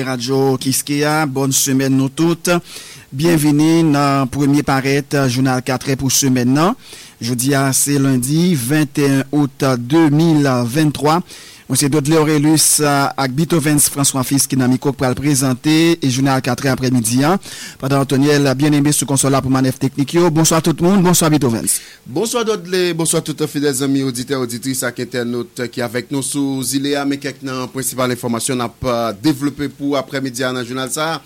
Radio Kiskeya, bonne semaine nous toutes. Bienvenue dans premier paraître journal 4 pour semaine nan. Jeudi c'est lundi 21 août 2023. Monsieur Dodley Aurelius avec Beethoven François fils qui nan micro pour le présenter et journal 4 après-midi an. Pendant Antoniel bien-aimé sous console là pour manœuvre technique yo. Bonsoir tout le monde, bonsoir Beethoven. Bonsoir Dodley, bonsoir tout fidèles amis auditeurs auditrices ak internautes qui avec nous sous Zilea mais quelques nan principales informations n'a pas développé pour après-midi an journal ça.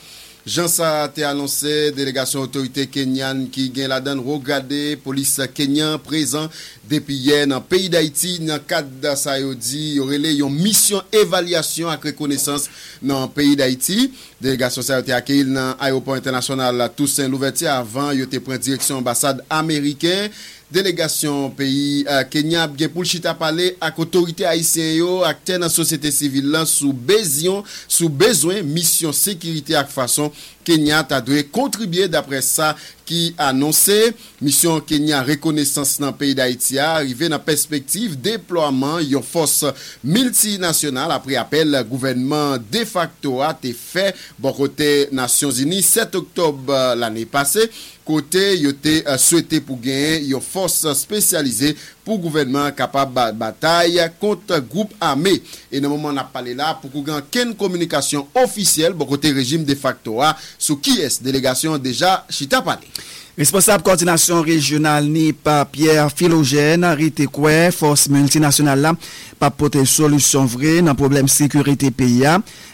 Jean ça a annoncé délégation autorité kenyane qui gagne la donne regarder police kenyan présent depuis hier dans pays d'Haïti dans cadre ça yo dit yo relé yon mission évaluation ak reconnaissance dans pays d'Haïti délégation ça a été accueilli dans aéroport international Toussaint Louverture avant yo te prend direction ambassade américaine délégation pays Kenya bien pour chita parler ak autorité haïtien yo acteur dans société civile là sous besoin mission sécurité ak façon Kenya ta doit contribuer d'après ça qui annoncé mission Kenya reconnaissance dans pays d'Haïti arrivé dans perspective déploiement yon force multinationale après appel gouvernement de facto a été fait bon côté Nations Unies 7 octobre l'année passée côté yoté souhaité pour gagner yon force spécialisée pour gouvernement capable bataille contre groupe armé et dans moment on a parlé là pour qu'on ken communication officielle bon côté régime de facto a sous qui est délégation déjà chita parler responsable coordination régionale ni par Pierre Philogène arrêté quoi force multinationale là pas porter solution vraie dans problème sécurité pays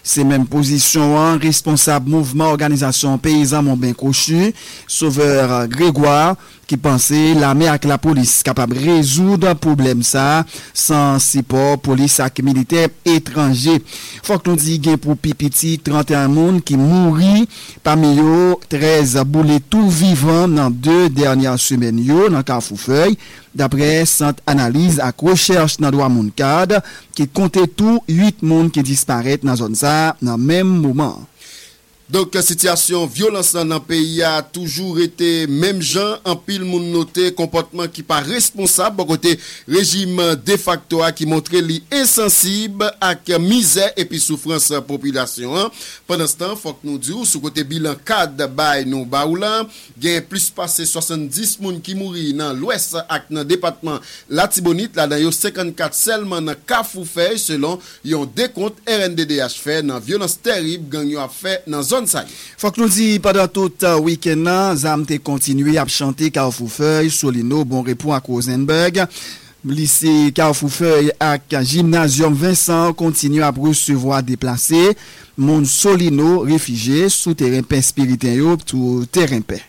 c'est même position en responsable mouvement organisation paysan mon ben cochu sauveur Grégoire qui pensait l'armée avec la police capable résoudre problème ça sans support police avec militaire étranger faut que nous dit gain pour pipiti 31 monde qui mouri parmi eux 13 boulets tout vivant dans 2 dernières semaines yo dans Carrefourfeuille d'après centre analyse à recherche dans droit monde cadre qui comptait tout 8 monde qui disparaissent dans zone ça dans même moment. Donc situation violence dans pays a toujours été même gens en pile moun noter comportement qui pas responsable bon côté régime de facto qui montrer li insensible ak misère et puis souffrance population pendant ce temps faut que nous diou sous côté bilan cadre bay nou baoulan gain plus passé 70 moun qui mouri dans l'ouest ak dans département Latibonite là dans 54 seulement dans Kafoufeuille selon yon décompte RNDDH fait dans violence terrible gang yo a fait dans faut que nous dit pendant tout week-end zam te continuer à chanter Carrefourfeuille Solino bon repos à Rosenberg lycée Carrefourfeuille ak gymnasium Vincent continue à recevoir déplacés monde Solino réfugiés sous terrain paix spiritain yo tout terrain paix.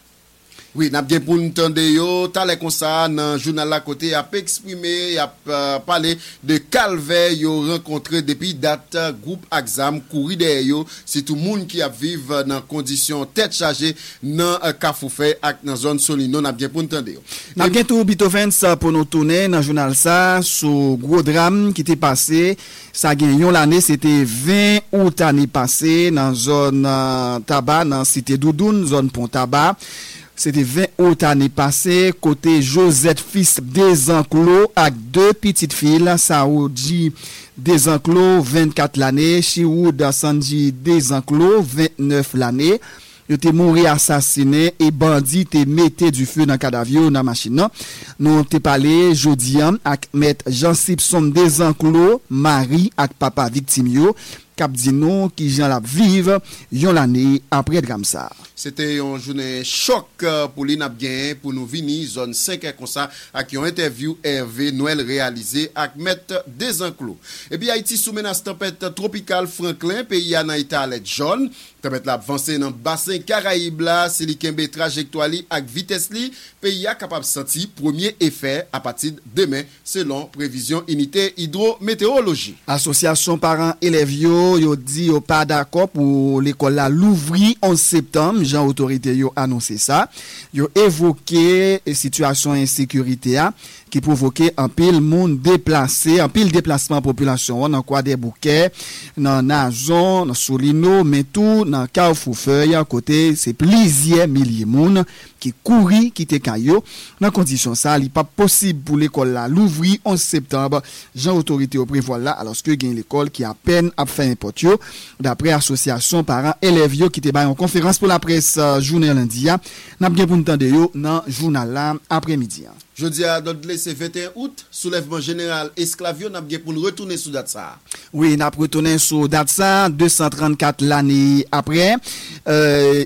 Oui, n'a bien pour entendre yo, talé comme ça dans journal la côté a exprimer, a parler de calvaire yo rencontré depuis date groupe exam couri derrière yo, c'est tout monde qui a vivre dans condition tête chargée dans Kafoufé ak dans zone Solino n'a bien pour entendre yo. N'a bien tout Beethoven pour nous tourner dans journal ça sur gros drame qui était passé, ça gagnon l'année c'était 20 août année passée dans zone Tabac dans cité Doudoune zone Pont Tabac. C'était 20 août année passée côté Josette fils des enclos avec 2 petites filles Saoudi des enclos 24 l'année Chiwood Sanji des enclos 29 l'année yo te mouri assassiné et bandit te mettait du feu dans cadavre dans machine nous te parlé jodi an avec maître Jean Simpson des enclos mari avec papa victime yo Cap Dino qui j'en la vive yon l'année après drame ça. C'était une journée choc pour les Nabien pour nous venir zone 5 comme ça avec une interview Hervé Noël réalisé avec Maître des enclos. Et bien Haïti sous menace tempête tropicale Franklin pays en état alerte jaune. Tempête la avancer dans bassin Caraïbe là, c'est li kembe trajectoire li ak vitesse li, pays a capable senti premier effet à partir de demain selon prévision unité hydrométéorologie. Association parents élèves yo dit yo pas d'accord pour l'école la l'ouvrir en septembre, Jean autorité yo annoncé ça. Yo évoqué situation insécurité a qui provoquait en pile monde déplacé, en pile déplacement population on en quoi des bouquets dans Nazon, dans Solino, mais tout dans Carrefour Feuille à côté c'est plusieurs milliers monde qui courir quitter Kayo dans condition ça il pas possible pour l'école là l'ouvrir 11 septembre Jean autorité au prévoit là alors que gagne l'école qui à peine a fait un potio d'après association parents élèves yo qui te ba en conférence pour la presse journée lundi n'a bien pour entendre yo dans journal là après-midi. Jeudi à Dodley, c'est 21 août, soulèvement général esclavio n'a bien pour retourner sous date ça. Oui, n'a retourné sous date ça 234 l'année après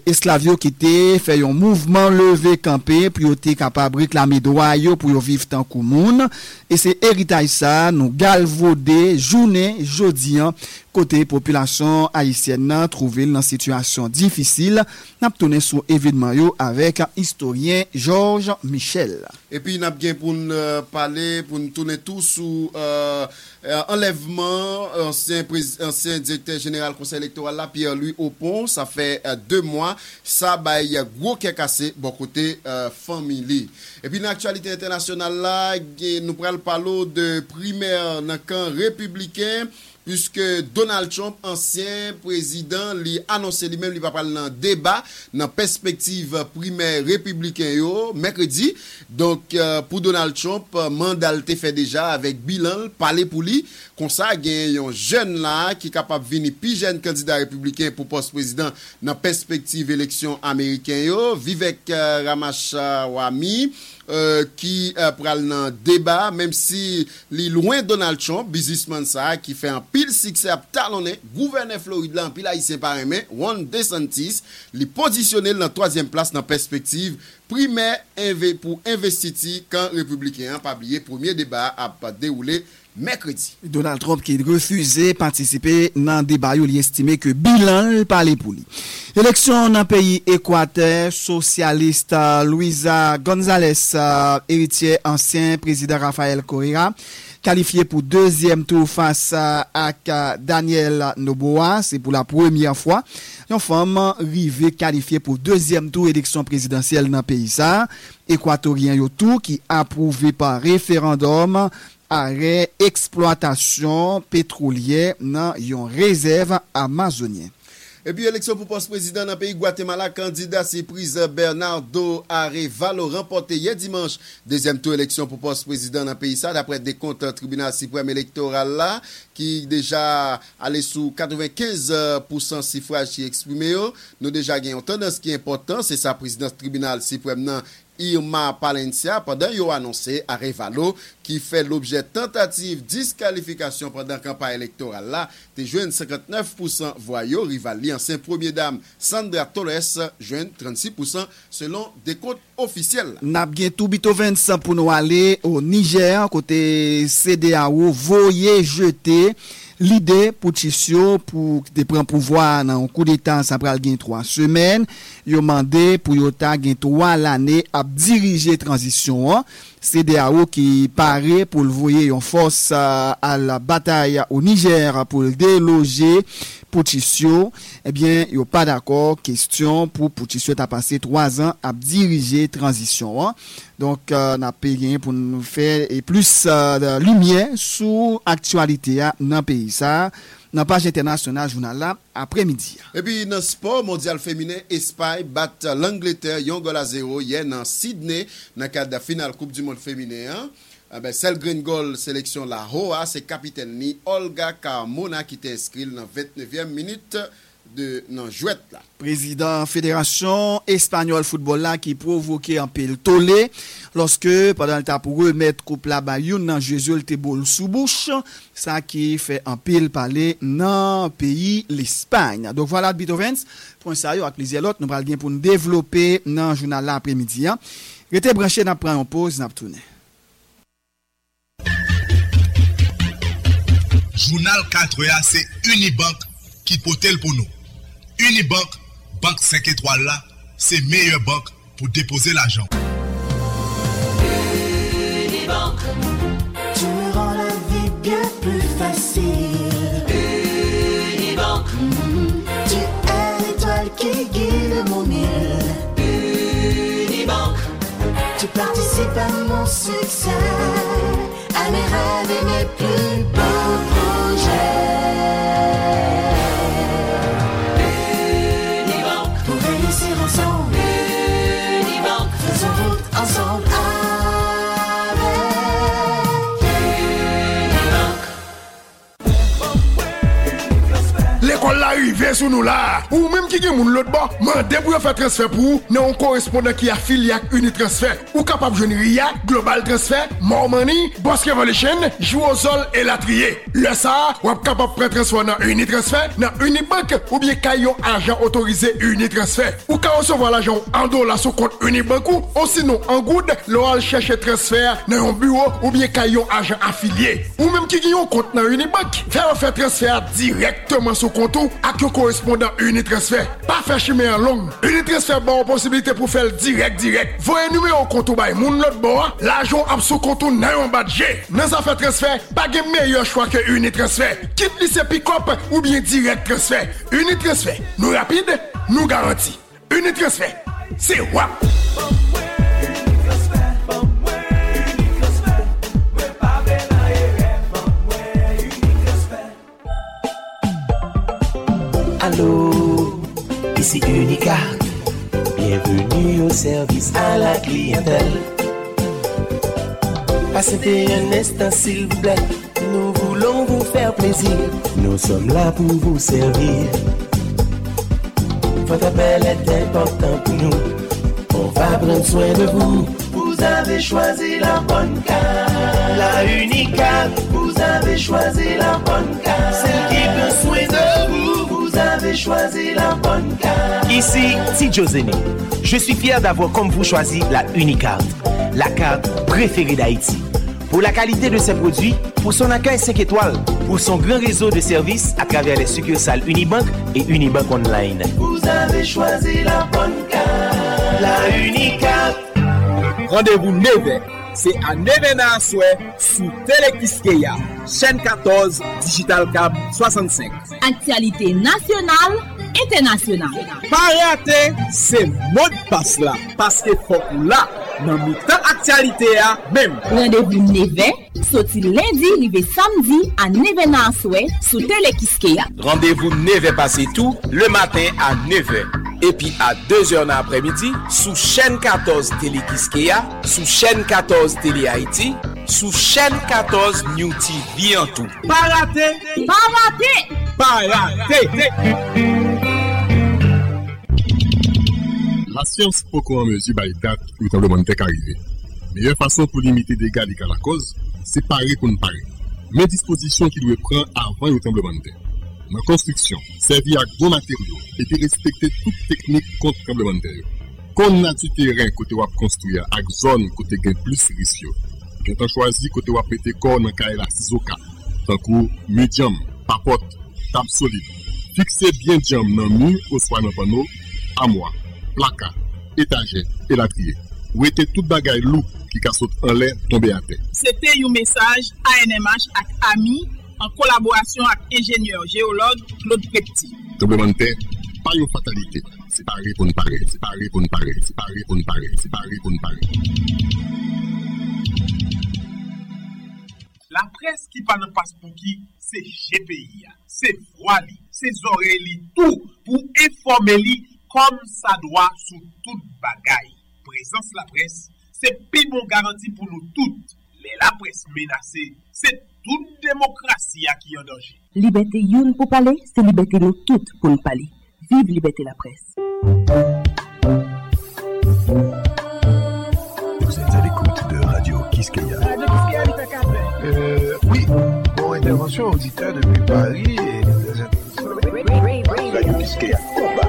esclavio qui était fait un mouvement levé camper pour être capable réclamer droit yo pour vivre tant que monde et c'est héritage ça nous galvaudé journée jodi an côté population haïtienne nan trouvé dans situation difficile n'a tourné sur événement yo avec historien George Michel. Et puis n'a bien pour parler pour tourner tout sur enlèvement ancien directeur général conseil électoral là Pierre-Louis Opon, ça fait 2 mois ça bail gros qui cassé bon côté famille. Et puis dans actualité internationale là nous pral parler de primaire dans camp républicain puisque Donald Trump ancien président lui annoncé lui-même lui va parler dans débat dans perspective primaire républicain yo mercredi donc pour Donald Trump mandat le fait déjà avec bilan parler pour lui comme ça gagne un jeune là qui capable venir plus jeune candidat républicain pour poste président dans perspective élection américain yo Vivek Ramaswamy qui pral dans débat même si li loin Donald Trump businessman ça qui fait un pile succès à talonner gouverneur Floride là en pile haïtien par main Ron DeSantis li positionné dans 3e place dans perspective primaire pour investiti quand républicain pas oublier premier débat a déroulé mercredi. Donald Trump qui refusait participer dans débat il estimait que bilan parler pour lui. Élection dans pays Équateur, socialiste Luisa González héritier ancien président Rafael Correa qualifié pour deuxième tour face à Daniel Noboa, c'est pour la première fois une femme arrivée qualifiée pour deuxième tour élection présidentielle dans pays ça. Équatorien yo tout qui approuvé par référendum arrêt exploitation pétrolière dans yon réserve amazonienne. Et puis élection pour poste président dans pays Guatemala candidat c'est prise Bernardo Arevalo remporté hier dimanche deuxième tour élection pour poste président dans pays ça d'après des comptes tribunal suprême électoral là qui déjà allé sous 95% suffrage qui exprimé nous déjà gagne tendance qui est important c'est sa présidence tribunal suprême nan Irma Palencia pendant yo annoncé Arevalo qui fait l'objet tentative disqualification pendant campagne électorale là te joine 59% voix yo rivali ancien premier dame Sandra Torres joine 36% selon des comptes officiels. N'a bien tout Beethoven François pour nous aller au Niger côté CDAO voyer jeter l'idée pour Tissio pour de prendre pouvoir dans un coup d'état ça pral gain 3 semaines yo mandé pour yo ta gain 3 l'année à diriger transition CDAO qui paraît pour le voyer en force à la bataille au Niger pour déloger Poutisio eh bien yo pas d'accord question pour Poutisio t'a passé 3 ans à diriger transition donc n'a payé pour nous faire et plus de lumière sur actualité dans pays ça dans page internationale journal là après-midi. Et puis dans sport mondial féminin Espagne bat l'Angleterre 1-0 hier dans Sydney dans cadre finale Coupe du monde féminin. Celle Gringol sélection la Roa c'est capitaine ni Olga Carmona qui était inscrite dans 29e minute de nan jouet là. Président Fédération espagnole football là qui provoquait un pile tollé lorsque pendant le temps pour remettre coupe là ba yon nan Jésus le tebol sous bouche, ça qui fait un pile parler nan pays l'Espagne. Donc voilà Beethoven point ça yo ak plaisir l'autre nous pral bien pour nous développer nan journal là après-midi. Restez branché n'a prend une pause n'a tourner. Journal 4A c'est Unibank qui potel pour nous. Unibank, banque 5 étoiles là, c'est meilleure banque pour déposer l'argent. Unibank, tu rends la vie bien plus facile. Unibank, tu es l'étoile qui guide mon île. Unibank, tu participes à mon succès, à mes rêves et mes plus beaux projets. Ensemble avec l'école l'arrivée sous nous là. Ou même qui gagne l'autre bord, mandez pour faire transfert pour non un correspondant qui affilié à Unitransfer. Ou capable de venir Global Transfer, More Money, Boss Revolution, Joue au sol et la trier. Le ça, ou capable prendre transfert dans Unitransfer, dans Unibank ou bien caillon agent autorisé Unitransfer. Ou capable recevoir l'argent en dollars sur compte Unibank ou sinon en good, l'oral chercher transfert dans un bureau ou bien caillon agent affilié. Ou même qui gagne un compte dans Unibank, faire transfert directement sur compte à qui correspondant Unitransfer. Pas faire chimère long. Unitransfer bon possibilité pour faire direct. Voyez numéro compte ou bay moun l'autre bon, l'argent ab sou compte nan yon badge. Nan ça fait transfert, pas gen meilleur choix que Unitransfer. Quitte lycée pick up ou bien direct transfert. Unitransfer, nous rapide, nous garanti. Unitransfer, c'est wap. Allô, ici Unica. Bienvenue au service à la clientèle. Passez un instant s'il vous plaît. Nous voulons vous faire plaisir. Nous sommes là pour vous servir. Votre appel est important pour nous. On va prendre soin de vous. Vous avez choisi la bonne carte. La Unica. Vous avez choisi la bonne carte. Celle qui prend soin de vous. Vous avez choisi la bonne carte. Ici, Tidjo Zeni. Je suis fier d'avoir comme vous choisi la Unicard, la carte préférée d'Haïti. Pour la qualité de ses produits, pour son accueil 5 étoiles, pour son grand réseau de services à travers les succursales Unibank et Unibank Online. Vous avez choisi la bonne carte, la Unicard. Rendez-vous 9h. C'est à 9h souhait sous Télé Kiskeya, chaîne 14, Digital Cab 65. Actualité nationale, internationale. Pas rater, c'est mot de passe là. Parce que faut là, dans le temps actualité, même. Rendez-vous 9h, sorti lundi, arrivé samedi à 9h souhait sous Télé Kiskeya. Rendez-vous 9h passé tout, le matin à 9h. Et puis à 2h l'après-midi, sous chaîne 14 Télé Kiskeya, sous chaîne 14 Télé Haïti, sous chaîne 14 New TV en tout. Pas raté! Pas raté! Pas raté! La science peut en mesure par les dates où le tremblement de terre est arrivé. La meilleure façon pour limiter les dégâts liés à la cause, c'est parer contre parer. Mais dispositions qu'il doit prendre avant le tremblement de terre. La construction, servir avec bons matériaux et de respecter toute technique contre le tremblement de terre. Qu'on a du terrain côté wap construire avec zone côté gain plus risque. Quand on choisit côté wap pété corps en caille la cisoka, tant que médium, papote, table solide. Fixez bien jam dans mur ou soit dans panneau, armoire, placard, étagère et latrier. Ou était toute bagaille loup qui casse en l'air tomber à terre. C'était un message ANMH avec Ami. En collaboration avec ingénieur géologue Claude Petit. Tremblement de terre, pas une fatalité. C'est pareil pour nous parler, c'est pareil pour nous parler, c'est pareil pour nous parler, c'est pareil pour nous parler. La presse qui parle passe pour qui, c'est GPI, c'est Voili, c'est Zoreli, tout pour informer comme ça doit sur toute bagaille. Présence la presse, c'est plus bon garantie pour nous toutes. Les la presse menacée, c'est toute démocratie à qui en danger. Liberté youn pour parler, c'est liberté nous toutes pour nous parler. Vive liberté la presse. Vous êtes à l'écoute de Radio Kiskeya. Radio Kiskeya, oui, bon intervention auditeur depuis Paris et Radio Kiskeya combat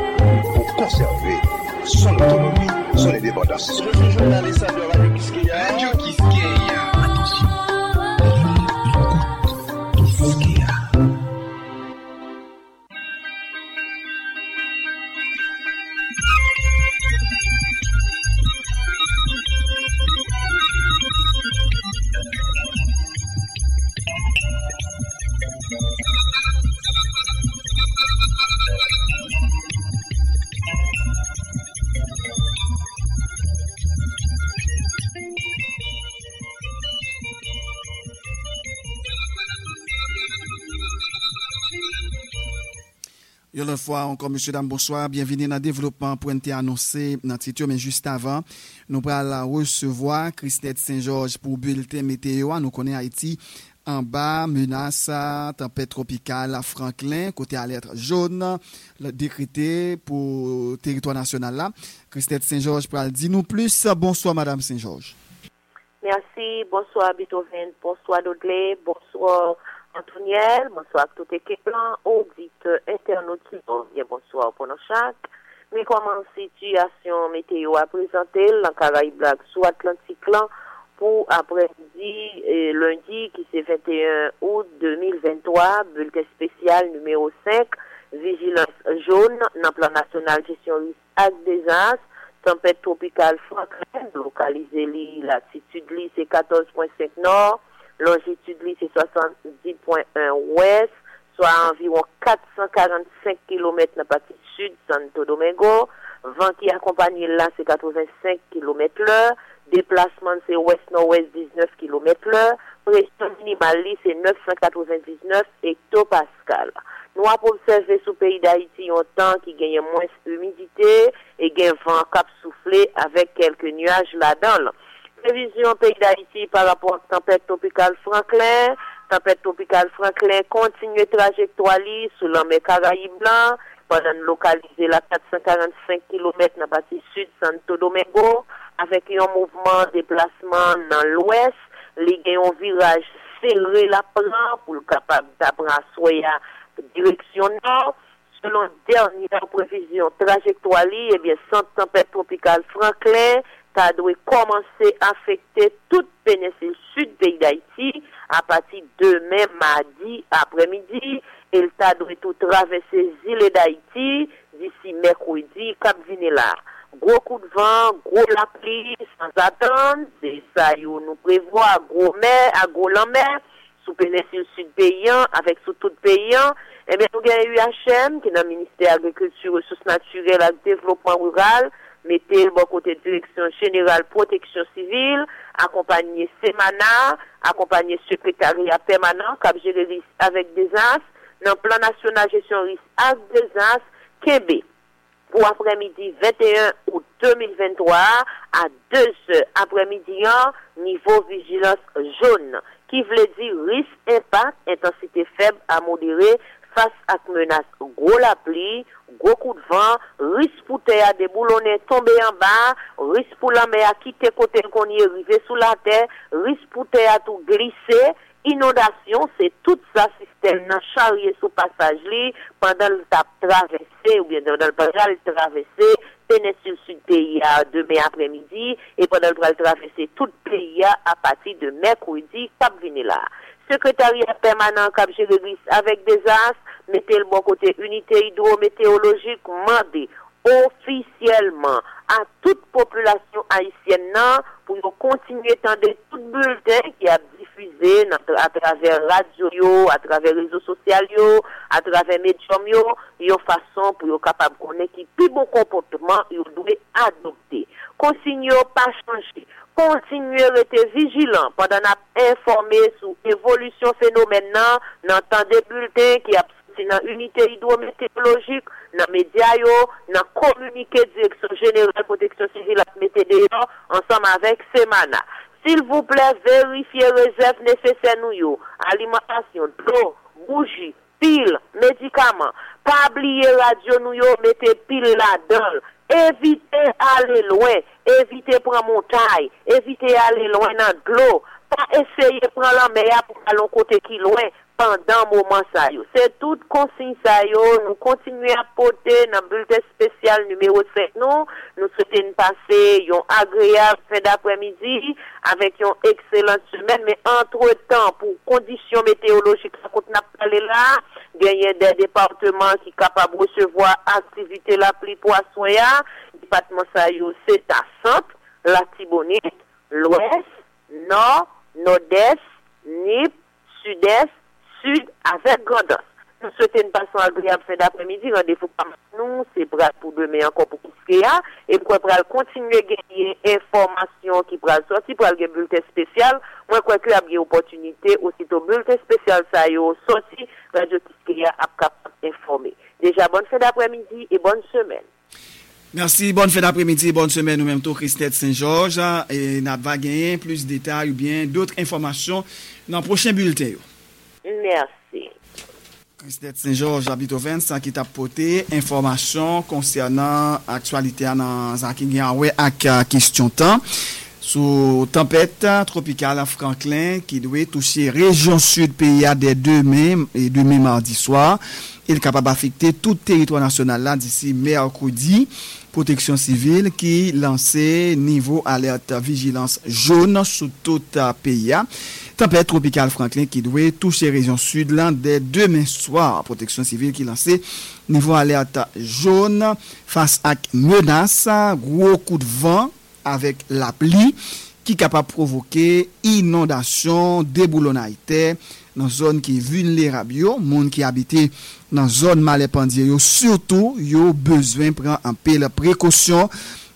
pour conserver son autonomie, son indépendance. Je suis journaliste de Radio Kiskeya. Radio Kiskeya. Attention. Une fois encore, monsieur, dame, bonsoir. Bienvenue dans le développement pour être annoncé dans le titre. Mais juste avant, nous allons recevoir Christette Saint-Georges pour bulletin météo. Nous connaissons Haïti en bas, menace, tempête tropicale à Franklin, côté alerte jaune, décrété pour le territoire national. Là. Christette Saint-Georges pour dire-nous plus. Bonsoir, madame Saint-Georges. Merci. Bonsoir, Beethoven. Bonsoir, Dodley. Bonsoir. Antoniel, bonsoir à toute l'équipe, auditeur, internaute, bien bonsoir pour nos chaque. Mais comment situation météo a présenté l'en Caraïbe Black sous Atlantique pour après-midi et lundi qui c'est 21 août 2023, bulletin spécial numéro 5, vigilance jaune, dans plan national gestion risque à désastre, tempête tropicale Franklin, localisée latitude c'est 14.5 nord. Longitude li c'est 70.1 ouest, soit environ 445 km dans la partie sud Santo Domingo. Vent qui accompagne là c'est 85 km/h. Déplacement c'est ouest-nord-ouest 19 km/h. Pression minimale c'est 999 hectopascal. Nous avons observé sous pays d'Haïti un temps qui gagne moins d'humidité et gagne vent cap soufflé avec quelques nuages là-dedans. Prévision pays d'Haïti par rapport à la tempête tropicale Franklin. Tempête tropicale Franklin continue trajectoire sous la mer Caraïbe blanc pendant localiser la 445 km dans la partie sud Santo Domingo avec un mouvement déplacement dans l'ouest, il y a un virage serré la plan pour le capable d'abrancer la direction nord. Selon dernière prévision trajectoire et bien sans tempête tropicale Franklin ça doit commencer à affecter toute péninsule sud pays d'Haïti à partir de demain mardi après-midi et ça doit tout traverser îles d'Haïti d'ici mercredi cap venir là gros coup de vent gros la pluie sans attendre c'est ça yo nous prévoit gros mer à gros l'enmer sous péninsule sud paysan avec sous tout paysan et bien nous gagne UHM qui dans ministère agriculture ressources naturelles et développement rural mettez le bon côté direction générale protection civile, accompagné Semana, accompagné secrétariat permanent, cap gérer risque avec désastre, dans plan national gestion risque avec désastre, Québec. Pour après-midi 21 août 2023, à 2h après-midi, niveau vigilance jaune, qui veut dire risque impact, intensité faible à modérée, face à menace gros la pluie, gros coup de vent, risque pour terre déboulonner, tomber en bas, risque pour la mer à quitter côté qu'on y est arrivé sous la terre, risque pour terre tout glisser, inondation, c'est tout ça système n'a charrié sous passage li pendant le tap traversé ou bien dans le bras traversé péninsule sud pays demain après-midi et pendant le bras traversé tout pays à partir de mercredi cap venir là. Secrétariat permanent cap gérer risque avec désastre, mettez le bon côté unité hydrométéorologique mandé officiellement à toute population haïtienne pour continuer tendre tout bulletin qui a diffusé à travers radio, à travers réseaux sociaux, à travers médium, une façon pour capable connaître qui plus bon comportement il doit adopter. Consigne pas changer. Continuez à être vigilant pendant à informer sur évolution phénomène dans temps des bulletins qui a dans unité hydrométéorologique dans média yo dans communiqué direction générale protection civile à mettre dehors ensemble avec Semana. S'il vous plaît, vérifiez réserve nécessaire nous yo. Alimentation, d'eau, bougie, pile, médicaments. Pas oublier radio nous yo, mettez pile là-dedans. Évitez aller loin, évitez prendre montagne, évitez aller loin dans l'eau. Pas essayer prendre la mer pour aller côté qui loin pendant moment ça yo. C'est toute consigne ça yo, nous continuer à porter dans bulletin spécial numéro 7 nous. Nous souhaitons passer une agréable fin d'après-midi avec une excellente semaine, mais entre-temps pour conditions météorologiques ça compte n'a parler là, gagner des départements qui capable recevoir activité la pluie poisson ya, département ça yo c'est à centre, la Tibonite, l'ouest, nord, nord-est, nip, sud-est, sud avec grandeur. Nous souhaitons une passion agréable fin d'après-midi. Rendez-vous pas nous, c'est bras pour demain encore pour Kiskeya. Et pour continuer à gagner information qui pourra sortir pour le bulletin spécial. Moi, quoi que vous avez opportunité, aussitôt bulletin spécial, ça y est, sorti, Radio Kiskeya a capable d'informer. Déjà, bonne fin d'après-midi et bonne semaine. Merci, bonne fin d'après-midi, bonne semaine nous-mêmes tout Christette Saint-Georges. Et n'a pas gagné plus de détails ou bien d'autres informations dans le prochain bulletin. Merci. Christette Saint-Georges à Beethoven, ça qui t'a porté information concernant actualité dans Zakingiawe à question temps. Sous tempête tropicale Franklin qui doit toucher région sud pays dès demain et demain mardi soir, il capable affecter tout territoire national là d'ici mercredi. Protection civile qui lançait niveau alerte vigilance jaune sur tout pays. Tempête tropicale Franklin qui doit toucher région sud là dès demain soir. Protection civile qui lançait niveau alerte jaune face à menace, gros coup de vent avec la pluie qui capable provoquer inondation, déboulonnage terre dans zone qui vulnérable yo, monde qui habite dans zone malépandie yo, surtout yo besoin prend en pile précaution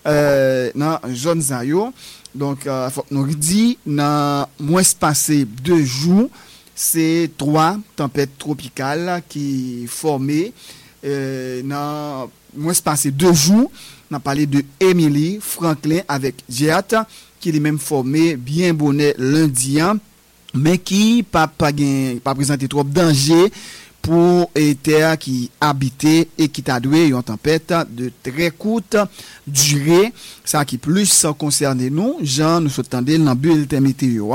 dans zone ça yo. Donc faut nous dit dans moins passé 2 jours, c'est 3 tempêtes tropicales qui formées dans moins passé 2 jours. On a parlé de Emily Franklin avec Giat qui lui-même formé bien bonnet lundi mais qui pas présenté trop de danger pour terre qui habitait et qui t'a doué une tempête de très courte durée ça qui plus concerne nous Jean nous attendait dans bulletin météo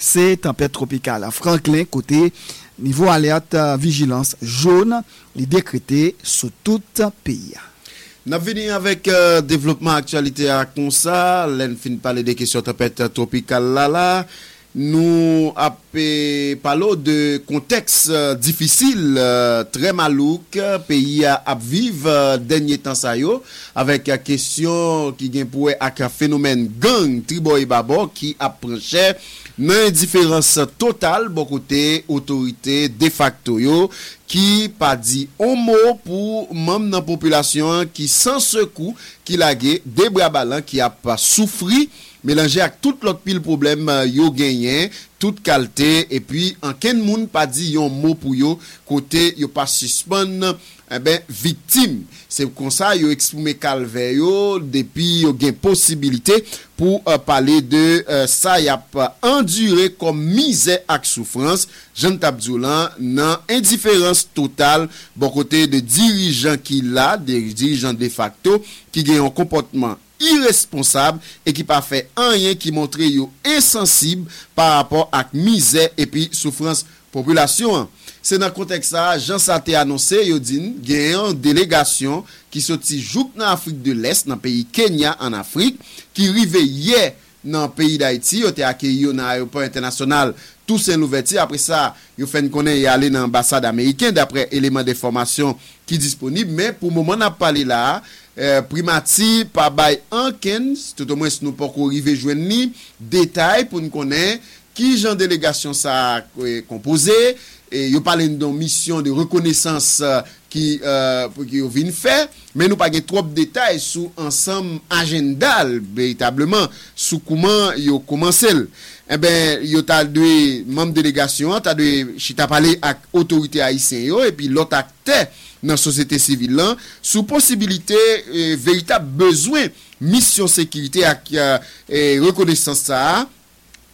c'est tempête tropicale Franklin côté niveau alerte vigilance jaune il décrété sur tout pays. N'a venu avec développement actualité à Konsa, l'en fin parler des questions tempête tropicale là. Nous a parlé de contexte difficile, très malouk, pays à vivre dernier temps ça yo avec question qui gen pour ak phénomène gang triboy babo qui a pranché une différence totale bon côté autorité de facto yo qui pas dit un mot pour même dans population qui sans secours qui lagué des bras ballants qui a pas souffri mélanger avec tout l'autre pile problème yo gagné toute qualité et puis en ken moun pas dit yon mot pour yo côté yo pas suspend victime c'est comme ça yo exprimer calvaire yo depuis yo gain possibilité pour parler de ça y a enduré comme misère ak souffrance Jean Tabdoulan nan indifférence totale bon côté de dirigeants qui là des dirigeants de facto qui gagne un comportement irresponsable et qui pas fait rien qui montrer yo insensible par rapport à misère et puis souffrance population. C'est dans contexte ça Jean Saté annoncé yo dit gagne délégation qui sorti jouk dans Afrique de l'Est dans pays Kenya en Afrique qui rivé hier dans pays d'Haïti yo té accueilli dans aéroport international Toussaint Louverture après ça yo fait connait y aller dans ambassade américaine d'après éléments d'information qui disponible mais pour moment n'a parlé là primati pa bay anken tout au moins nous pas arriver joindre ni détail pour nous connaître qui gens délégation ça composé et yo parler d'une mission de reconnaissance qui yo vinn faire mais nous pas gain trop de détails sur ensemble agenda véritablement sur comment yo commencer eh ben yo ta deux membres délégation ta deux chita parler avec autorité haïtienne yo et puis l'autre acteur dans société civile là sous possibilité véritable besoin mission sécurité et reconnaissance ça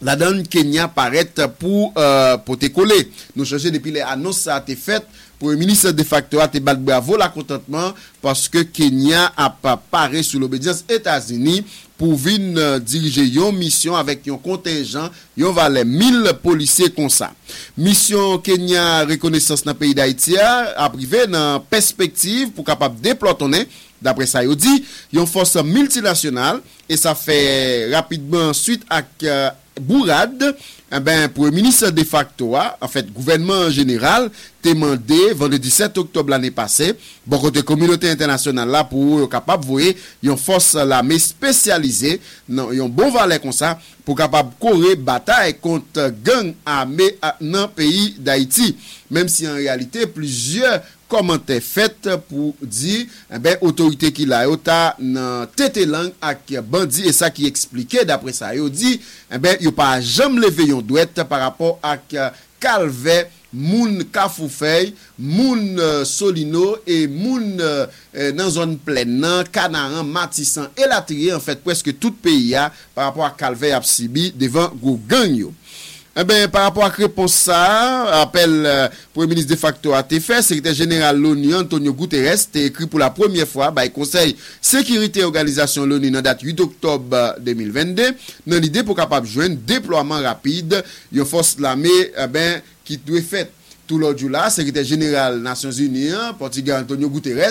la donne Kenya paraît pour te coller. Nous cherchons depuis les annonces ça a été fait. Pour le ministre de facto a te battre bravo la contentement parce que Kenya a pas paré sous l'obédience États-Unis pour venir diriger une mission avec un contingent, yon valait 1000 policiers comme ça. Mission Kenya reconnaissance dans pays d'Haïti a privé dans perspective pour capable déployer d'après ça il dit une force multinationale et ça fait rapidement suite à bourrade premier ministre de facto en fait gouvernement général demandé vendredi 7 octobre l'année passée bon côté communauté internationale là pour capable voyer une force l'armée spécialisée non un bon valet comme ça pour capable courir bataille contre gang armé dans pays d'Haïti même si en réalité plusieurs commentaires faits pour dire autorité qui la yota nan tete langue ak bandi et ça qui expliquait d'après ça yo dit yo pas jamais levé yon douette par rapport ak calvé moun Kafoufei, moun Solino et moun dans zone pleine nan Canaran, Matissan et Latrier en fait presque tout pays a par rapport à calvé a sibi devant gros gang yo. Par rapport à réponse ça appel premier ministre de facto a été fait secrétaire général l'ONU Antonio Guterres a écrit pour la première fois par Conseil sécurité organisation l'ONU en date 8 octobre 2022 dans l'idée pour capable joindre déploiement rapide une force l'armée qui doit fait tout l'autre jour là secrétaire général Nations Unies portugais Antonio Guterres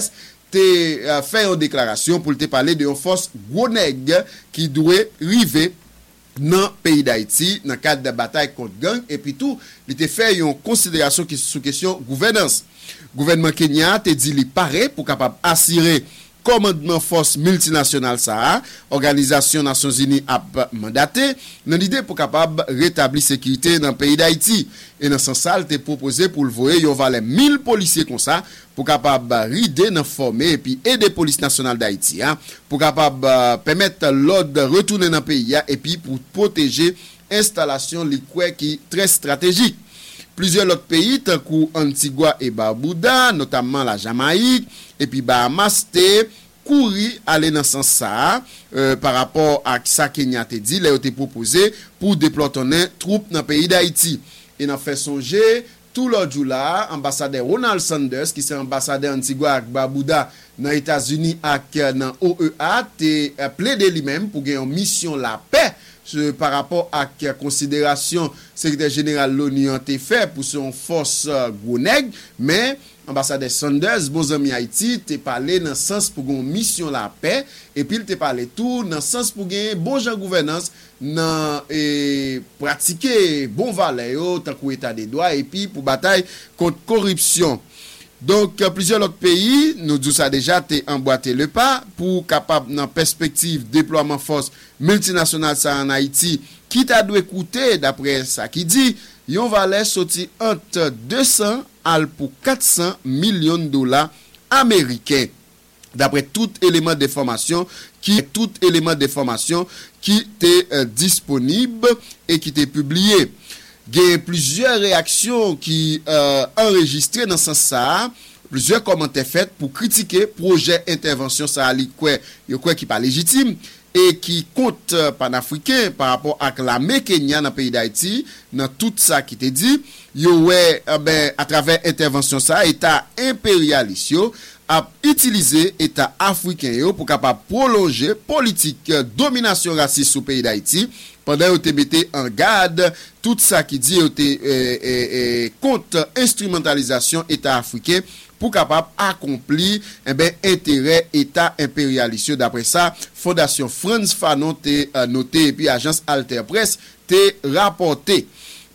a fait une déclaration pour te parler de une force gros nègre qui doit river dans pays d'Haïti dans cadre de bataille contre gang et puis tout il était fait une considération qui sous question gouvernance gouvernement Kenya te dit il paraît pour capable assurer commandement force multinationale ça organisation Nations Unies a mandaté dans l'idée pour capable rétablir sécurité dans pays d'Haïti et dans ce sens ça était proposé pour le voyer on valait 1000 policiers comme ça pour capable rider dans former et puis aider police nationale d'Haïti pour capable permettre l'ordre retourner dans pays et puis pour protéger installation liqueur qui très stratégique plusieurs autres pays tant que Antigua et Barbuda notamment la Jamaïque et puis Bahamas te courir aller dans sens ça par rapport à ça Kenya te dit là était proposé pour déployer troupes dans pays d'Haïti et n'a fait songer tout l'autre jour là ambassadeur Ronald Sanders qui c'est ambassadeur Antigua et Barbuda dans États-Unis et dans OEA te plaidé lui-même pour gagner une mission la paix par rapport à considération secrétaire général l'ONU a été fait pour son force gros nègre mais ambassadeur Sanders bon ami Haïti t'es parlé dans sens pour une mission la paix et puis il t'es parlé tout dans sens pour gagner bon genre gouvernance dans et pratiquer bon valeur tant qu'au état des droits et puis pour bataille contre corruption donc plusieurs autres pays nous dit ça déjà t'es emboîté le pas pour capable dans perspective déploiement force multinationale ça en Haïti qui t'a dû écouter d'après ça qui dit yon valait sorti entre 200 à pour 400 millions de dollars américains d'après tout élément de formation qui t'est disponible et qui t'est publié. Il y a plusieurs réactions qui enregistrées dans ce sens, plusieurs commentaires faits pour critiquer projet intervention ça qui pas légitime et qui compte panafricain par rapport à l'armée Kenya dans pays d'Haïti dans tout ça qui était dit à travers intervention ça état impérialiste a utilisé état africain pour capable prolonger politique domination raciste au pays d'Haïti pendant était metté en garde tout ça qui dit était contre instrumentalisation état africain pour capable accomplir intérêt état impérialiste d'après ça fondation France Fanon té noté et puis agence Alter Presse té rapporté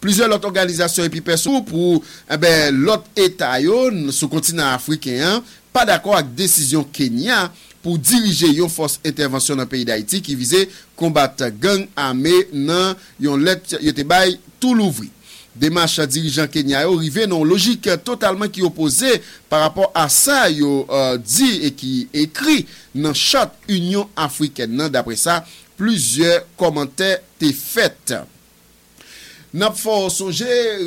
plusieurs autres organisations et puis personnes pour l'autre état yo sur continent africain pas d'accord avec décision Kenya pour diriger une force intervention dans pays d'Haïti qui visait combattre gang armé nan yon let yote bay tout l'ouvri démarche dirigeant Kenya yo rivé non logique totalement qui opposé par rapport à ça yo dit et qui écrit dans charte Union africaine nan d'après ça plusieurs commentaires té fait n'a faut songer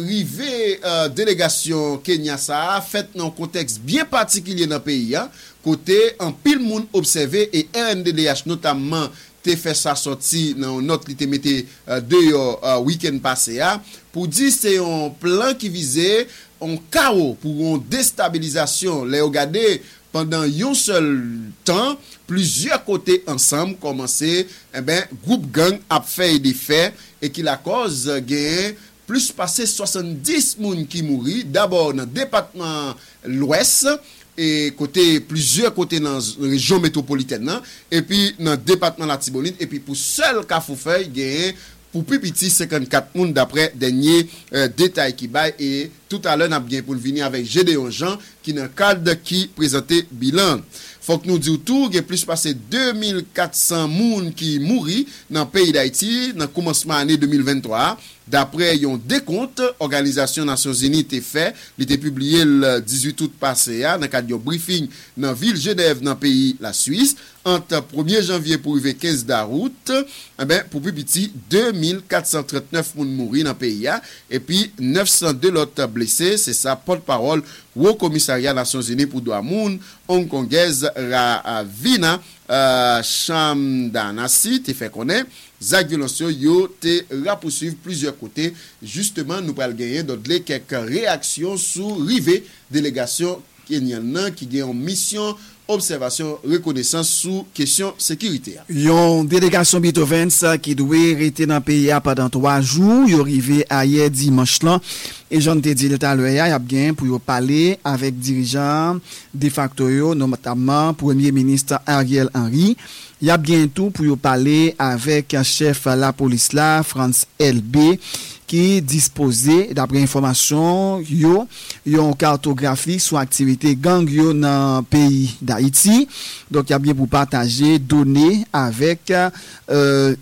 rivé délégation Kenya ça fait dans contexte bien particulier dans pays côté en pile monde observé et RNDDH notamment te fait ça sorti dans notre li te metté dehors week-end passé a pour dire c'est un plan qui visait un chaos pour une déstabilisation les regarder pendant un seul temps plusieurs côtés ensemble commencer groupe gang a fait des faits et qui la cause gain plus passé 70 moun qui mouri d'abord dans département l'ouest et côté plusieurs côtés dans région métropolitaine et puis dans département la Tibonite et puis pour seul Kafoufeuille gain pour plus petit 54 moun d'après dernier détail qui bail et tout à l'heure n'a bien pour venir avec Gédéon Jean qui dans cadre qui présentait bilan faut que nous dit tout gain plus passé 2400 moun qui mouri dans pays d'Haïti dans commencement année 2023 d'après yon décompte organisation Nations Unies té fait il était publié le 18 août passé dans cadre d'un briefing dans ville Genève dans pays la Suisse entre 1er janvier pour arriver 15 d'août pour plus petit 2439 moun mouri dans pays et puis 902 l'autre blessés c'est ça porte-parole au commissariat Nations Unies pour droit moun hongkongaise Ravina Chamdanasi té fait connaître Zak Violensio yo te rapoursuivre plusieurs côtés justement nous pral gagner d'autres quelques réactions sous rivé délégation kenyanne qui gagne en mission observation reconnaissance sous question sécurité. Yon délégation Beethoven qui doit rester dans pays pendant 3 jours, yo arrivé hier dimanche là et j'en te dit tout à l'heure y a bien pour parler avec dirigeants de facto yo notamment premier ministre Ariel Henry. Il y a bientôt pour parler avec un chef la police là France LB qui disposait d'après information yo yon cartographie sur activité gang yo dans pays d'Haïti donc il y a bien pour partager données avec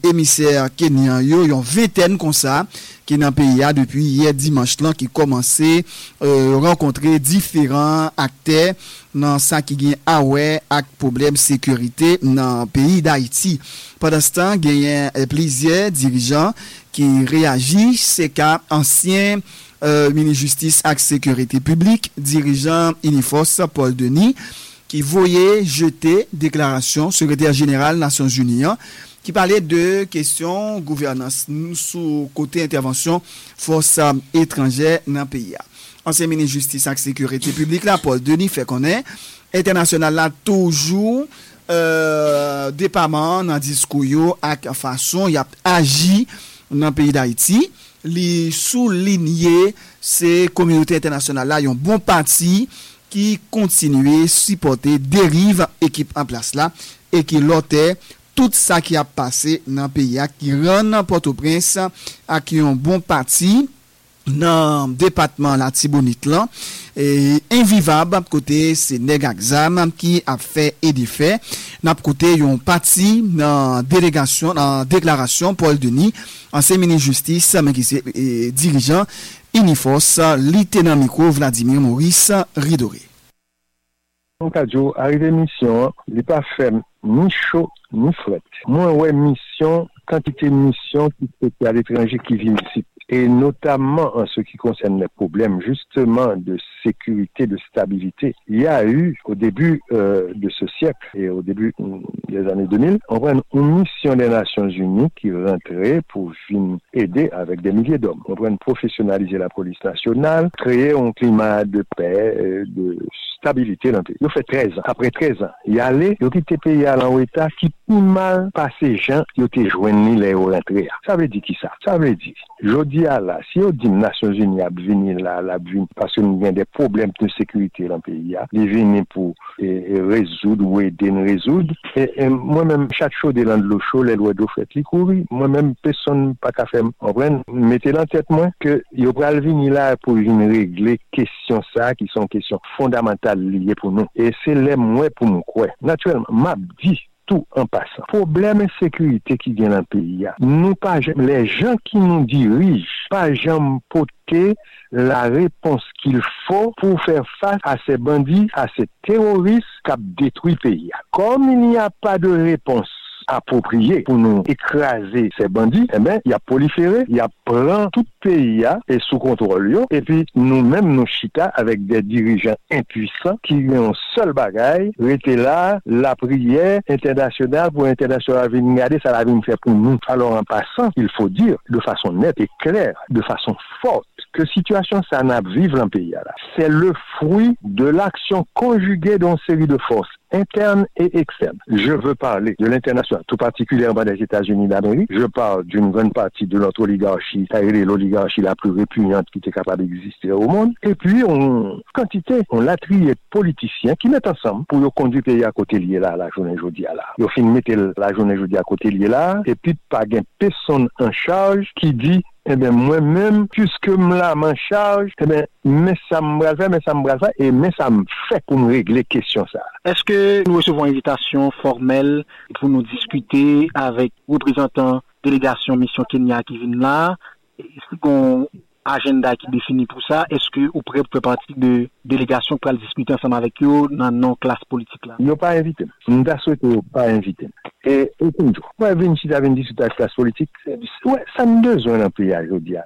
émissaire kenyan yo yon vingtaine comme ça qui dans pays a depuis hier dimanche là qui commençait rencontrer différents acteurs dans ça qui gagne away ak problème sécurité dans pays d'Haïti pendant ce temps gagne plusieurs dirigeants qui réagit c'est qu'un ancien ministre justice et sécurité publique dirigeant Uniforce Paul Denis qui voyait jeter déclaration secrétaire général Nations Unies qui parlait de question gouvernance sous côté intervention force étrangère dans pays. Ancien ministre justice et sécurité publique là Paul Denis fait connaître international là toujours dépendant dans discours yo ak façon y a agi dans pays d'Haïti li souligner c'est communauté internationale là yon bon parti qui continuer supporter dérive équipe en place là et qui l'auteur tout ça qui a passé dans pays qui rend Port-au-Prince à qui yon bon parti dans département la Tibonite là et invivable côté c'est nèg exam qui a fait et défait n'a côté yon parti dans délégation dans déclaration Paul Denis ancien ministre justice mais qui c'est dirigeant Uniforce lieutenant micro Vladimir Maurice Ridoré donc adjo arrivé mission il pas fait ni chaud ni froid moi ouais mission quantité mission qui était à l'étranger qui vient ici et notamment en ce qui concerne les problèmes justement de sécurité, de stabilité. Il y a eu au début de ce siècle et au début des années 2000, on prend une mission des Nations Unies qui rentrait pour aider avec des milliers d'hommes. On prend professionnaliser la police nationale, créer un climat de paix, de stabilité dans le pays. Il fait 13 ans. Après 13 ans, il y a les quitté pays à l'État qui pour mal passer gens, ils étaient joignés les rentrées. Ça veut dire qui ça? Ça veut dire là, si on dit Nations Unies a venir là, parce que nous avons des problèmes de sécurité dans le pays, ils viennent pour résoudre ou aider à résoudre. Et moi-même, chaque chose de l'eau chaude, les lois d'eau fait les courir. Moi-même, personne n'a pas fait. Mettez en tête moi que ils vont venir là pour régler questions ça qui sont questions fondamentales liées pour nous. Et c'est les moins pour nous croire. Naturellement, m'a dit. Tout en passant. Problème insécurité qui vient dans le pays. Nous pas les gens qui nous dirigent, pas jamais porter la réponse qu'il faut pour faire face à ces bandits, à ces terroristes qui détruisent le pays. Comme il n'y a pas de réponse appropriée pour nous écraser ces bandits, eh bien, il y a proliféré, il y a plein tout pays et sous contrôle. Et puis, nous-mêmes, nous chita avec des dirigeants impuissants qui ont seul bagaille, était là, la prière internationale pour international venir garder, ça la venir faire pour nous. Alors, en passant, il faut dire de façon nette et claire, de façon forte, que situation ça n'a vivre en pays là. C'est le fruit de l'action conjuguée d'une série de forces interne et externe. Je veux parler de l'international, tout particulièrement des États-Unis d'Amérique. Je parle d'une grande partie de notre oligarchie, c'est-à-dire l'oligarchie la plus répugnante qui était capable d'exister au monde. Et puis, on l'a trié politiciens qui mettent ensemble pour conduire le pays à côté lié là, la journée jeudi à là. Ils finissent mettre la journée jeudi à côté lié là, et puis, pas gain personne en charge qui dit, eh bien, moi-même, puisque là, m'en charge, eh bien, mais ça me brave, et mais ça me fait pour me régler question ça. Est-ce que nous recevons une invitation formelle pour nous discuter avec représentants, délégation Mission Kenya qui viennent là? Est-ce qu'on agenda qui définit pour ça? Est-ce que vous pourrez faire partie de délégation pour aller discuter ensemble avec eux dans nos classes politiques là? Ils n'ont pas invité. Nous ne souhaitons pas inviter. Et comme tout, moi, si tu avais une discussion avec la classe politique, ouais, ça me besoin d'un pays aujourd'hui.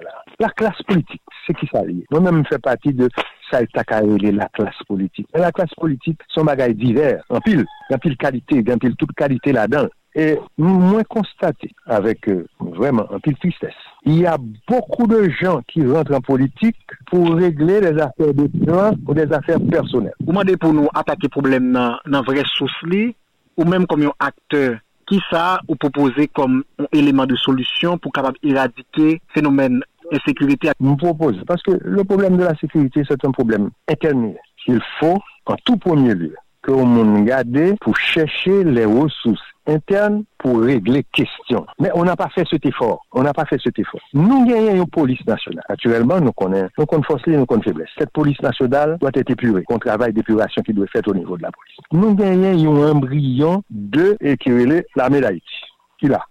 La classe politique, c'est qui ça lié? Moi-même, je fais partie de ça, la classe politique. Mais la classe politique, son bagage divers, en pile toute qualité là-dedans. Et moi, constaté avec vraiment un peu de tristesse, il y a beaucoup de gens qui rentrent en politique pour régler des affaires de bilan ou des affaires personnelles. Vous demandez pour nous attaquer le problème dans la vraie source, ou même comme un acteur, qui ça ou proposer comme un élément de solution pour capable éradiquer le phénomène d'insécurité? Je vous propose, parce que le problème de la sécurité, c'est un problème interne. Il faut, en tout premier lieu, que l'on garde pour chercher les ressources interne pour régler question. Mais on n'a pas fait cet effort. Nous gagnons une police nationale. Naturellement, nous connaissons une force, nous connaissons une faiblesse. Cette police nationale doit être épurée. Un travail d'épuration qui doit être fait au niveau de la police. Nous gagnons un embryon de équivalent l'armée d'Haïti. Qui là?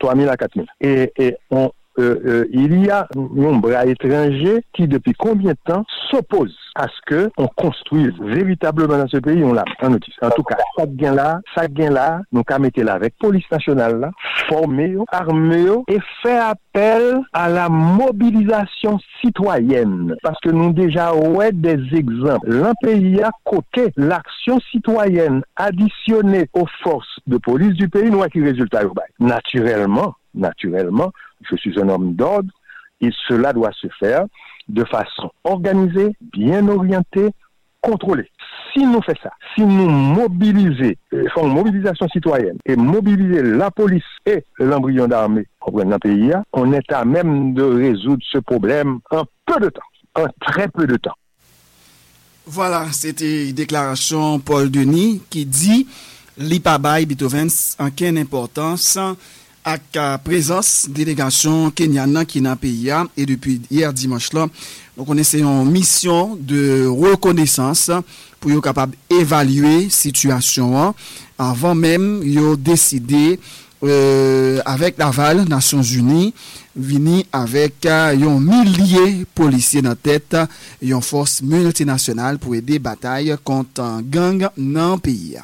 3000 à 4000. Et on il y a un bras étranger qui, depuis combien de temps, s'oppose à ce qu'on construise véritablement dans ce pays, on l'a, en outil. En tout cas, ça gain là, nous qu'à mettre là avec police nationale là, formée, armée, et faire appel à la mobilisation citoyenne. Parce que nous déjà, ouais, des exemples. L'un pays à côté, l'action citoyenne additionnée aux forces de police du pays, nous a qui résultat urbain. Naturellement, je suis un homme d'ordre et cela doit se faire de façon organisée, bien orientée, contrôlée. Si nous faisons ça, si nous faisons une mobilisation citoyenne et mobiliser la police et l'embryon d'armée dans le pays, on est à même de résoudre ce problème en très peu de temps. Voilà, c'était une déclaration Paul Denis qui dit « L'Ipabay Beethoven en quelle importance » ak présence délégation kenyana qui nan pays et depuis hier dimanche là donc on essaie en mission de reconnaissance pour yo capable évaluer situation avant même yo décider avec l'aval Nations Unies vini avec yon milliers policiers dans tête yon force multinationale pour aider bataille contre gang nan pays.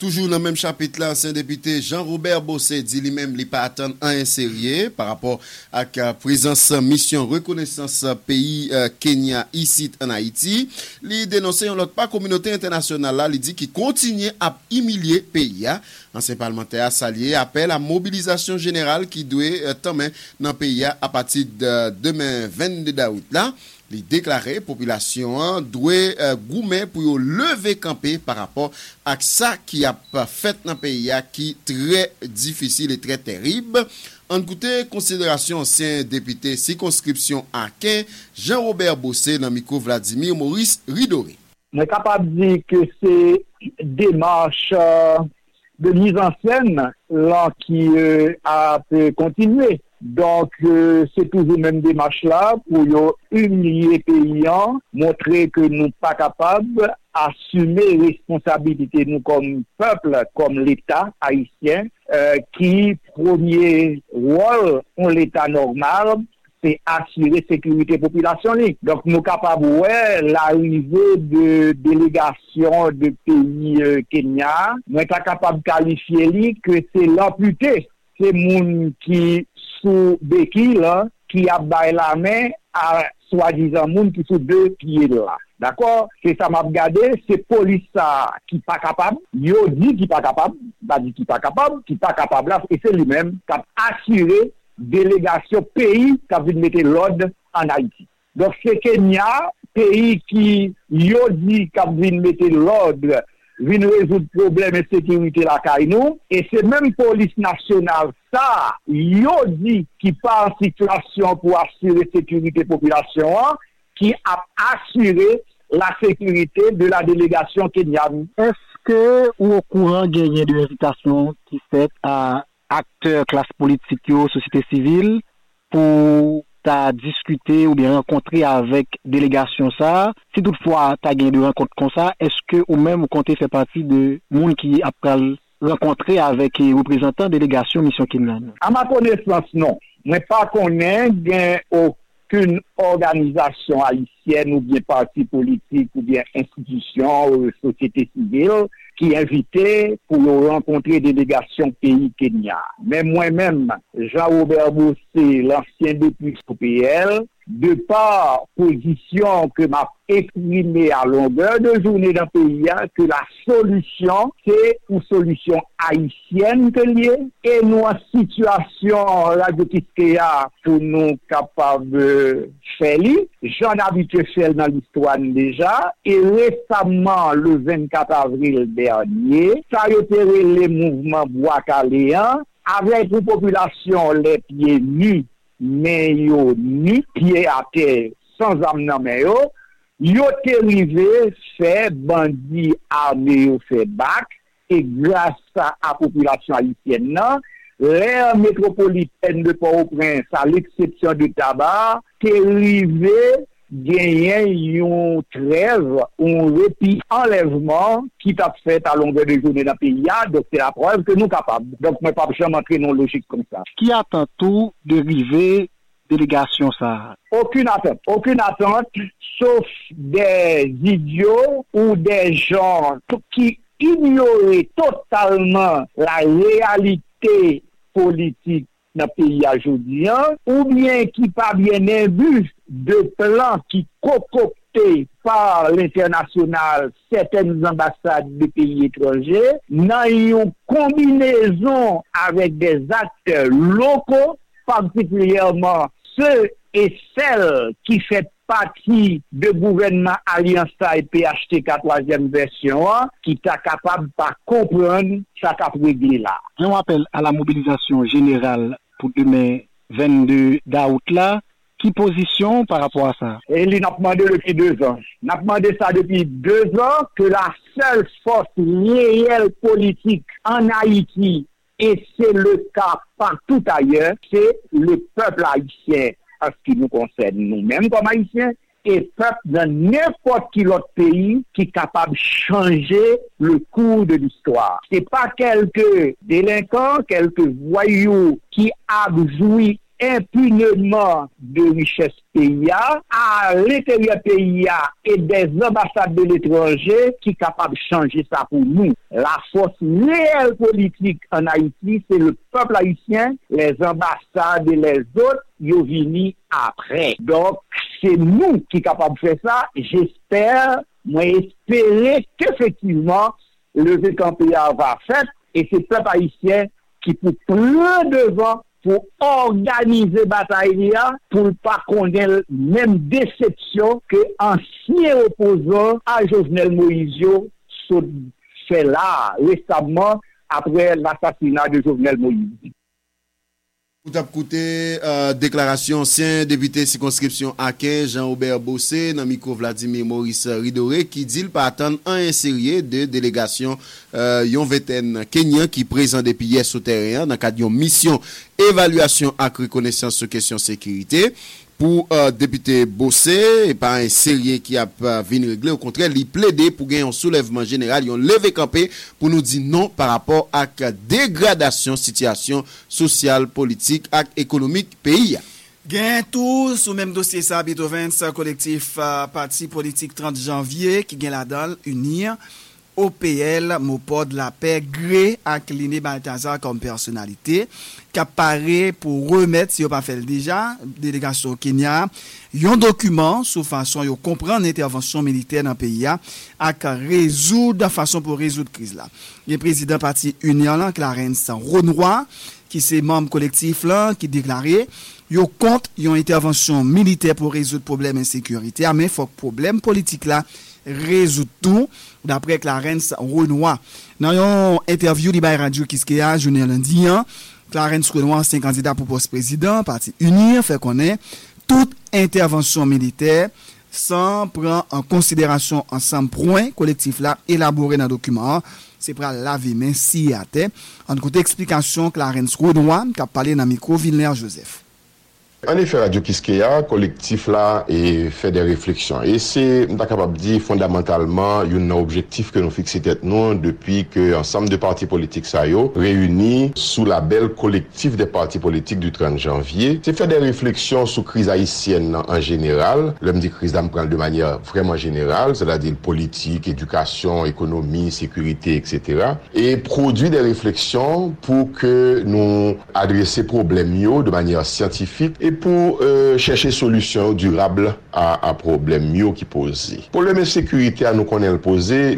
Toujours dans le même chapitre, l'ancien député Jean-Robert Bossé dit lui-même qu'il n'y a pas atteindre un sérieux par rapport à la présence mission reconnaissance pays Kenya ici en Haïti. Il dénonce l'autre pas communauté internationale, il dit qu'il continue à humilier pays. Ancien parlementaire s'allier appelle à mobilisation générale qui doit tomber dans le pays à partir de demain 22 août. Là. Les déclarés population doit goumer pour lever camper par rapport à ça qui a fait dans pays qui très difficile et très terrible. En goûter considération ancien député circonscription Aken Jean-Robert Bossé dans micro Vladimir Maurice Ridoré. On est capable de dire que c'est démarche de mise en scène là qui a pu continuer. Donc, c'est toujours même démarche là pour humilier les paysans, montrer que nous ne sommes pas capables d'assumer responsabilité nous comme peuple, comme l'État haïtien, qui premier rôle en l'État normal, c'est assurer sécurité population. Donc nous capables ouais l'arrivée de délégation de pays Kenya, nous sommes capables de qualifier li que c'est l'amputé, c'est moun qui sous béquille qui a baillé la main à soi-disant moun qui sous deux pieds là. D'accord, c'est ça m'a regardé, c'est police ça qui pas capable, yo dit qui pas capable, pas dit qui pas capable là et c'est lui-même qui a assuré délégation pays qui a venu mettre l'ordre en Haïti. Donc c'est Kenya, pays qui yo dit qui a venu mettre l'ordre, vient résoudre problème de sécurité la Kainou et c'est même police nationale ça yo dit qui pas en situation pour assurer sécurité population qui a assuré la sécurité de la délégation kenyane. Est-ce que vous êtes au courant gagné de l'invitation qui fait à acteurs, classe politique, société civile pour discuter ou bien rencontrer avec délégation ça? Si toutefois tu as gagné de rencontre comme ça, est-ce que ou même vous comptez faire partie de monde qui après rencontrer avec les représentants délégation mission kenyane? À ma connaissance non, mais pas qu'on ait gain au qu'une organisation haïtienne ou bien parti politique ou bien institution ou société civile qui invitait pour rencontrer délégation pays Kenya. Mais moi-même, Jean-Robert Bossé, l'ancien député PL, de par position que m'a exprimée à longueur de journée dans le pays, que la solution, c'est une solution haïtienne que liée, et nous en situation Radio Kiskeya pour nous capables de faire. J'en habitué faire dans l'histoire déjà, et récemment, le 24 avril dernier, ça a repéré les mouvements Bois-Caléens avec une population les pieds nus. Mais yo ni pied à terre sans amener mais yo t'arrivé fait bandit armé yo fait bac et grâce à la population haïtienne là l'aire métropolitaine de Port-au-Prince à l'exception de Tabar t'arrivé gagner une trêve un repli enlèvement qui t'a fait à longueur de journée dans le pays. Donc c'est la preuve que nous sommes capables. Donc moi pas jamais entrer dans logique comme ça. Qui attend tout dérivé délégation ça? Aucune attente sauf des idiots ou des gens qui ignorent totalement la réalité politique dans le pays aujourd'hui, ou bien qui pas bien imbu de plans qui concoctés par l'international, certaines ambassades de pays étrangers, dans une combinaison avec des acteurs locaux, particulièrement ceux et celles qui font partie de gouvernement Alliance et PHTK 3e version qui est capable de comprendre ça qu'a réglé là. On appelle à la mobilisation générale pour demain 22 d'août là. Qui position par rapport à ça? Et il n'a demandé depuis 2 ans. N'a demandé ça depuis 2 ans que la seule force réelle politique en Haïti, et c'est le cas partout ailleurs, c'est le peuple haïtien en ce qui nous concerne nous-mêmes comme haïtiens et peuple dans n'importe quel autre pays qui est capable de changer le cours de l'histoire. C'est pas quelques délinquants, quelques voyous qui abjouent impunément de richesse PIA à l'intérieur PIA et des ambassades de l'étranger qui sont capables de changer ça pour nous. La force réelle politique en Haïti, c'est le peuple haïtien, les ambassades et les autres, ils viennent après. Donc, c'est nous qui sommes capables de faire ça. J'espère qu'effectivement, le VKPA va faire et c'est le peuple haïtien qui pour plein devant pour organiser bataille pour pas qu'on ait même déception que ancien opposant à Jovenel Moïse sont fait là récemment après l'assassinat de Jovenel Moïse. Vous avez écouté déclaration ancien député circonscription Aken Jean-Aubert Bossé dans micro Vladimir Maurice Ridoré qui dit le pas attendre un série de délégation yon vingtaine kenyan qui présente des pièces souterraines dans cadre d'une mission évaluation à reconnaissance sur question sécurité. Pour député Bossé, pas un sérieux qui a venu régler, au contraire, il plaidait pour gagner un soulèvement général, ils ont levé campé pour nous dire non par rapport à la dégradation situation sociale, politique et économique pays. Gain tout sous même dossier ça Beethoven collectif parti politique 30 janvier qui gain la dalle unir OPL Mopod la paix gré incliné Balthazar comme personnalité qui apparaît pour remettre si on pas fait déjà délégation Kenya un document sous façon yo comprendre intervention militaire dans pays a résoudre façon pour résoudre crise là. Le président parti union Clarens Renois qui c'est membre collectif là qui déclaré yo compte yon intervention militaire pour résoudre problème insécurité mais faut problème politique là résoudre tout d'après Clarens Renois dans yon interview li bay Radio Kiskeya journée lundi Clarens Renois ancien candidat pour poste président parti unir fait connaître toute intervention militaire sans prendre en considération ensemble point collectif là élaboré dans document c'est pour laver main si à terre en côté explication Clarens Renois qui a parlé dans micro Villeneuve Joseph. En effet, Radio Kiskeya, collectif là, et fait des réflexions. Et c'est, on est capable de dire, fondamentalement, un objectif que nous fixons tête nous depuis que ensemble de partis politiques ça yo réunis sous la belle collectif des partis politiques du 30 janvier. C'est faire des réflexions sur crise haïtienne en général. L'homme dit crise d'âme prend de manière vraiment générale, c'est-à-dire politique, éducation, économie, sécurité, etc. Et produit des réflexions pour que nous adresser problème yo de manière scientifique. Et pour chercher solution durable à problème mieux qui pose. Problème sécurité à nous connaît le poser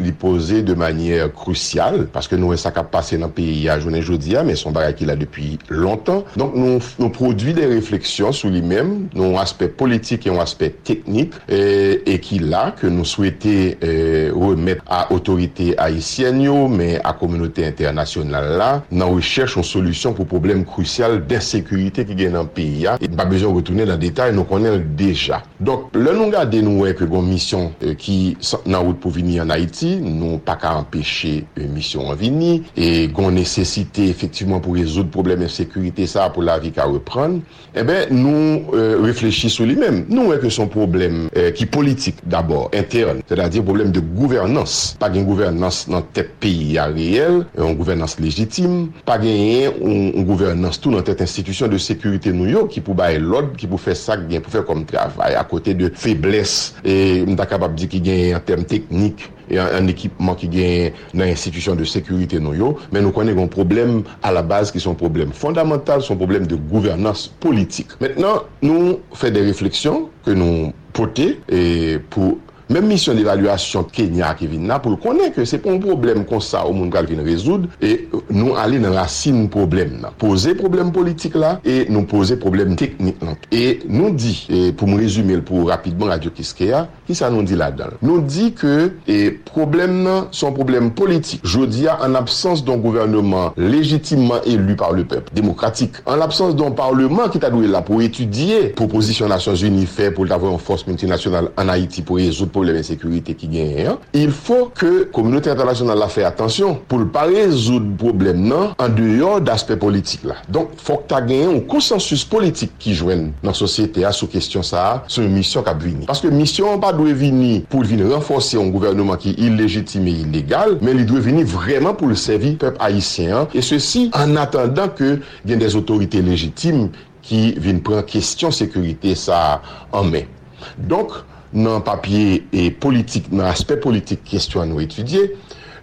de manière cruciale parce que nous ça qu'a passé dans pays à journée jodia mais son bagage qu'il a depuis longtemps. Donc nous produit des réflexions sur lui-même, un aspect politique et un aspect technique et qui là que nous souhaiter remettre à autorité haïtienne mais à communauté internationale là, dans recherche une solution pour problème crucial d'insécurité qui gagne dans pays à pas besoin de retourner dans le détail, nous connaissons déjà. Donc, le nous garder nous que une mission qui est en route pour venir en Haïti, nous pas qu'à empêcher une mission en venir et qu'on nécessité effectivement pour résoudre problème de sécurité ça pour la vie qu'à reprendre. Eh ben, nous réfléchissons sur lui-même. Nous que son problème qui politique d'abord interne, c'est-à-dire problème de gouvernance, pas une gouvernance dans tête pays à réel, une gouvernance légitime, pas gagner une gouvernance tout dans tête institution de sécurité New York qui pour l'ordre qui pour faire ça bien pour faire comme travail à côté de faiblesse et on est capable de dire qu'il y a un terme technique et un équipement qui gagne dans institution de sécurité non yo mais nous connaissons un problème à la base qui sont problèmes fondamentaux sont problèmes de gouvernance politique. Maintenant nous fait des réflexions que nous porter et pour même mission d'évaluation Kenya qui vient là pour connaître que c'est pas un problème comme ça au monde qui vient résoudre et nous aller dans racine problème là poser problème politique là et nous poser problème technique là et nous dit et pour me résumer pour rapidement Radio Kiskeya qui ça nous dit là-dedans nous dit que et problème là sont problème politique jodia en absence d'un gouvernement légitimement élu par le peuple démocratique en l'absence d'un parlement qui t'a doué là pour étudier proposition Nations Unies fait pour avoir une force multinationale en Haïti pour résoudre problème de sécurité qui gagne. Hein? Il faut que communauté internationale la fait attention pour ne pas résoudre problème non en dehors d'aspect politique là. Donc faut que tu gagnes un consensus politique qui joigne dans société à sous question ça, sur une mission qui venir. Parce que mission pas doit venir pour venir renforcer un gouvernement qui illégitime et illégal, mais il doit venir vraiment pour le servir peuple haïtien hein? Et ceci en attendant que il y ait des autorités légitimes qui viennent prendre question sécurité ça en main. Donc dans papier et politique, dans aspect politique question à nous étudier,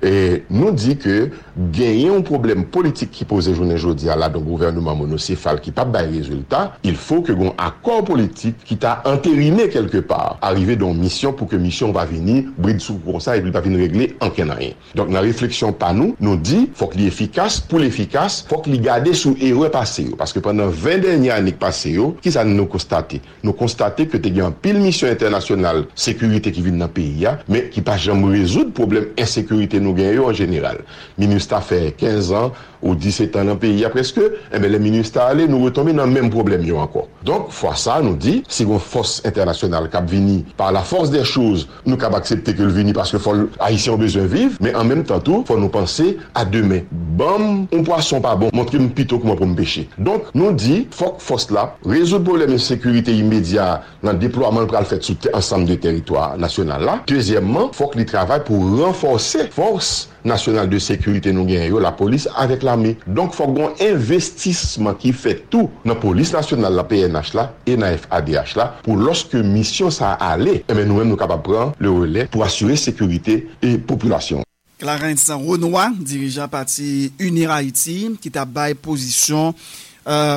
et nous dit que gagner un problème politique qui pose journée aujourd'hui à la d'un gouvernement monocéphale qui pas bail résultat, il faut que un accord politique qui t'a entériné quelque part, arriver dans mission pour que mission va venir bride sous pour ça et puis pas venir régler en rien. Donc la réflexion pas nous, nous dit faut qu'il efficace, pour l'efficace, faut qu'il garder sous erreur passé parce que pendant 20 dernières années passées, qui ça nous constater? Nous constater que t'es en pile mission internationale sécurité qui vient dans pays mais qui pas jamais résoudre problème insécurité nous gagne en général. Ministre fait 15 ans ou 17 ans dans le pays presque et ben les ministres allés nous retomber dans le même problème yo encore. Donc fois ça nous dit si une force internationale cap vini par la force des choses nous cap accepter que le vini parce que faut haïtien besoin vivre mais en même temps tout faut nous penser à demain. Bam, on poisson pas bon, montre moi plutôt comment pour me pêcher. Donc nous dit faut force là résoudre problème de sécurité immédiat dans le déploiement pour le faire sur ensemble de territoire national là. Deuxièmement, faut qu'il travaille pour renforcer force nationale de sécurité nous gagne la police avec l'armée. Donc faut qu'on investissement qui fait tout dans la police nationale, la PNH là et dans FADH là pour lorsque mission ça allait et nous même nous capable prendre le relais pour assurer sécurité et population. Clarens Renois, dirigeant parti Unir Haïti qui t'a bail position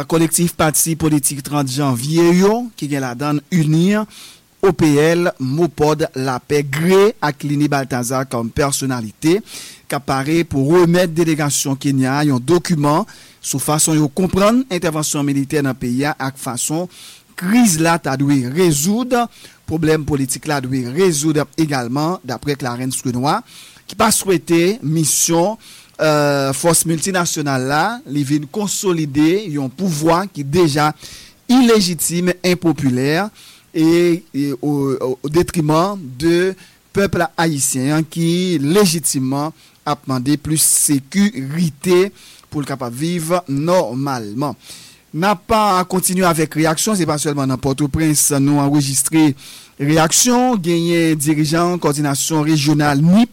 collectif parti politique 30 janvier yo qui gagne la donne Unir OPL, Mopod, La Paix, Gré, Aklini Baltazar comme personnalité, qui apparaît pour remettre délégation Kenya un document sous façon de comprendre intervention militaire dans le pays avec façon crise là ta dû résoudre problème politique là dû résoudre également d'après Clarens Renois qui pas souhaité mission force multinationale là li vinn consolider un pouvoir qui déjà illégitime impopulaire et au détriment de peuple haïtien qui légitimement a demandé plus sécurité pour le capable vivre normalement. N'a pas continué avec réaction, c'est pas seulement dans Port-au-Prince nous enregistré réaction, gagné dirigeant coordination régionale NIP,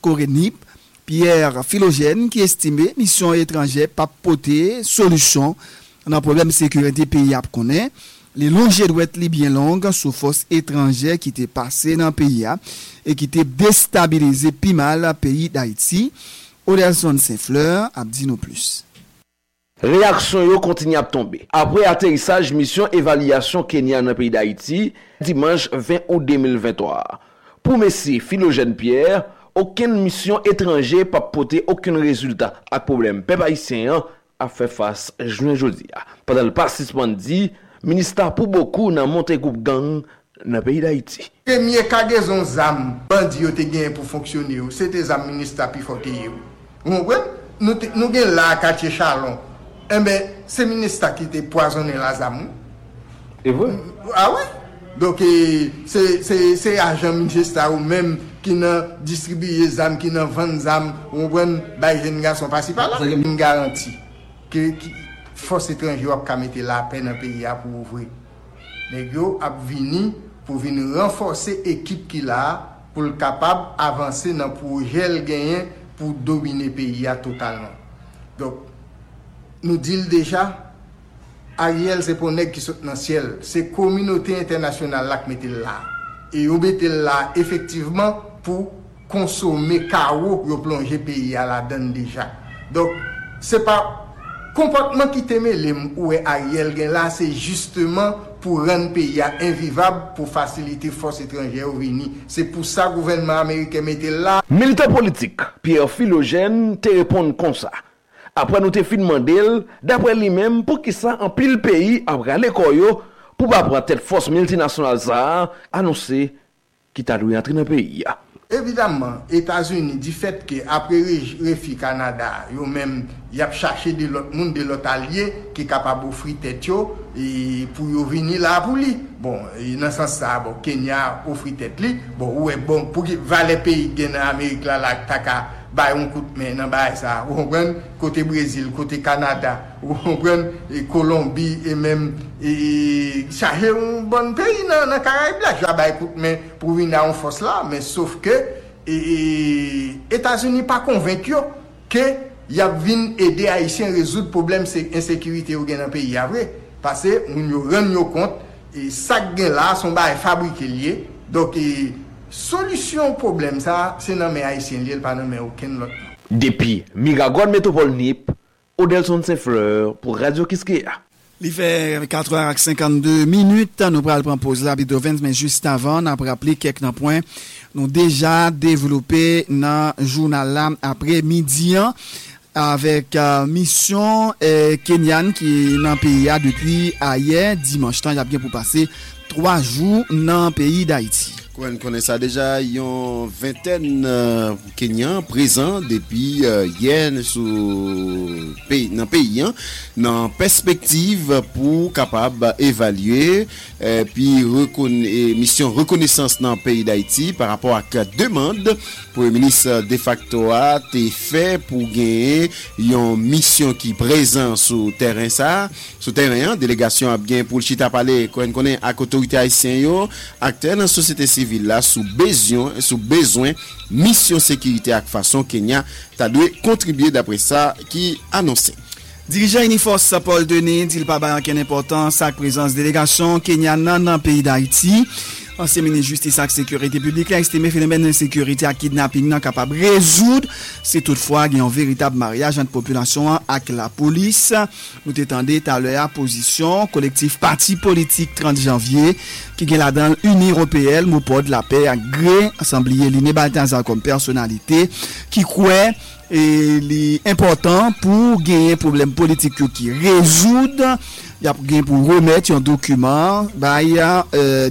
Corée NIP, Pierre Philogène qui estimait mission étrangère pas porter solution dans problème sécurité pays a connaît. Les longues douettes li bien longues sous force étrangère qui t'est passé dans pays et qui t'est déstabilisé pi mal pays d'Haïti. Orelson Saint-Fleur a dit nous plus. Réaction yo continue à tomber. Après atterrissage mission évaluation Kenya dans pays d'Haïti dimanche 20 août 2023. Pour Messi Philogène Pierre, aucune mission étrangère pas porter aucun résultat à problème peuple haïtien a fait face juin jodi. Pendant le participant dit ministère pour beaucoup dans monter groupe gang dans pays d'Haïti. Premier cargaison zam bandi yo te gagne pour fonctionner, c'était zam ministère puis forte yo. Nous gagne là quartier Chalon. Eh ben c'est ministère qui te poisonné la zam. Et vous? Ah oui. Donc c'est agent ministère ou même qui n'a distribué zam, qui n'a vend zam, on prend bail jeune garçon pas si par là. Une garantie que force étrangère qui a mis la peine dans pays pour ouvrir. Les gens ont venu pour venir renforcer l'équipe qui a pour être capable d'avancer dans le projet gagné pour dominer le pays totalement. Donc, nous disons déjà, Ariel, c'est pour les qui sont dans le ciel. C'est la communauté internationale qui met là. Et ils mettent là, effectivement, pour consommer le chaos pour plonger le pays à la donne déjà. Donc, ce n'est pas comportement qui t'aimait les ou Ariel là c'est justement pour rendre pays invivable pour faciliter force étrangère au venir. C'est pour ça le gouvernement américain mettait là. Militant politique Pierre Philogène te répond comme ça. Après nous te fin mandel d'après lui-même pour qui ça en pile pays après les koyo pour pas prendre tête force multinationale ça annoncer qui t'a lui entrer dans pays. Évidemment, États-Unis du fait que après refi Canada, yo même y a cherché de l'autre monde de l'autre allié qui est capable offrir tête yo et pour yo venir là pour lui. Bon, dans sens ça bon Kenya offrir tête lui. Bon, ouais bon pour valer pays gain en Amérique là la taka bay on coup de main dans bay ça. Vous comprenez côté Brésil, côté Canada, vous comprenez et Colombie et même et chercher un bon pays dans Caraïbes là, je bay coup de main pour venir en force là, mais sauf que et États-Unis pas convaincu que y a vinn aider haïtien résoudre problème c'est insécurité au gain dans pays vrai parce que on yo rend yo compte et ça gain là son bail fabriqué lié donc solution problème ça c'est dans mes haïtien lié pas dans mes aucun l'autre depuis Miragon métropole Nip Odelson Saint-Fleur pour Radio Kiskeya. Il fait 4h52 minutes, nous pral prendre pause là Beethoven mais juste avant n'a rappeler quelques points nous déjà développé dans journal là après-midi avec mission kenyane qui est dans pays depuis hier dimanche temps il y a bien pour passer 3 jours dans pays d'Haïti. On connaît ça déjà, il y a une vingtaine Kenyans présents depuis hier dans pays dans perspective pour capable évaluer puis mission reconnaissance dans pays d'Haïti par rapport à demande premier ministre de facto a été fait pour gagner une mission qui présent sur terrain ça sur terrain délégation a bien pour chita parler on connaît à autorité haïtienne yo acteur dans société civile civile là sous besoin mission sécurité ak façon Kenya ta doit contribuer d'après ça qui annoncé. Dirigeant Uniforce Paul Denis dit pas ba aucune importance sa présence délégation kenyana dans pays d'Haïti. Ancien ministre justice et sécurité publique a estimé phénomène d'insécurité à kidnapping non capable résoudre. C'est toutefois qu'il y a un véritable mariage entre population avec la police. Nous t'étendons à leur position collectif parti politique 30 janvier qui est là dans l'Union européenne mot de la paix agré assemblée l'inébattant comme personnalité qui croit et li important pour gagner problème politique qui résoudre y a pour remettre un document ba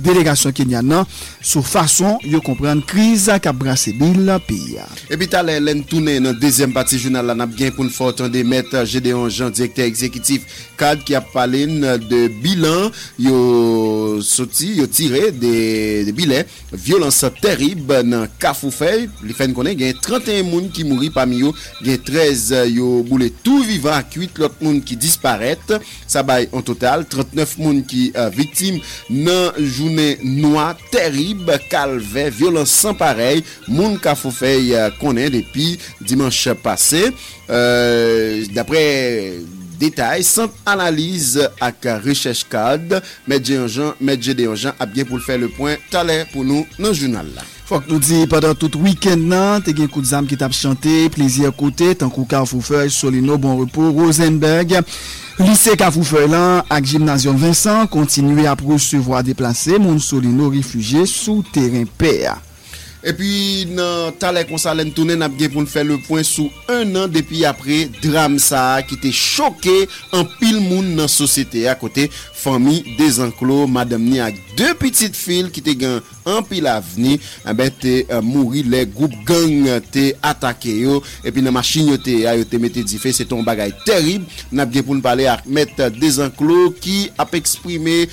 délégation kenyana sur façon yo comprendre crise qui a brassé bill pays et puis t'allais l'en tourner dans deuxième partie journal là n'a bien pour nous faire entendre maître Gédéon Jean directeur exécutif cadre qui a parlé de bilan yo sorti yo tiré des bilets violence terrible dans Cafoufeuille li fait connait gagne 31 moun qui mouri parmi yo gagne 13 yo boulé tout vivant 8 l'autre moun qui disparaît ça bail en total 39 moun qui victimes dans journée noire terrible calvaire violence sans pareil moun Cafoufeuille connait depuis dimanche passé d'après détail sans analyse avec recherche cadre Medjean Jean a bien pour faire le point talent pour nous dans journal là. Faut que nous dit pendant tout week-end là t'es gen coup de zam qui t'a chanté plaisir côté tant coup Carrefourfeuille Solino bon repos Rosenberg lycée Carrefourfeuille là avec gymnasium Vincent continuer à recevoir déplacer moun Solino réfugié sous terrain père. Et puis dans Talek on s'allène tourner n'a bien pour nous faire le point sous un an depuis après drame ça qui était choqué en pile monde dans société à côté famille des enclos madame ni avec deux petites filles qui étaient gain en pile avenir t'es mouri les groupes gang t'es attaqué yo et puis dans machine yo t'es metté di fait c'est ton bagage terrible n'a bien pour nous parler avec maître des enclos qui a exprimé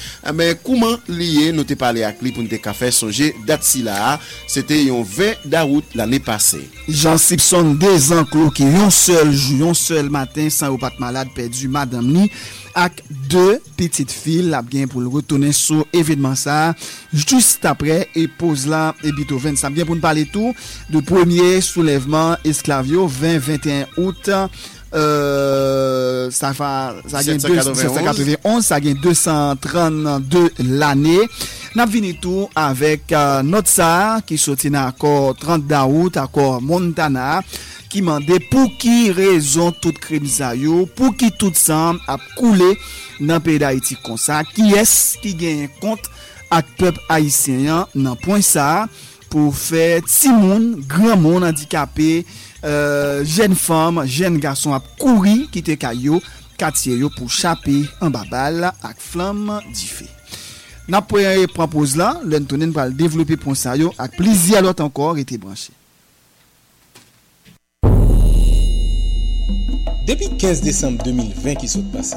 comment lié nous t'es parlé avec lui pour nous t'es café songer date si là c'était yon 20 d'août l'année passée. Jean Simpson des enclos qui yon seul matin sans ou pas malade perdu madame ni ak deux petites filles la bien pour le retourner sur événement ça juste après et pose là et Beethoven ça bien pour nous parler tout de premier soulèvement esclavio 20-21 août ça gagne 791 ça gagne 232 l'année n'a vini tout avec notre ça qui sorti dans accord 30 d'août accord Montana qui mandait pour qui raison toute crime ça yo pour qui tout ça a coulé dans pays d'Haïti comme ça qui est qui gagne compte avec peuple haïtien dans point ça pour faire petit monde grand monde handicapé jeune femme jeune garçon a courir quitter caillou quartier yo pour chaper en babal avec flamme d'feu. N'a pas propose là l'entonne va développer point ça yo avec plaisir l'autre encore était branché. Depuis 15 décembre 2020 qui s'est passé,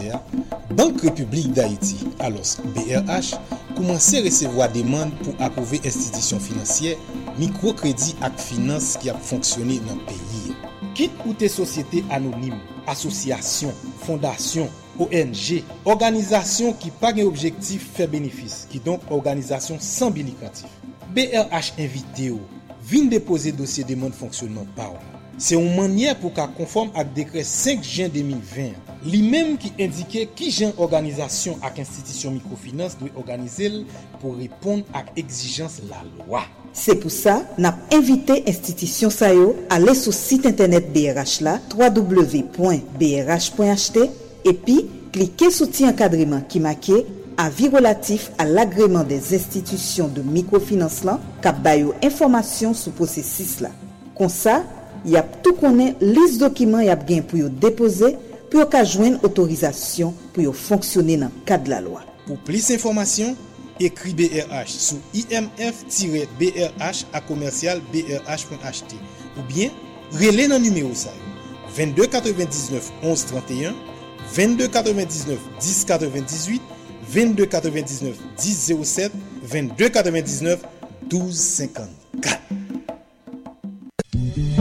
Banque République d'Haïti, alors BRH, commençait à recevoir des demandes pour approuver institutions financières, microcrédits et finances qui a fonctionné dans le pays. Quitte ou tes sociétés anonymes, associations, fondations, ONG, organisations qui n'ont pas d'objectif faire bénéfice, qui donc organisations sans but lucratif. BRH invite ou, vient déposer dossier demande fonctionnement par an. C'est une manière pour qu'à conforme à décret 5 juin 2020, lui-même qui indiquait qui genre organisation avec institution microfinance doit organiser pour répondre à exigence la loi. C'est pour ça n'a invité institution ça yo aller sur site internet BRH là www.brh.ht et puis cliquer sur petit encadrement qui marqué avis relatif à l'agrément des institutions de microfinance là cap ba yo information sur processus là. Comme ça y a tout connaît liste document y a gain pour yo déposer pour yo ka joindre autorisation pour yo fonctionner dans cadre la loi. Pour plus d'informations, écris BRH sur imf-brh@brh.ht ou bien relez dans numéro ça 22 99 11 31 22 99 10 98 22 99 10 07 22 99 12 54.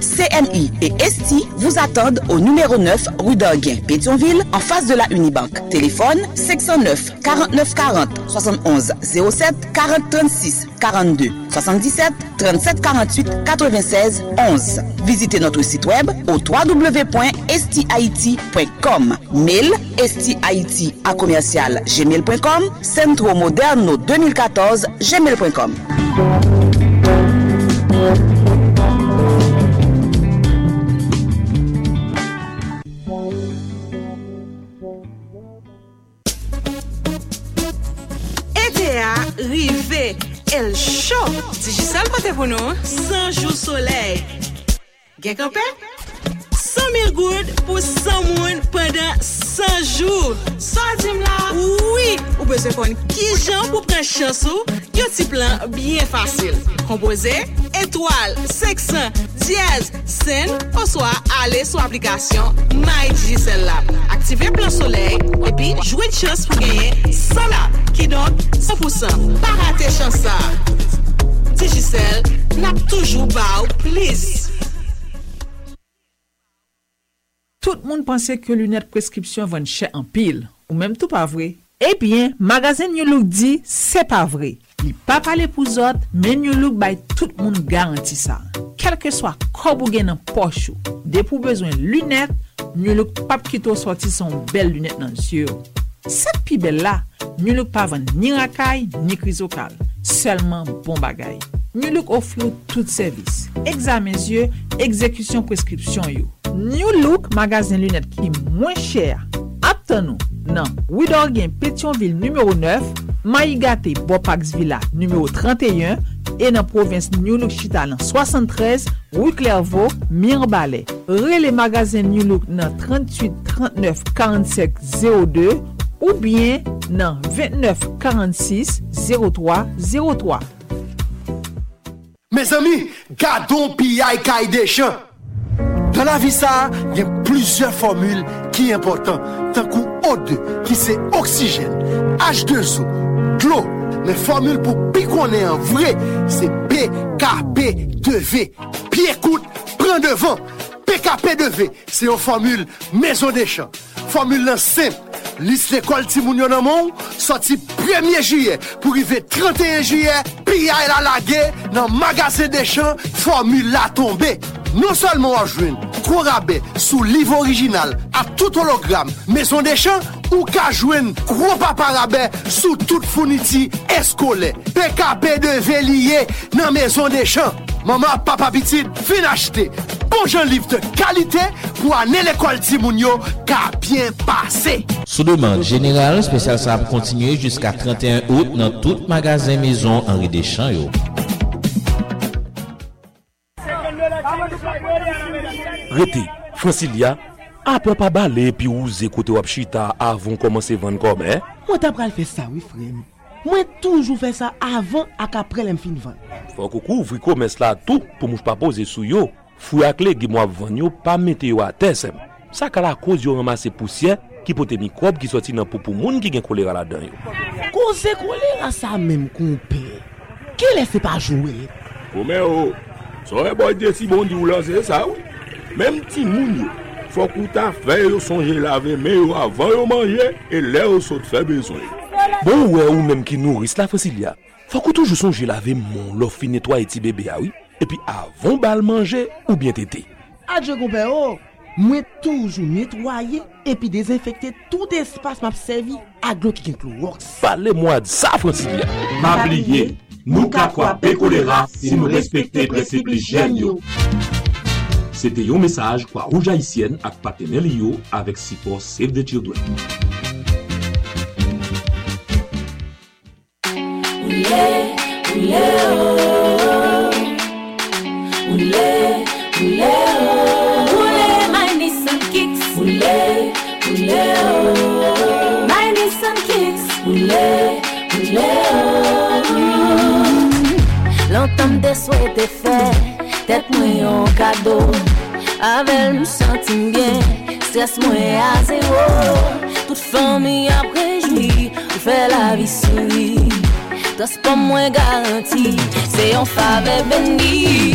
CNI et ESTI vous attendent au numéro 9 rue d'Anguin, Pétionville, en face de la Unibank. Téléphone 509 49 40 71 07 40 36 42 77 37 48 96 11. Visitez notre site web au www.estihaiti.com. Mail estihaiti@gmail.com. Centro Moderno 2014 gmail.com. Rivé, elle chaud. C'est juste ça le côté pour nous. 100 jours soleil. Gè campé? 100 000 gouttes pour 100 moun pendant 100 jours. Ça dim là? Oui, ou besoin qu'on qui gens pour prendre chance ou un petit plan bien facile. Composé étoile 500 dièse scène ou soit aller sur application MyG celle-là. Activez plan soleil et puis jouez de chance pour gagner 100 là. Qui donc 100%. Pas rater chance ça. Digicel n'a toujours pas please. Tout le monde pensait que lunettes prescription vont cher en pile ou même tout pas vrai. Eh bien, magasin New Look dit c'est pas vrai. Il pas parler pour autres, mais New Look by tout le monde garantit ça. Quel que soit cobougen en poche, dès pour besoin lunettes, New Look pas quito sorti son belle lunette dans yeux. Cette pi belle là, New Look pas vend ni racaille ni chrysocale, seulement bon bagay. New Look offre tout service, examen yeux, exécution prescription yo. New Look magasin lunettes qui moins cher. Aptez-nous. Non, Widorgien Pétionville numéro 9, Maïgate Bopax Villa numéro 31 et dans province New Look Chitalan 73, Rue Clairvaux, Mirbalet. Relais magasin New Look dans 38 39 47 02 ou bien dans 29 46 03 03. Mes amis, gardons PI Kai Deschamps. Dans la vie ça, il y a plusieurs formules qui sont importantes. Tant que O2 qui c'est oxygène, H2O, GLO. Mais formule pour pi qu'on est en vrai, c'est PKP2V. Pi écoute, prends devant. PKP2V, c'est une formule Maison des Champs. Formule simple. Liste l'école Timounio Namon, sorti 1er juillet pour arriver 31 juillet, pi à la laguer dans magasin des champs, formule la tombée. Non seulement en juin, gros rabais sous livre original à tout hologramme Maison des Champs ou qu'à joindre gros papa rabais sous toute fourniture scolaire. PKP de Vélier dans Maison des Champs. Maman, papa petite, fin acheter. Bon genre livre de qualité pour aller à l'école Timounio qu'a bien passé. Sous demande générale, spécial ça va continuer jusqu'à 31 août dans tout magasin Maison Henri Deschamps. Yo. Rete, Francilia, après pas balé puis oser côté wap chita avant commencer vendre comme hein. Moi t'a pral faire ça oui frère. Moi toujours faire ça avant et après l'aime fin vendre. Faut que couvre commerce là tout pour mouche pas poser sou yo. Fou ak lè gimo vendre yo pas mettre yo à terre sem. Ça ka la cause yo ramasser poussière qui pote microbe qui sorti dans pou moun qui gen choléra là dedans yo. Cause choléra ça même compé. Qui laisse pas jouer. Comment so e bon de si bon di ou lancer ça oui. Même ti moun yo, faut qu'on ta fait yo songer laver mais yo avant yo manger et lè yo saute faire besoin. Bon ouais ou même qui nourrissent la Francilia. Faut qu'on toujours songer laver mon l'off fin nettoyer ti bébé ah oui et puis avant bal manger ou bien tété. Adieu compère, moi toujours nettoyer et puis désinfecter tout espace m'a servi à glo qui inclut. Parlez-moi de ça Francilia. M'ablier nous capons de choléra si nous respectons les principes d'hygiène. C'était un message pour Rouge Haïtienne et partenaire avec support Save the Children. L'entame des souhaits de faire, tête moi en cadeau. Avec me sentir bien, stress moi à zéro. Toute famille a préjoui, on fait la vie sourire. Transport moins garanti, c'est en faveur béni.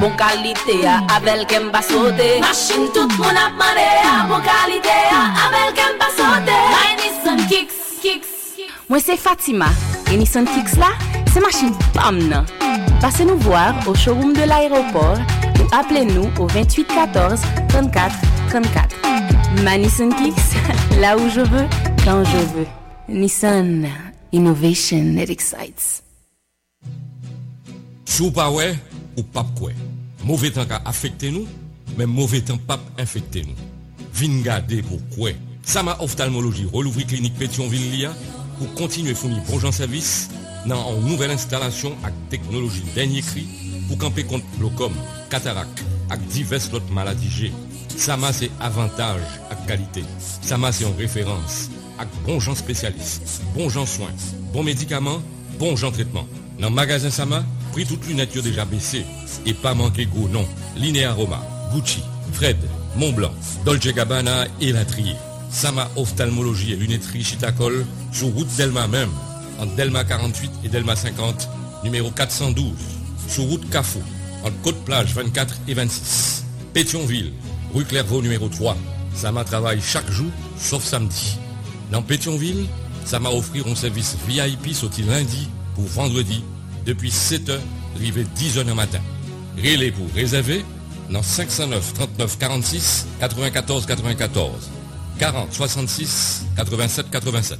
Bon qualité avec qu'aime pas sauter machine tout mon a demandé à bon qualité avec qu'aime pas sauter Nissan Kicks moi c'est Fatima et Nissan Kicks là c'est machine bam nan. Passez nous voir au showroom de l'aéroport ou appelez-nous au 28 14 34 34 ma Nissan Kicks là où je veux quand je veux Nissan Innovation it excites Choupaoué ou pape quoi mauvais temps qu'a affecté nous mais mauvais temps pape infecté nous vinn garder pour quoi Sama Ophthalmologie relouvri clinique Pétionville Lia pour continuer fournir bon gens service dans une nouvelle installation avec technologie dernier cri pour camper contre glaucome cataracte avec diverses autres maladies G Sama c'est avantage avec qualité Sama c'est en référence avec bon gens spécialistes bon gens soins bon médicaments bon gens traitement dans magasin Sama prix toute lunette déjà baissée et pas manquer gros noms Linéa Roma, Gucci, Fred, Montblanc, Dolce Gabbana et Latrier. Sama Ophthalmologie et lunetterie Chitacol sur route Delma même, entre Delma 48 et Delma 50, numéro 412, sur route Cafou, entre Côte-Plage 24 et 26, Pétionville, rue Clairvaux numéro 3. Sama travaille chaque jour sauf samedi. Dans Pétionville, Sama offrir un service VIP sauté lundi pour vendredi. Depuis 7h, arrivé 10h du matin. Relais pour réserver dans 509 39 46 94 94 40 66 87 87.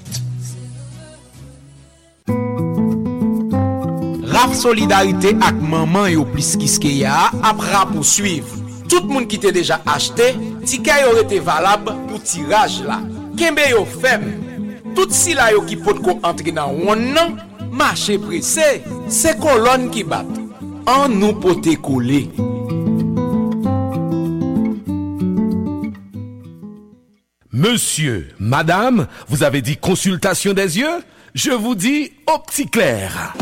Rap solidarité avec maman et au plus Kiskeya après pour suivre. Tout le monde qui t'a déjà acheté, ticket aurait été valable pour tirage là. Kembe yo faible. Tout si là yo qui peut entrer dans one nan. Marché pressé, c'est colonne qui bat. En nous poté coller. Monsieur, madame, vous avez dit consultation des yeux? Je vous dis OptiClaire.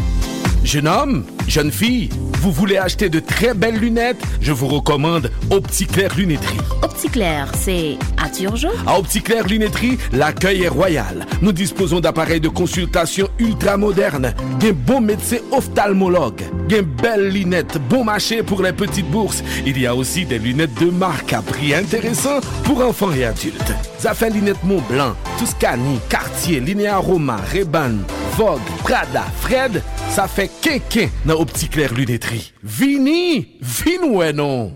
Jeune homme, jeune fille, vous voulez acheter de très belles lunettes? Je vous recommande OptiClaire Lunetterie. OptiClaire, c'est à Turgeon? À OptiClaire Lunetterie, l'accueil est royal. Nous disposons d'appareils de consultation ultra modernes, d'un bon médecin ophtalmologue, d'une belle lunette, bon marché pour les petites bourses. Il y a aussi des lunettes de marque à prix intéressant pour enfants et adultes. Ça fait lunettes Montblanc, Tuscany, Cartier, Linéa Roma, Ray-Ban, Vogue, Prada, Fred, ça fait quinquin dans OptiClaire Lunetterie. Vini, vinoué non.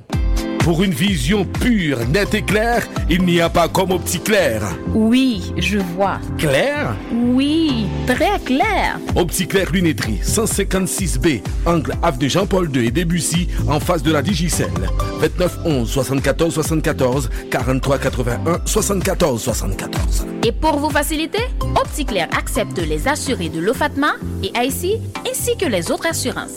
Pour une vision pure, nette et claire, il n'y a pas comme OptiClaire. Oui, je vois. Claire? Oui, très clair. OptiClaire Lunetterie, 156B, angle avenue Jean-Paul II et Debussy, en face de la Digicel. 29 11 74 74 43 81 74 74. Et pour vous faciliter, OptiClaire accepte les assurés de l'OFATMA et IC, ainsi que les autres assurances.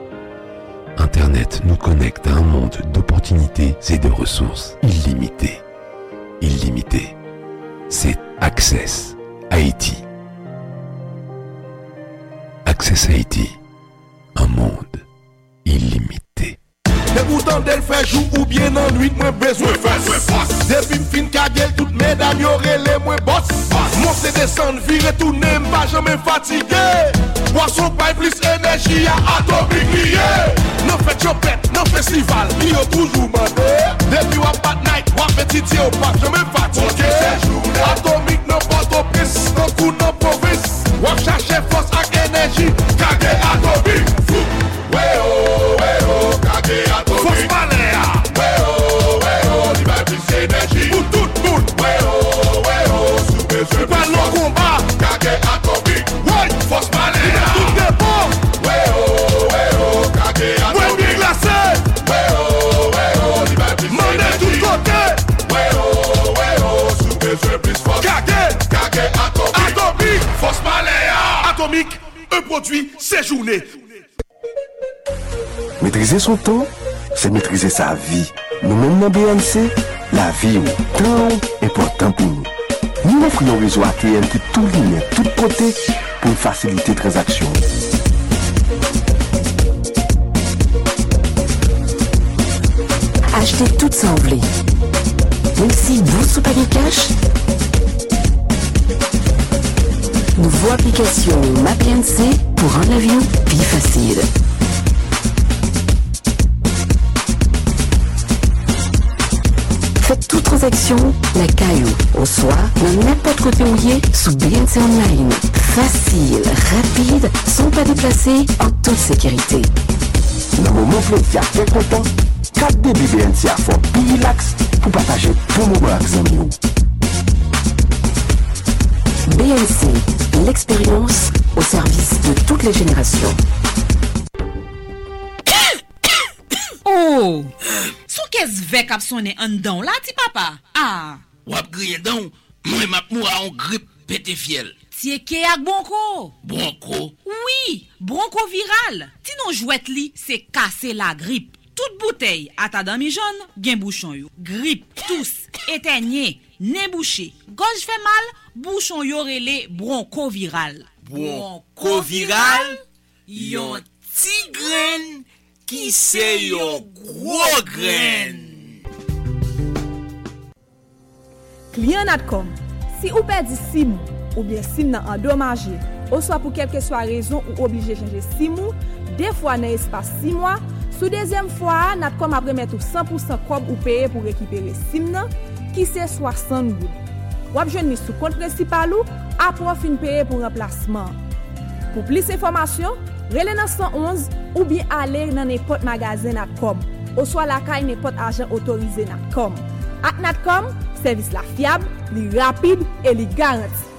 Internet nous connecte à un monde d'opportunités et de ressources illimitées. Illimitées, c'est Access Haïti. Access Haïti, monde illimité. Et pourtant d'elle fait jour ou bien en nuit, moins besoin face. Depuis fin kagel, toutes mesdames y'aurait les moins boss. Monter, descendre, virer, tourner, pas jamais fatigué. Boisson, pas plus énergie à atomique. Non fait chopette, non festival, il y a toujours mandé. Depuis ou pas night, ou fait titi ou pas jamais fatigué. Atomique, non pas au piste, non coup, non province. Ou chercher force avec énergie, kagel atomique. Un produit séjourné. Maîtriser son temps, c'est maîtriser sa vie. Nous-mêmes dans BNC, la vie au temps est importante pour nous. Nous offrons un réseau ATM qui tout ligne, tout côté pour faciliter les transactions. Achetez tout semblé. Même si vous sous panier cash. Nouveau application MapNC pour un avion plus facile. Faites toute transaction, la caillou, au soir, dans n'importe côté mouillé, sous BNC Online. Facile, rapide, sans pas déplacer, en toute sécurité. Dans mon moment il y a quelques temps, 4 débits BNC à fond, bilax, pour partager tout mon axe en nous. BNC, l'expérience au service de toutes les générations. Oh! Sou qu'est-ce vek ap sonne en dedans là, ti papa? Ah! Ou ap griye dedans, moi m'a moura en grippe pété fiel. Ti eke ak bronco. Bronco? Oui, bronco viral. Ti non jouet li, c'est casser la grippe. Toute bouteille à ta dami jaune, gen bouchon yo. Grippe, tous, éteigné, nez bouché. Gorge fait mal. Bouchon yorele broncoviral. Broncoviral, yon ti gren ki se yon gros gren. Client Natcom, si ou perdi sim ou bien sim nan endommagé, ou soit pour quelque soit raison ou obligé changer sim ou deux fois dans espace 6 mois, sous deuxième fois Natcom a remettre 100% cob ou payer pour récupérer sim nan qui c'est 60 goud. Ou ap jwenn ni sou compte principal ou après fin payer pour remplacement. Pour plus d'informations, relè nan 111 ou bien aller dans n'importe magasin Natcom ou soit la caille n'importe agent autorisé Natcom. Ak Natcom, service la fiable, li rapide et li garanti.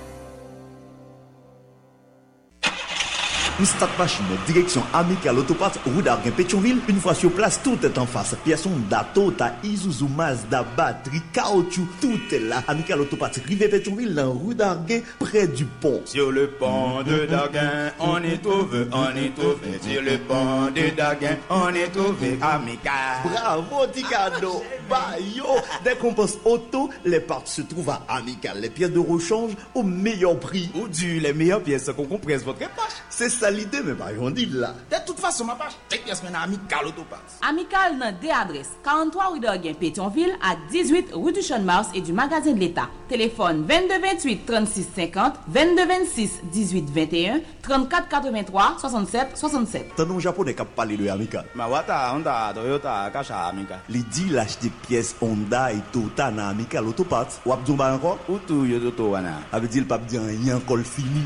Stade machine direction Amical Autoparts rue d'Arguin Pétionville. Une fois sur place, tout est en face. Pièces d'Ato, ta Isuzu, Mazda, batterie, caoutchouc, tout est là. Amical Autoparts rive Pétionville dans rue d'Arguin près du pont. Sur le pont de Darguin, on est trouvé. Sur le pont de Darguin, on est trouvé Amical. Bravo Ticado. Bayo. Dès qu'on pense auto, les parts se trouvent à Amical. Les pièces de rechange au meilleur prix. Ou du les meilleures pièces qu'on compresse votre épargne. C'est ça l'idée, mais pas on dit là. De toute façon, ma page, check pièce maintenant Amical Autoparts. Amical n'a des adresses 43 rue d'Orguin Pétionville à 18 rue du Champ-de-Mars et du magasin de l'État. Téléphone 2228 36 50 2226 18 21 34 83 67 67. T'as non japonais qui a parlé de Amical. Ma wata Honda Toyota Kacha Amical. Il dit l'acheter pièces Honda et Toyota na Amical Autoparts. Ou abdouma encore ou tout yo toto wana. Avait dit le pape dit rien encore fini.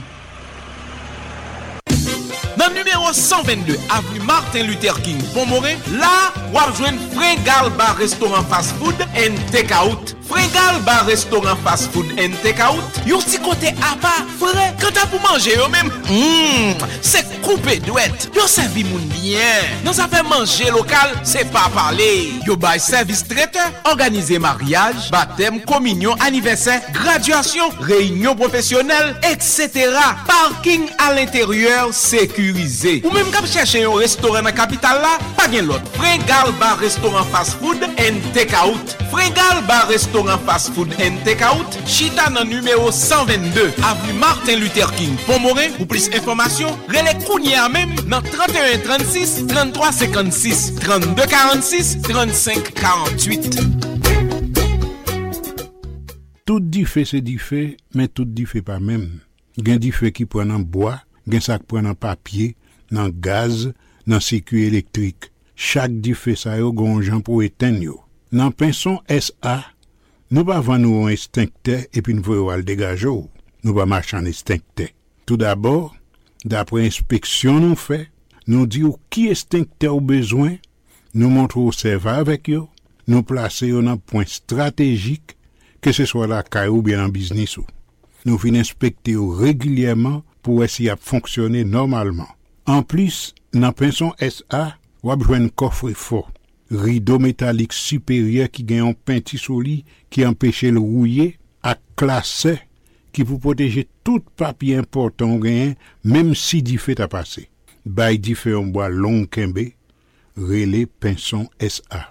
Dans le numéro 122, avenue Martin Luther King, Pont-Morin, là, vous rejoignez Fringal Bar Restaurant Fast Food and Takeout. Fringal Bar Restaurant Fast Food and Takeout, vous petit côté à part, frais, quand t'as pour manger, vous même, c'est coupé douette. Vous servi moun bien. Dans affaire manger local, c'est pas parler. Vous bail service traiteur, organiser mariage, baptême, communion, anniversaire, graduation, réunion professionnelle, etc. Parking à l'intérieur, sécurité. manger. Ou même quand chercher un restaurant dans capitale là, pas gain l'autre. Fringal Bar restaurant fast food and take out. Fringal Bar restaurant fast food and take out. Chita dans numéro 122 avenue Martin Luther King Pomorin. Pour plus d'informations, relais Kounia même dans 31 36 33 56 32 46 35 48. Tout dit fait c'est dit fait, mais tout dit fait pas même. Gen di fè ki pran nan bois, gen sa ki pran nan papier, nan gaz, nan circuit électrique. Chaque di fè sa yo gon jan pou éteindre yo. Nan Pinson SA, nou pa vann nou un extincteur et puis nou voyo al dégager ou. Nou pa machan extincteur. Tout d'abord, d'après inspection nou fè, nou di ou ki extincteur ou besoin, nou montre ou serva avec yo, nou place yo nan point stratégique, que ce soit la caille ou bien en business ou. Nous venons inspecter régulièrement pour essayer de fonctionner normalement. En plus, dans Pinson SA, on a besoin d'un coffre fort. Rideau métallique supérieur qui gagne un peinture solide qui empêche le rouiller, à classer qui pour protéger tout papier important gain, même si diffé à passer. Bail diffé en bois long quimbe, relais Pinson SA.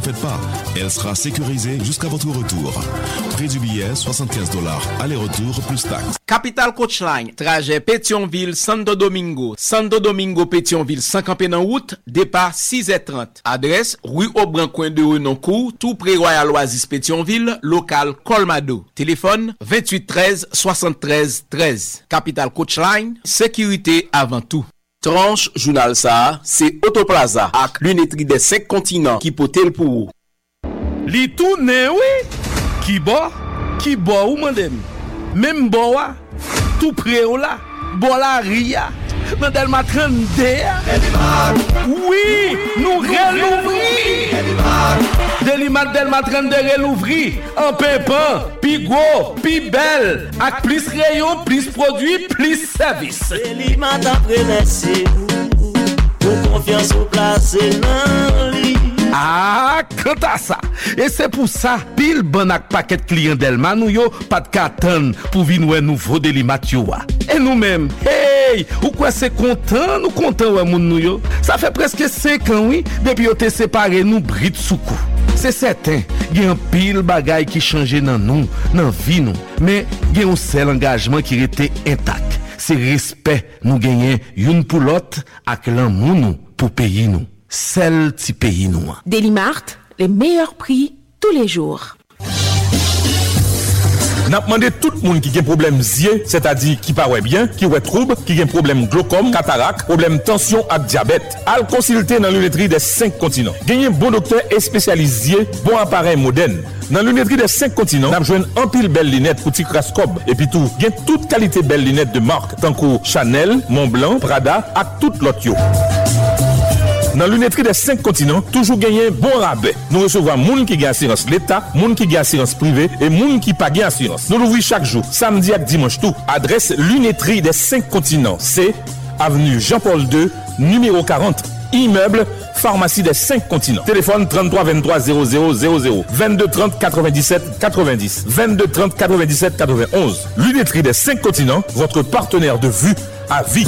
faites pas, elle sera sécurisée jusqu'à votre retour. Prix du billet $75, aller-retour plus taxes. Capital Coachline, trajet Pétionville Santo Domingo Pétionville 50 en route, départ 6h30. Adresse rue Aubran coin de Renoncourt, tout près Royal Oasis Pétionville, local Colmado. Téléphone 28 13 73 13. Capital Coachline, sécurité avant tout. Tranche Journal ça, c'est Autoplaza avec l'unité des 5 continents qui potel pour. Li tourne oui, qui bo ou mandem. Même boa, tout près là, bola ria, mandelma 32. Oui, nous relouvri. Delimart delma 32 relouvri en pépin, pi gros, pi belle, avec plus rayon, plus produit, plus service. Delimart après laissez vous, pour confiance au placer dans lui. Ah, quant à ça. Et c'est pour ça, pile bon ak paquet client Delma nou yo, pas de carton pour vinouer nouveau Delimat yo. Et nous-mêmes, hey, ou quoi c'est content, nous content ouais moun nou yo. Ça fait presque 5 ans oui, depuis on te séparé nous bride soukou. C'est certain, il y a un pile bagay qui changé dans nous, dans vie nous, mais il y a un seul engagement qui restait intact. C'est respect nous gagner une pour l'autre ak l'amour nous pour payer nous. Celle petit pays noir. Delimart, les meilleurs prix tous les jours. N'a demandé tout le monde qui a des problèmes yeux, c'est-à-dire qui paraît bien, qui a trouble, qui a problème glaucome, cataracte, problème tension et diabète. Al consulter dans l'unité des 5 continents. Gagnez bon docteur et spécialisé, bon appareil moderne. Dans l'unité des 5 continents, n'a besoin en pile belles lunettes pour Ticrascob et puis tout, gagne toute qualité belles lunettes de marque, tant que Chanel, Montblanc, Prada à toute l'autre. Dans l'unité des 5 continents, toujours gagner bon rabais. Nous recevons moun qui gagne assurance l'État, moun qui gagne assurance privée et moun qui pas gagne assurance. Nous l'ouvrons chaque jour, samedi et dimanche tout. Adresse l'unité des 5 continents, c'est avenue Jean-Paul II, numéro 40, immeuble Pharmacie des 5 continents. Téléphone 33 23 00 00 22 30 97 90 22 30 97 91. L'unité des 5 continents, votre partenaire de vue à vie.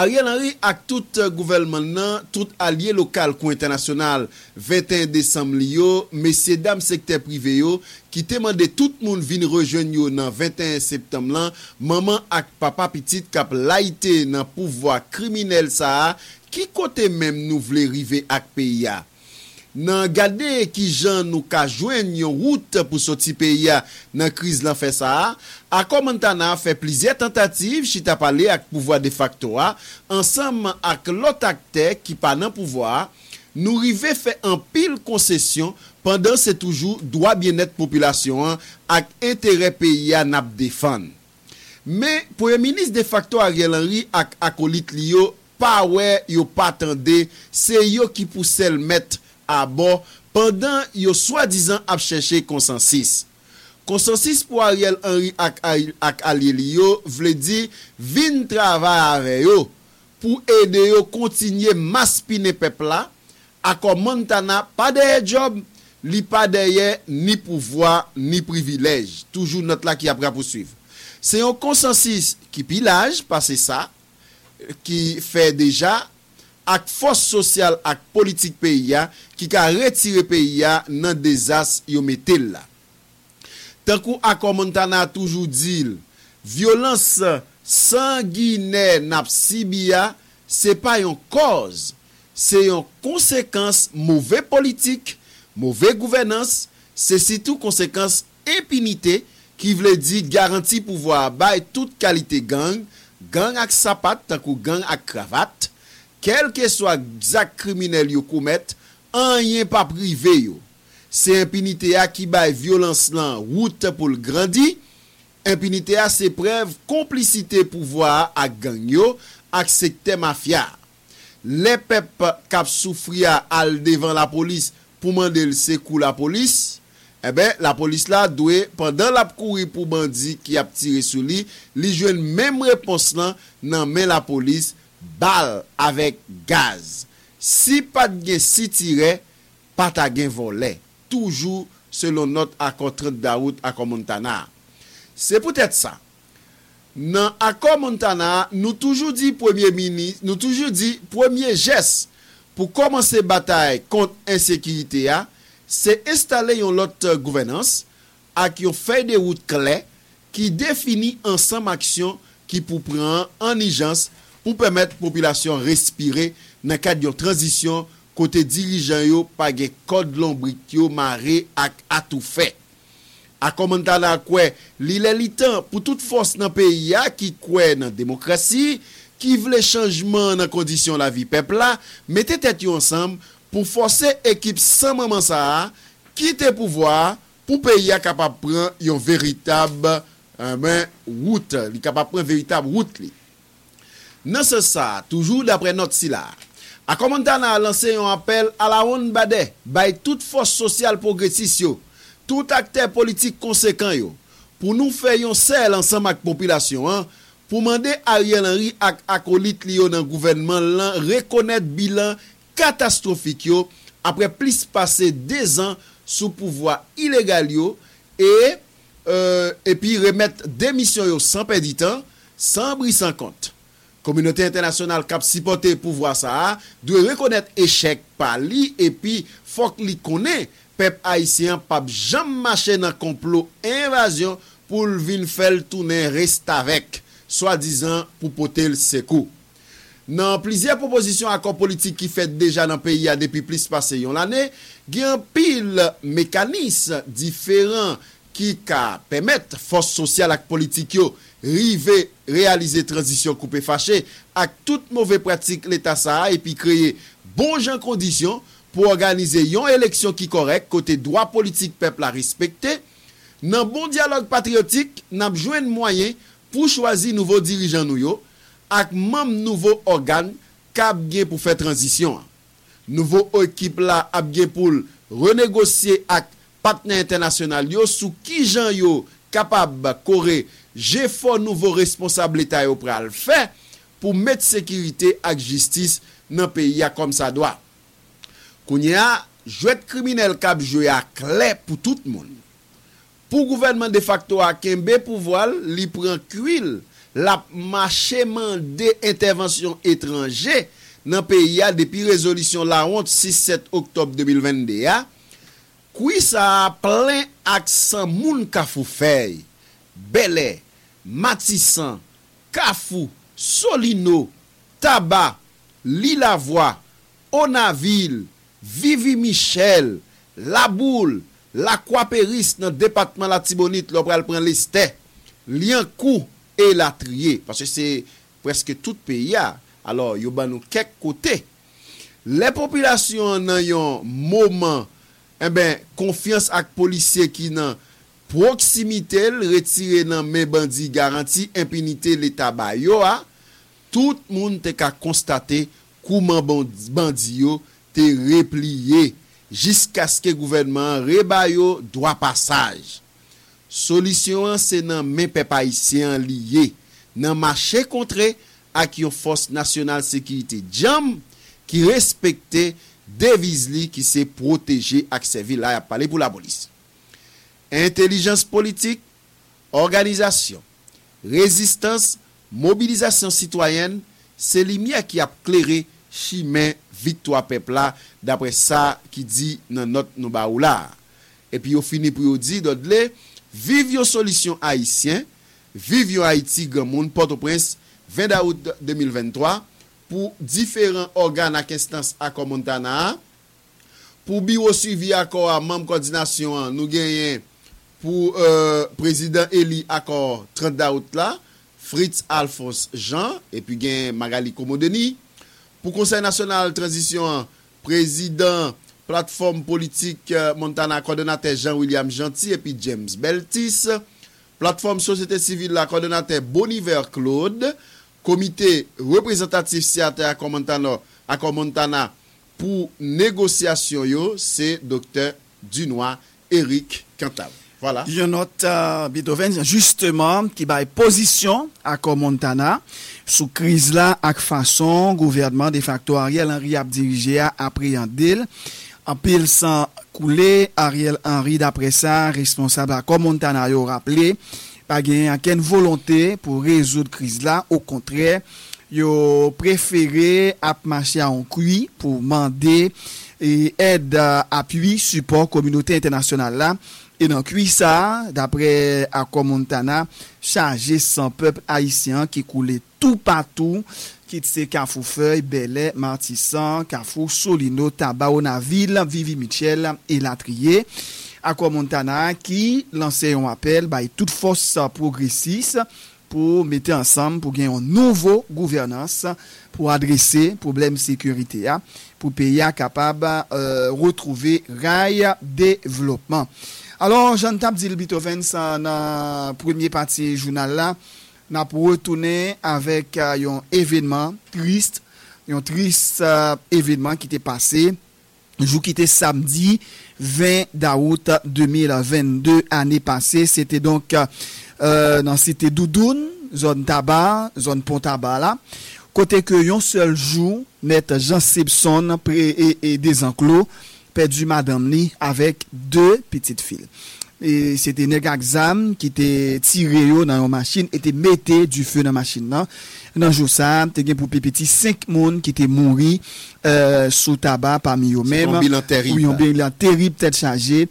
Ariel Henry ak tout gouvernement nan, tout allié local kou international 21 décembre yo, messieurs dames secteur privé yo qui demande tout moun vinn rejoindre yo nan 21 septembre lan, maman ak papa petit kap laité nan pouvoir criminel ça qui côté même nou vle rive ak pays a. Nan gade ki jan nou ka jwenn yon route pou soti peyi a nan kriz lan fè sa. Akor Montana fè plizye tentative chita pale ak pouvoir de facto a ansam ak lot akte ki pa nan pouvoir nou rive fè an pile concession pendant c'est toujours droit bien-être population ak intérêt peyi a n'ap défendre. Mais premier ministre de facto Ariel Henry ak acolyte li yo pa wè yo pa tande se yo ki poussel met à bord pendant yo soi-disant a chercher consensus. Consensus pour Ariel Henry ak Alielio vle di vinn travay avec yo pour aider yo continuer maspiner peuple là à Montana pas de job, li pas derrière ni pouvoir ni privilège. Toujours notre là qui a poursuivre. C'est un consensus qui pillage parce ça qui fait déjà ak force sociale ak politique pays a qui ka retire pays a nan désastre yo metel la. Tankou akor Montana toujours dit violence sanguinaire n'ap sibia c'est pas une cause, c'est une conséquence mauvais politique, mauvais gouvernance, c'est surtout conséquence impunité qui veut dire garantie pouvoir bail toute qualité gang ak sapat tankou gang ak cravate. Quel que soit acte criminel yo commettent, rien pas privé yo. C'est impunité a qui baille violence lan route pour le grandi. Impunité a c'est preuve complicité pouvoir à gang yo, ak secteur mafia. Les peuple k'ap soufri a al devant la police pour mandel se kou la police. Eh ben la police là doit pendant la courir pour bandi qui a tiré sur lui, li jwenn même réponse lan nan men la police. Balle avec gaz. Si pas de gain, si tiré, pas ta gain volé. Toujours selon notre accord 30 d'août accord Montana. C'est peut-être ça. Dans accord Montana, nous toujours dit premier ministre, nous toujours dit premier geste pour commencer bataille contre insécurité a, c'est installer une autre gouvernance avec une feuille de route claire qui définit ensemble action qui pour prendre en urgence pour permettre population respirer dans cadre de transition côté dirigeant yo pa gen code lombrique yo maré ak atou fait a commenter la quoi li l'élitant pour toute force dans pays a qui croit dans démocratie qui veut changement dans condition la vie peuple là mettez tête yo ensemble pour forcer équipe sans maman ça quitter pouvoir pour pays a capable prendre une véritable route li capable prendre véritable route li Dans ce ça, toujours d'après notre sila, à Commandana a lancé un appel à la honte badé by toute force sociale progressiste yo, tout acteur politique conséquent yo, pour nous faire un sel ensemble avec population hein, pour demander Ariel Henry ak acolyte li yo dans gouvernement là reconnaître bilan catastrophique yo après plus passer 2 ans sous pouvoir illégal yo et puis remettre démission yo sans perdre du temps, sans bris sans compte. Communauté internationale cap supporter pouvoir ça doit reconnaître échec par li et puis faut qu'il connaît peuple haïtien pas jamais marcher dans complot invasion pour venir faire tourner reste avec soi-disant pour porter le secours. Dans plusieurs propositions accords politiques qui fait déjà dans pays a depuis plus passé une année, gen pile mécanismes différents qui ka permettre force sociale ak politique yo river réaliser transition coupé fâché avec toute mauvaise pratique l'état ça et puis créer bon gens conditions pour organiser une élection qui correct côté droit politique peuple à respecter dans bon dialogue patriotique n'a joindre moyen pour choisir nouveau dirigeant nou yo avec même nouveau organe cap gain pour faire transition nouveau équipe là a bien pour renégocier avec partenaire international yo sous qui gens yo capable coré j'ai fort nouveau responsable l'état yo pral fait pour mettre sécurité ak justice dans pays a comme ça doit. Kounya jouet criminel cap jouer à clé pour tout le monde. Pour gouvernement de facto a kembe pouvoir li prend cuil la marché mandé intervention étranger dans pays a depuis résolution la honte 6-7 octobre 2022 a qui ça plein accent moun Kafoufei, Belé, Matissan, Kafou, Solino, Taba, Lilavoie, Onaville, Vivi Michel, Laboule, L'Aquapéris dans département la Tibonite, l'on pral prend l'Este, Liankou et Latrier parce que c'est presque tout pays a. Alors yo ban nou kek côté. Les populations nan yon moment confiance ak policiers qui nan proximité retiré nan men bandi garanti impunité l'état ba yo a tout moun te ka constater comment bandi yo te replié jusqu'à ce que gouvernement reba yo droit passage solution c'est nan men peuple haïtien lié nan marché contre ak yon force nationale sécurité jam qui respecte devise li qui s'est protégé ak servi là a parlé pour la police. Intelligence politique, organisation, résistance, mobilisation citoyenne, c'est lumière qui a éclairé chemin victoire peuple là d'après ça qui dit dans notre nobaou là. Et puis au fini pour dire dodlé vive yo solution haïtien, vive yo Haïti grand monde Port-au-Prince 20 août 2023. Pour différents organes à instance à Comontana pour bureau suivi accord membre coordination nous gagnons pour président Eli accord 30 d'août là Fritz Alphonse Jean et puis gagne Magali Komodeni pour conseil national transition président plateforme politique Montana coordonnateur Jean William Gentil et puis James Beltis plateforme société civile la coordonnateur Boniver Claude comité représentatif siate à Comontana pour négociation yo c'est docteur Dunois Eric Cantal. Voilà. Je note Beethoven justement qui bail position à Comontana sous crise là ak façon gouvernement de facto Ariel Henry a dirigé à appréhender en pile sans couler Ariel Henry d'après ça responsable à Comontana yo rappelé pas gagné aucune volonté pour résoudre crise là au contraire yo préféré à marcher en cuit pour demander et aide appui support communauté internationale là et dans cuit ça d'après accord Montana chargé sans peuple haïtien qui coulait tout partout qui c'est Cafoufeuille, Belé, Martissan, Kafou, Solino, Tabaonaville, Vivi Michel et Latrier Accord Montana qui lançait un appel by toute force progressiste pour mettre ensemble pour gagner un nouveau gouvernance pour adresser problème sécurité a pour pays capable retrouver rail développement. Alors Jean Tabdil Beethoven ça dans premier partie journal là n'a retourné avec un événement triste, un triste événement qui était passé jour qui était samedi 20 d'août 2022 année passée. C'était donc dans cité Doudoune, zone tabac, zone pont tabac là, côté que un seul jour maître Jean Simpson des enclos perdu madame ni avec deux petites filles. Et c'était nèg exam qui était tiré yo dans une machine et était metté du feu dans machine là. Dans jour ça, t'es gen pour petit 5 monde qui était mouri sous tabac parmi eux même. Un bilan terrible. Oui, un bilan terrible tête chargée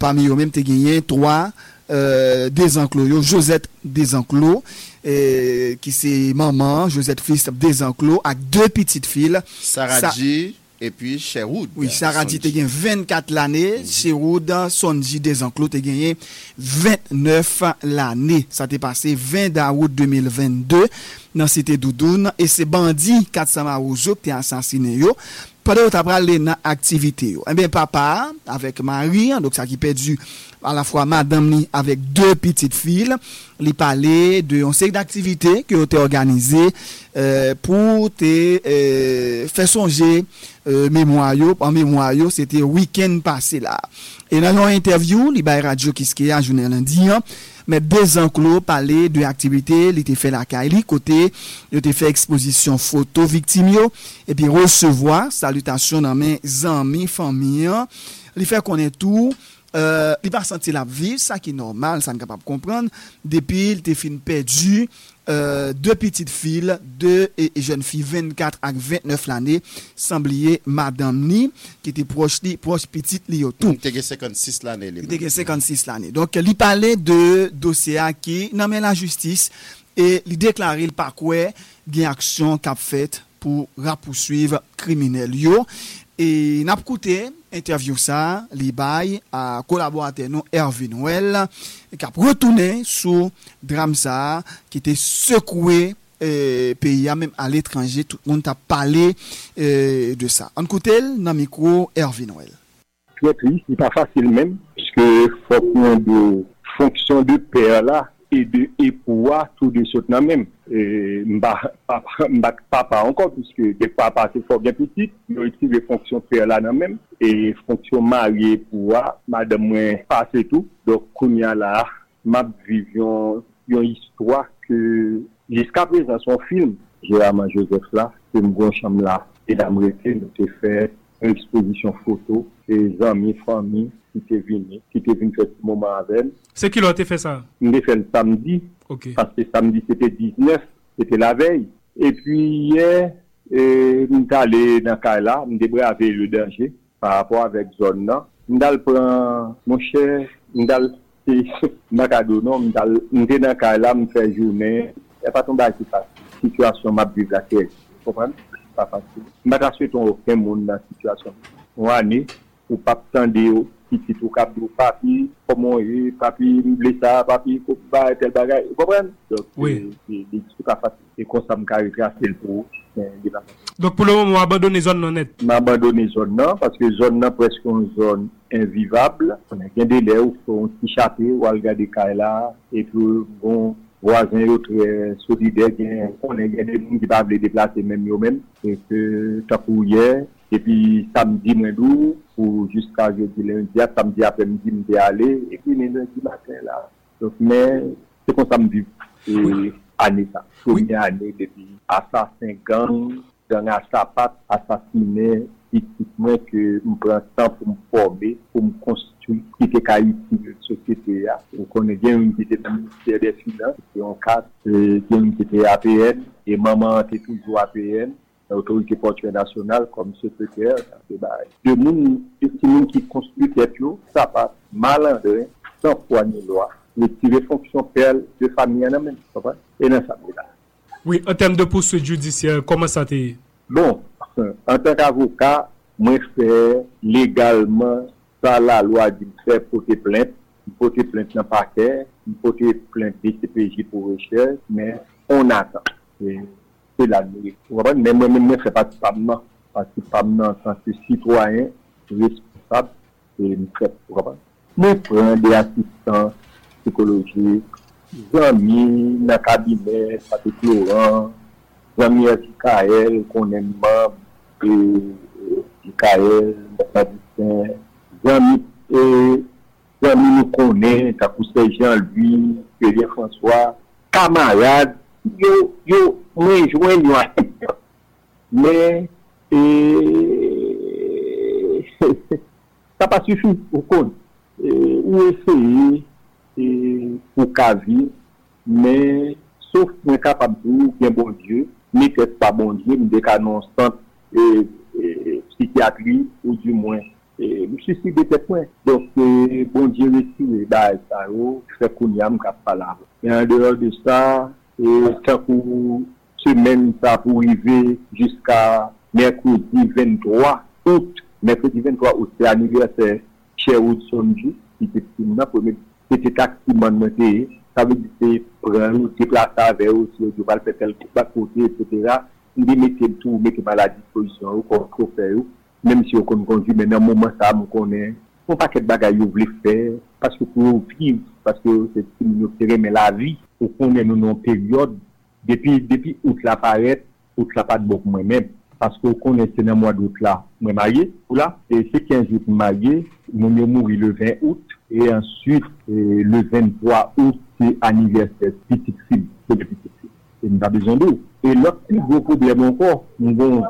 parmi eux même t'es gagné 3 des enclos yo, Josette des enclos qui c'est maman, Josette fils des enclos avec deux petites filles, Saradji et puis Sherwood. Oui, Sarah dit t'es gagné 24 l'année, Sherwood Sonji des enclos t'es gagné 29 l'année. Ça t'est passé 20 d'août 2022 dans cité Doudoune et ces bandits 400 marozo qui t'es assassiné yo. Pendant t'as parlé dans activité yo. Eh bien papa avec Marie, donc ça qui perdu à la fois madame ni avec deux petites filles, il parlait de une série d'activités qui ont été organisées pour te faire songer mémoire yo, en mémoire yo, c'était week-end passé là. Et dans une interview, li bay Radio Kiskeya journée lundi, mais des enclos parlait de activités, il était fait la caille côté, il était fait exposition photo victime yo et puis recevoir salutation dans mes amis, famille, il fait connaître tout. Il pas senti la vie, ça qui est normal, ça n'est capable de comprendre. Depuis, il t'est fin perdu deux petites filles, deux jeunes filles 24 à 29 l'année, semblait madame ni qui était proche petite li yo tout. Il était 56 l'année. Il était 56 l'année. Donc il parlait de dossier qui nan men la justice et il déclarait le parquet gen action qu'a fait pour poursuivre criminel yo. Et n'a écouté interview ça li bay à collaborateur nous Hervé Noël qui a retourné sur drame ça qui était secoué pays même à l'étranger tout le monde a parlé de ça. On écouter dans micro Hervé Noël. Très triste, c'est pas facile même puisque faut qu'on de fonction de père là et de époux tout de suite là même papa encore puisque des papa c'est fort bien petit mais aussi les fonctions père là dans même et fonction marié pour madame moins passé tout donc kounya là m'a vivion une histoire que jusqu'à présent son film Gérard Joseph là c'est une grande chambre là et d'amrété nous t'ai fait une exposition photo et amis famille qui t'est venu faire ce moment avec. C'est qui l'a fait ça? On l'a fait le samedi. Okay. Parce que samedi c'était 19, c'était la veille. Et puis hier, on est allé dans Kaila, on débravé le danger par rapport avec zone là. On dal prend mon cher, on dal Macado non, on était dans Kaila, on fait journée, il a pas tombé à qui passe. Situation m'a vivre la terre. Tu comprends? Pas facile. On va souhaiter aucun monde dans situation. On année ou pas tendre qui tout cap de papi comment papi blessé ça papi faut pas tel bagage comprendre donc oui c'est pas facile et comme ça me caractère c'est le pour donc pour le moment abandonner zone non net abandonner zone non parce que zone non presque une zone invivable on a qu'un délai où faut s'échapper ou regarder caille là et tout bon voisin autre solidaire on a des gens qui pas veulent déplacer même eux-mêmes et que tant pour hier et puis samedi midi ou jusqu'à jeudi lundi à samedi après-midi me aller et puis lundi matin là donc mais c'est comme ça me vit et année ça première année depuis assassin gang dans la sapate assassiné effectivement que me prend temps pour me former pour me construire qui était caïti de société là on connaît bien une petite ministère des finances et on cadre une petite APN et maman était toujours APN l'autorité portuaire nationale comme secrétaire de monde qui construit tête yo ça pas malandre sans foi ni loi les tirer fonction pelle de famille en même papa et dans ça oui en termes de poursuite judiciaire comment ça t'est bon en tant qu'avocat moi faire légalement ça la loi dit faire porter plainte dans parquet porter plainte DCPJ pour recherche mais on attend et la nuit. Mais moi-même, je ne fais pas de PAMNA. Parce que PAMNA, en tant que citoyen, responsable, et je ne fais pas de PAMNA. Je prends des assistants psychologiques, amis dans cabinet Patrick Laurent, amis Kael qu'on aime et Kael Baptiste, amis et amis nous connaît ta Toussaint Jean-Louis, Pierre François, camarade yo moi joindre moi mais ça pas suffit au compte ou essayer pour cavi mais sauf moi capable de bien bon Dieu mais peut-être pas bon Dieu me décanon centre psychiatrie ou du moins me suicide peut-être point donc bon Dieu retire ba ça yo fait kounyam cap parler mais en dehors de ça tant pour semaine ça pour arriver jusqu'à mercredi 23 août c'est anniversaire cher Oudsonji qui était mon premier c'était taxi mandaté ça veut dire prendre déplacer avec aussi je vais faire tel côté etc. il mettait tout mettait à la disposition au pour faire même si on conduit mais dans moment ça me connaît on paquet bagaille vous voulez faire parce que pour vivre parce que c'est une opérer mais la vie au fond nous non période depuis août la paraît août la pas de bon moi même parce que connaît c'est dans mois d'août là moi marié ou là et c'est 15 jours marié mon mourir le 20 août et ensuite le 23 août c'est anniversaire petit cible c'est petit cible et nous pas besoin d'eux et l'autre plus gros problème encore nous bon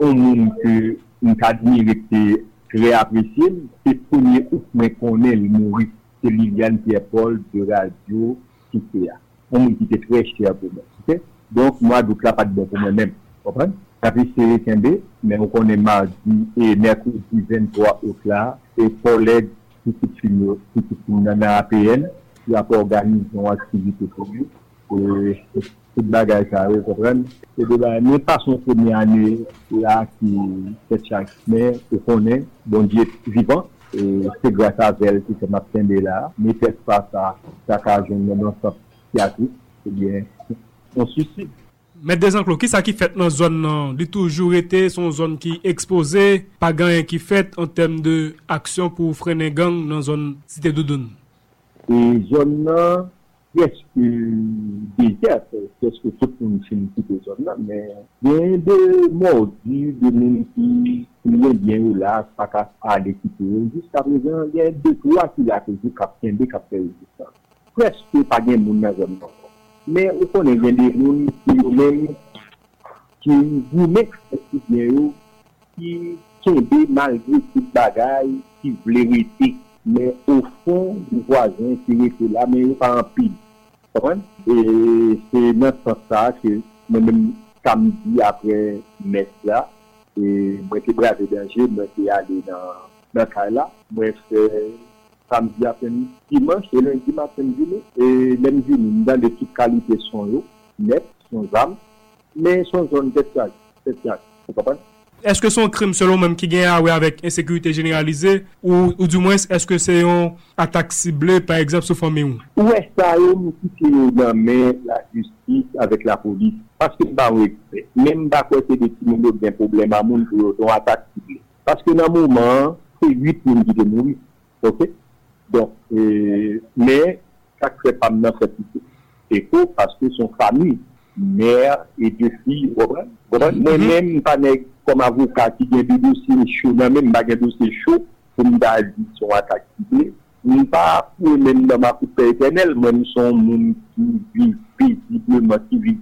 on nous que une admire que très apprécié c'est premier août mais connaît le mourir c'est Liliane Pierre Paul de Radio Kiskeya on me dit très cher pour moi OK donc moi d'août là pas de bon pour moi même comprendre Après c'est Kembe, mais on connaît mardi et mercredi 23 août là, et collègues qui sont dans la APN, qui a organisé une activité pour nous, et tout bagage ça, vous comprenez? Et bien, nous passons la première année là qui fait chaque semaine, on connaît, bon Dieu vivant, et c'est grâce à elle qui s'est maintenue là, mais peut-être pas ça, ça a jeune dans sa psychiatrie, eh bien, on suicide. Mais des enclos qui ça qui fait dans zone non il toujours été son zone qui exposée pas gain qui fait en termes de action pour freiner gang dans zone cité Doudoune et zone là presque déjà parce que tout le monde c'est une petite zone là mais bien de mordu de monde qui bien ou là pas qu'à aller quitter jusqu'à présent il y a deux trois qui là qui capter des capter presque pas gain monde dans zone mais on connaît bien des gens qui vous mettent bien qui tombent malgré toute bagaille qui veulent rester mais au fond du voisin qui reste là mais pas en pile et c'est dans ce sens que moi-même samedi après messe là et moi qui brave danger moi qui aller dans caille là moi c'est samedi après dimanche et lundi matin et même jour dans de toute qualité sont yo net sont âme mais sont zone d'esclave vous comprenez est-ce que son crime selon même qui gagne avec insécurité généralisée ou du moins est-ce que c'est une attaque ciblée par exemple sur famille ou est ça yo qui dans mais la justice avec la police parce que pas respect même pas côté des monde bien problème à monde pour attaque ciblée parce que dans moment c'est 8 monde qui mourir OK donc mais ça crée pas dans cette écho parce que son famille mère et deux filles moi même pas comme avocat qui gagne des dossiers chauds même pas gagne dossier chaud comme d'ailleurs son attaque ni pas même dans ma coupe éternelle même son monde qui vit visiblement civil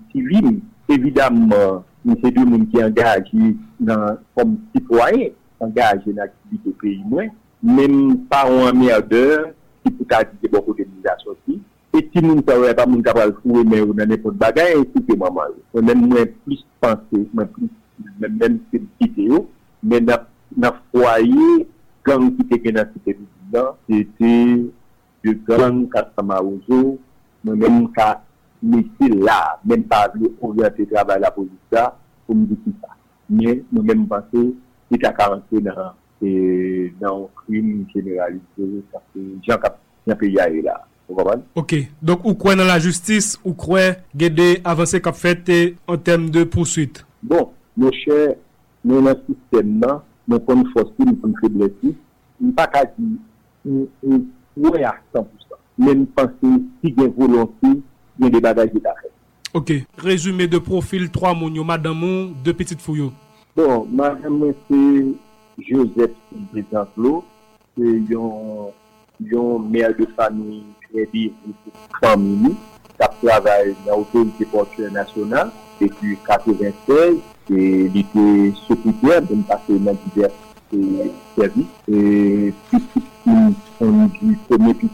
évidemment c'est deux monde qui engagé dans comme citoyen engagé dans l'activité pays moins même pas un merdeur qui peut attirer beaucoup de misère aussi et si nous ne savons pas nous capable fouer mais on a n'importe bagarre et c'est maman on même moins plus penser moins plus même cette vidéo mais dans foyer gang qui était dans cette dedans c'était de gang Katamaouzo même ça missile là même pas le orienter travail la police ça pour me dire ça mais nous même penser c'est à 40 dans et dans crime généralisé ça fait Jean Cap pays a là vous comprenez OK donc ou croit dans la justice ou croit guider avancer qu'a fait en termes de poursuite bon mon cher nous dans système là nous comme force nous comme faiblesse on pas dire on 100% même penser si bien volonté bien des bagages de faire. OK, résumé de profil 3 monyo madame deux petites fouilles. Bon, madame c'est Joseph des enclos, c'est une mère de famille très bien famille qui travaille dans l'autorité portuaire nationale depuis 96 et il était secrétaire de passer dans divers services et on dit premier petit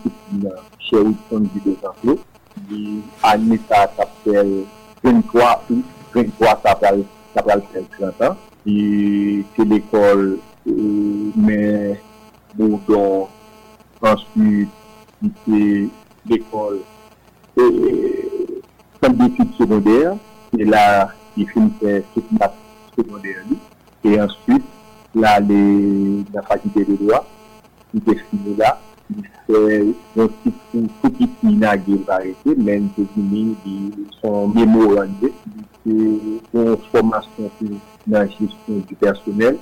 chez Ousmane des enclos. Di année ça s'appelle 23 ça s'appelle 30 ans puis c'est l'école mais bon donc ensuite c'est l'école d'études secondaires et là il fait toute la secondaire et ensuite là la faculté de droit il est fini là. C'est un petit minagé variété, même que ils sont mémorandés, ils ont formation dans la gestion du personnel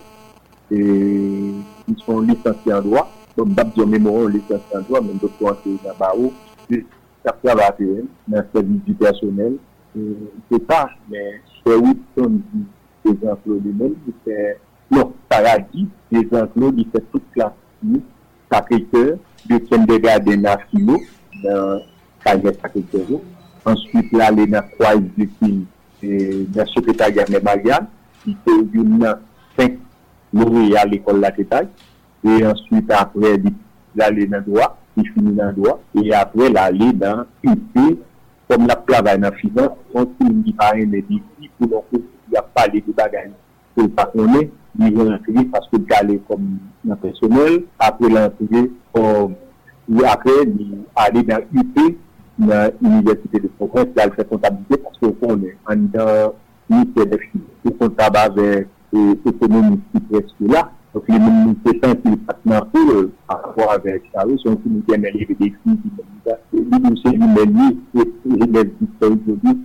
et ils sont licenciés en droit. Donc d'abord mémorand licenciés en droit, même docteur en barreau, puis ça travaille dans le service du personnel. C'est pas, mais c'est où sont des emplois de même, c'est leur paradis, des emplois qui fait toute classe. Sacré-Cœur, deuxième dégât des Nafilo, dans Taguet Sacré-Cœur. Ensuite, là, les Nafroises du film, dans le secrétariat de Marianne, qui était une 5 nourries à l'école La Tétaille. Et ensuite, après, l'aller dans le droit, il finit dans le droit. Et après, l'aller dans l'UP, comme la travaille dans la finance, on filme qui paraît des défis, pour l'on peut pas les bagages. Pour le patronner, ils vont rentrer parce que d'aller comme un personnel, après l'entrée, ou après, aller dans l'UP, dans l'université de province, là, il fait comptabilité parce qu'on est en dans l'unité de filles. Le comptable avec l'économie qui presque là. Donc, les mêmes questions qui partent peu à voir avec ça, ils sont une unité mêlée de filles, c'est une mêlée, les mêmes historiques aujourd'hui,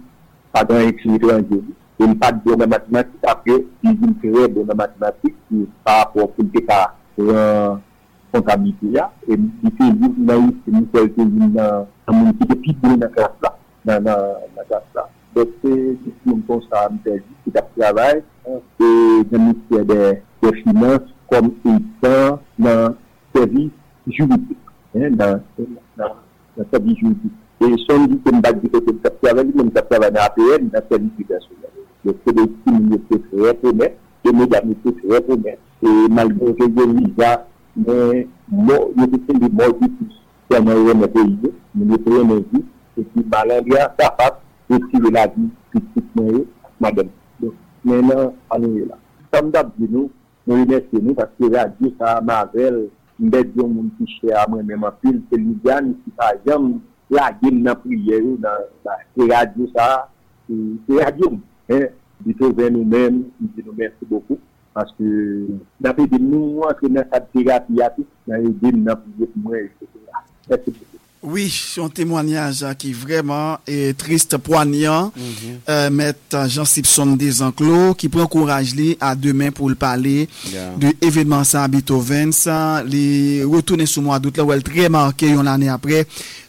pas dans l'écrivain aujourd'hui. Il n'y a pas de bonnes mathématiques, après, il y a une très bonne mathématique par rapport au PPK en comptabilité. Et il fait une naïve, c'est une seule qui est plus bonne dans la classe là. Donc, c'est une bonne ça, qui travaille dans le ministère des Finances comme étant dans le service juridique. Dans le service juridique. Et son dit que je travaille dans l'APN, dans le service du personnel. Donc, c'est des communautés très honnêtes, des modalités très honnêtes. Et malgré que j'ai mis ça, mais non, il y a des morts qui sont dans le pays, nous ne prenons pas. Et puis, malheureusement, ça passe, et si vous l'avez dit, tout madame. Donc, maintenant, on est là. Comme d'habitude, nous remercions parce que la vie, ça m'avelle, une bête de monde qui cherche à moi-même en pile, c'est l'idéal, qui par exemple, la gueule dans la prière, dans la radio, ça, c'est la gueule. Beethoven nous-mêmes, il dit nous merci beaucoup parce que nous avons aidé nous à entrer dans cette thérapie, nous avons aidé nous à prier pour moi, etc. Merci beaucoup. Oui, un témoignage qui vraiment est triste, poignant. Maître Jean Simpson des enclos qui prend courage lui à demain pour le parler de événement ça à Beethoven ça, les retourner sur mois d'août là où elle très marqué une année après.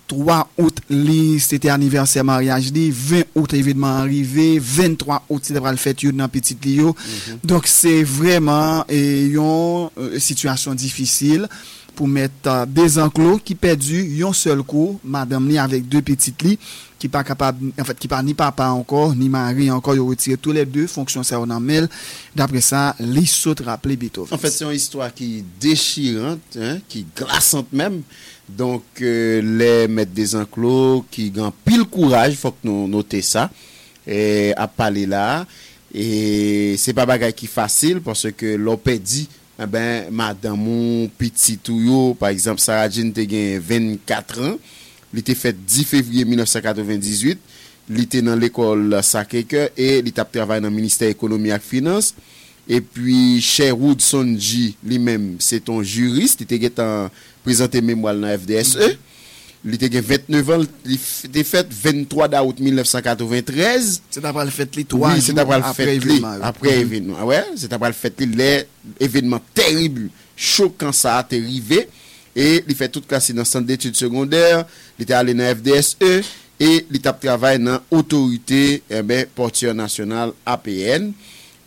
3 août li c'était anniversaire mariage li 20 août événement arrivé 23 août c'était le fête yo dans petite lio donc c'est vraiment une situation difficile pour mettre des enclos qui perdu un seul coup madame li avec deux petites li qui pas capable en fait qui pas ni papa encore ni mari encore yo retiré tous les deux fonction ça on en mêle d'après ça li saute rappeler Beethoven en fait c'est une histoire qui déchirante hein, qui glaçante même. Donc les maîtres des enclos qui ont pile courage, faut que nous noter ça et à parler là et c'est pas bagay qui facile parce que l'on peut dit madame mon petit touyo par exemple Sarah Jean te gagne 24 ans, il était fait 10 février 1998, il était dans l'école Sacré-Cœur et il tape travail dans ministère économie et finance et puis Sherwood Sonji lui-même c'est un juriste, il était en présenté mémoire dans FDSE, il était 29 ans, il fait 23 d'août 1993. C'est après le fête les 3 jours. Oui, c'est après le fête après événement. Ouais, c'est après le fête les événements terribles, choquants ça a été arrivé et il fait toute classe dans centre d'études secondaires, il était allé dans FDSE et il tape travail dans autorité portière nationale APN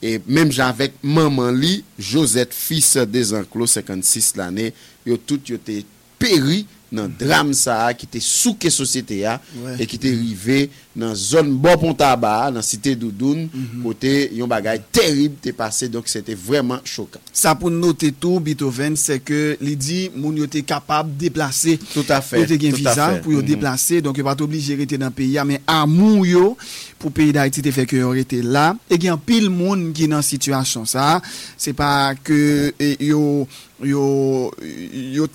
et même avec maman li Josette fils des enclos 56 l'année, yo tout yo té péri dans drame ça qui était souké société a et qui était rivé dans zone bon pont tabac dans cité Doudoune côté yon bagay terrible t'est passé donc c'était vraiment choquant. Ça pour noter tout Beethoven c'est que il dit moun yo était capable déplacer tout à fait tout visa pour yo déplacer donc yo pas obligé rester dans pays mais amour yo pour pays d'Haïti te fait que yo rester là et gen pile moun qui dans situation ça c'est pas que yo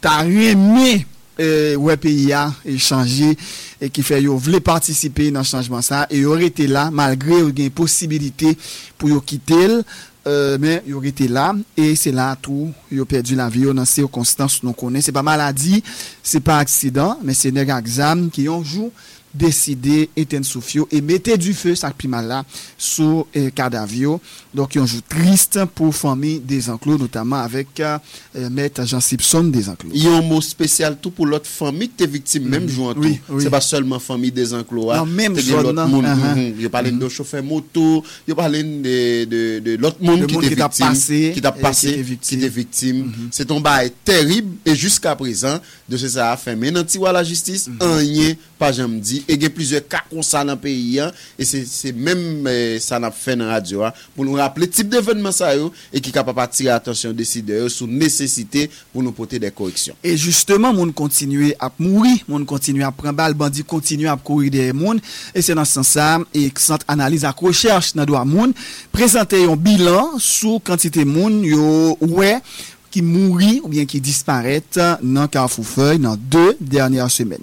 t'a aimé ouais pays a changé et qui fait yo voulait participer dans changement ça et yo resté là malgré yo gain possibilité pour yo quitter mais yo resté là et c'est là tout yo perdu la vie dans circonstances non connaît c'est pas maladie c'est pas accident mais c'est nèg exam qui un jour décider éteindre sous feu et mettre du feu ça plus mal là sous cadavre donc un jour triste pour famille des enclos notamment avec maître Jean Simpson des enclos. Il y a un mot spécial tout pour l'autre famille qui est victime même jour oui, tout. Oui. C'est pas seulement famille des enclos là, même l'autre monde. Je parlais de chauffeur moto, je parlais de l'autre monde qui était victime, qui était victime. C'est un bail terrible et jusqu'à présent de ce ça a fait mais nanti à la justice rien pas jamais dit et il y a plusieurs cas comme ça dans pays et c'est même ça n'a fait dans radio pour nous rappeler type d'événement ça yo et qui capable attirer attention décideur sur nécessité pour nous porter des corrections et justement moun continuer à mourir moun continuer à prendre balle bandit continuer à courir derrière moun et c'est dans ce sens ça et centre analyse à recherche dans droit moun présenter un bilan sur quantité moun yo ouais qui mourit ou bien qui disparaît dans Carrefour Feuille dans 2 dernières semaines.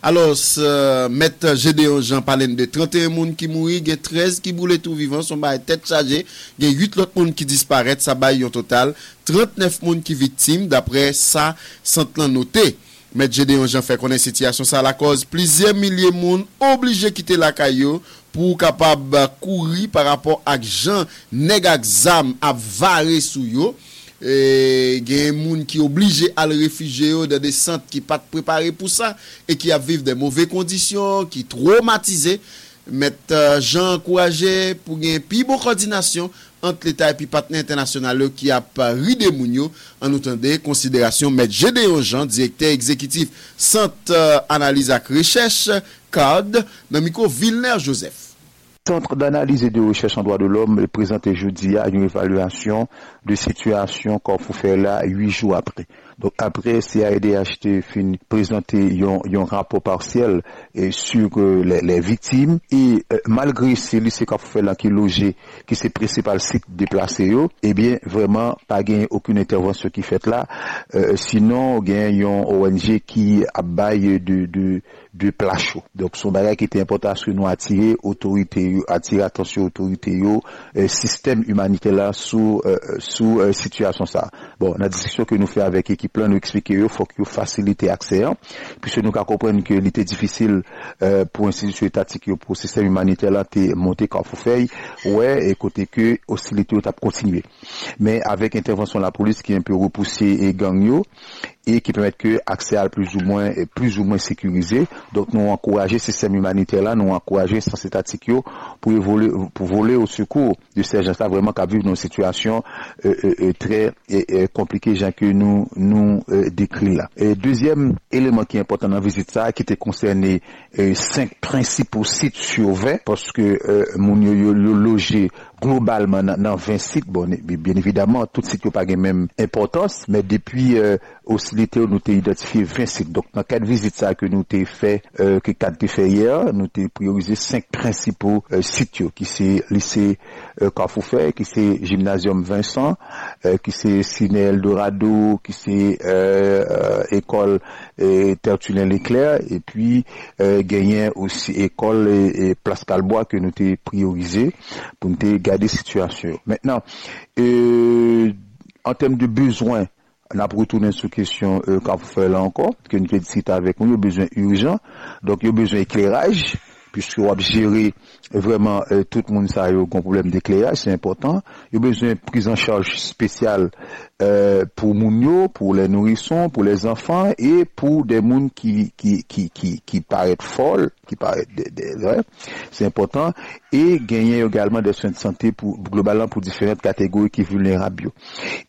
Alors maître Gédéon Jean parlait de 31 monde qui mourit, 13 qui brûlé tout vivant, son bail tête chargée, 8 l'autre monde qui disparaît, ça bail au total 39 monde qui victime d'après ça centre noté. Maître Gédéon Jean fait connaître situation ça la cause plusieurs milliers monde obligé quitter la caillou pour capable courir par rapport à Jean nèg exam à varé sou yo. Et gen moun qui obligé à le réfugier dans des centres qui pas préparé pour ça et qui a vivre des mauvaises conditions qui traumatisé mettre Jean encouragé pour gen pi bon coordination entre l'état et puis partenaires internationaux qui a pari des moun yo en entendait considération mettre Gédéon Jean directeur exécutif centre analyse et recherche CAD dans micro Villeneuve Joseph. Centre d'analyse et de recherche en droits de l'homme présenté jeudi à une évaluation de situation qu'on faut faire là 8 jours après. Donc après CADHT fin présenter un rapport partiel sur les victimes et malgré ces lycées qu'on fait là qui logé qui c'est principal site déplacé yo eh bien vraiment pas gagné aucune intervention qui fait là sinon gagné un ONG qui a bail de placho. Donc son bagage qui était important à ce que nous attirer autorité attirer attention autorité yo système humanitaire là sous situation ça. Bon la discussion que nous fait avec qui plan nous expliquer il faut que faciliter accès puisque nous ca comprendre que il était difficile pour institution étatique pour système humanitaire là té monter Carrefour Feuille ouais et côté que hostilité t'a continuer mais avec intervention la police qui est un peu repoussée et gang yo et qui permettent que accès à plus ou moins sécurisé donc nous encourager système humanitaire là nous encourager sans étatique yo pour voler au secours de ces gens là vraiment qui vivent dans une situation très compliquée gens que nous décrit là. Et deuxième élément qui est important dans la visite ça qui était concerné 5 principaux sites surveillés parce que mon yo logé globalement dans 20 sites bon bien évidemment tout site yo pas gain même importance mais depuis hostilité nous t'ai identifié 20 sites donc dans 4 visites ça que nous t'ai fait que 4 fait hier nous t'ai priorisé 5 principaux sites yo qui c'est lycée Carrefour Feuille qui c'est gymnasium Vincent qui c'est Ciné Eldorado qui c'est école Tertullin Leclerc et puis gagner aussi école et Place Calbois que nous t'ai priorisé pour nous t'ai garder situation. Maintenant en termes de besoins on a retourné sur question qu'on fait là encore que nous discute avec nous besoin urgent donc il y a besoin éclairage puisque on va gérer vraiment tout le monde ça a un problème d'éclairage c'est important il y a besoin de prise en charge spéciale pour mounio, pour les nourrissons, pour les enfants et pour des mouns qui paraissent folles, qui paraissent vrai, c'est important, et gagner également des soins de santé pour globalement pour différentes catégories qui vulnérables,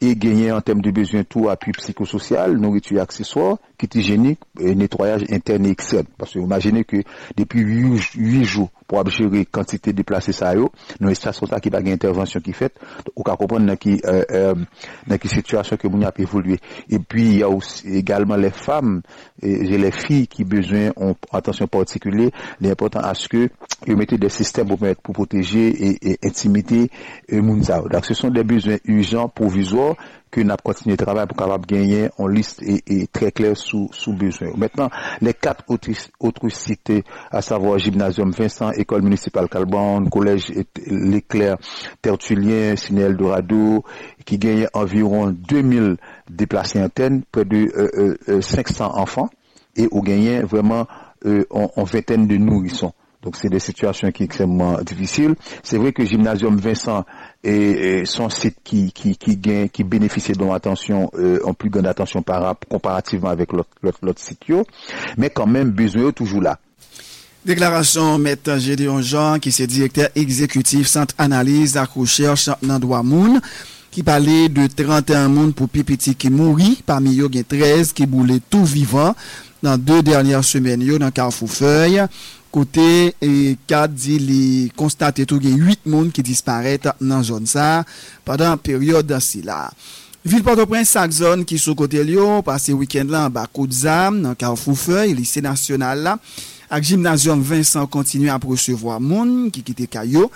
et gagner en termes de besoins tout appui psychosocial, nourriture et accessoires, kit hygiénique, nettoyage interne et externe, parce que imaginez que depuis 8 jours pour abjurer quantité déplacée ça yo, nous ça sont ça qui pas intervention qui faite, on peut comprendre dans qui situation que nous a évolué. Et puis il y a aussi également les femmes et les filles qui besoin ont attention particulière, l'important à ce que ils mettent des systèmes pour protéger et intimider Mounza. Donc ce sont des besoins urgents provisoires que nous continuons de travailler pour capable gagner en liste et très claire sous besoin. Maintenant, les quatre autres sites, à savoir Gymnasium Vincent, École municipale Calbon, Collège L'Éclair, Tertulien, Sinel Dorado, qui gagnent environ 2000 déplacés internes, près de 500 enfants, et au gagnent vraiment en vingtaine de nourrissons. Donc c'est des situations qui sont extrêmement difficiles. C'est vrai que Gymnasium Vincent est son site qui bénéficie d'une attention en plus grande attention comparativement avec l'autre site, mais quand même besoin toujours là. Déclaration Maître Gédéon Jean, qui est directeur exécutif Centre Analyse à Recherche dans Droit Moun, qui parlait de 31 moun pour pipiti qui mourit, parmi eux 13 qui boulaient tout vivant dans 2 dernières semaines dans Carrefour Feuille. Côté et cadre dit les constater tout gain 8 monde qui disparaissent dans zone ça pendant période ainsi là. Ville Port-au-Prince sac zone qui sous côté Lyon passé week-end là en bas Côte Zam dans Carrefour Feuille lycée national là avec Gymnasium Vincent continue à recevoir monde qui quitter Kayo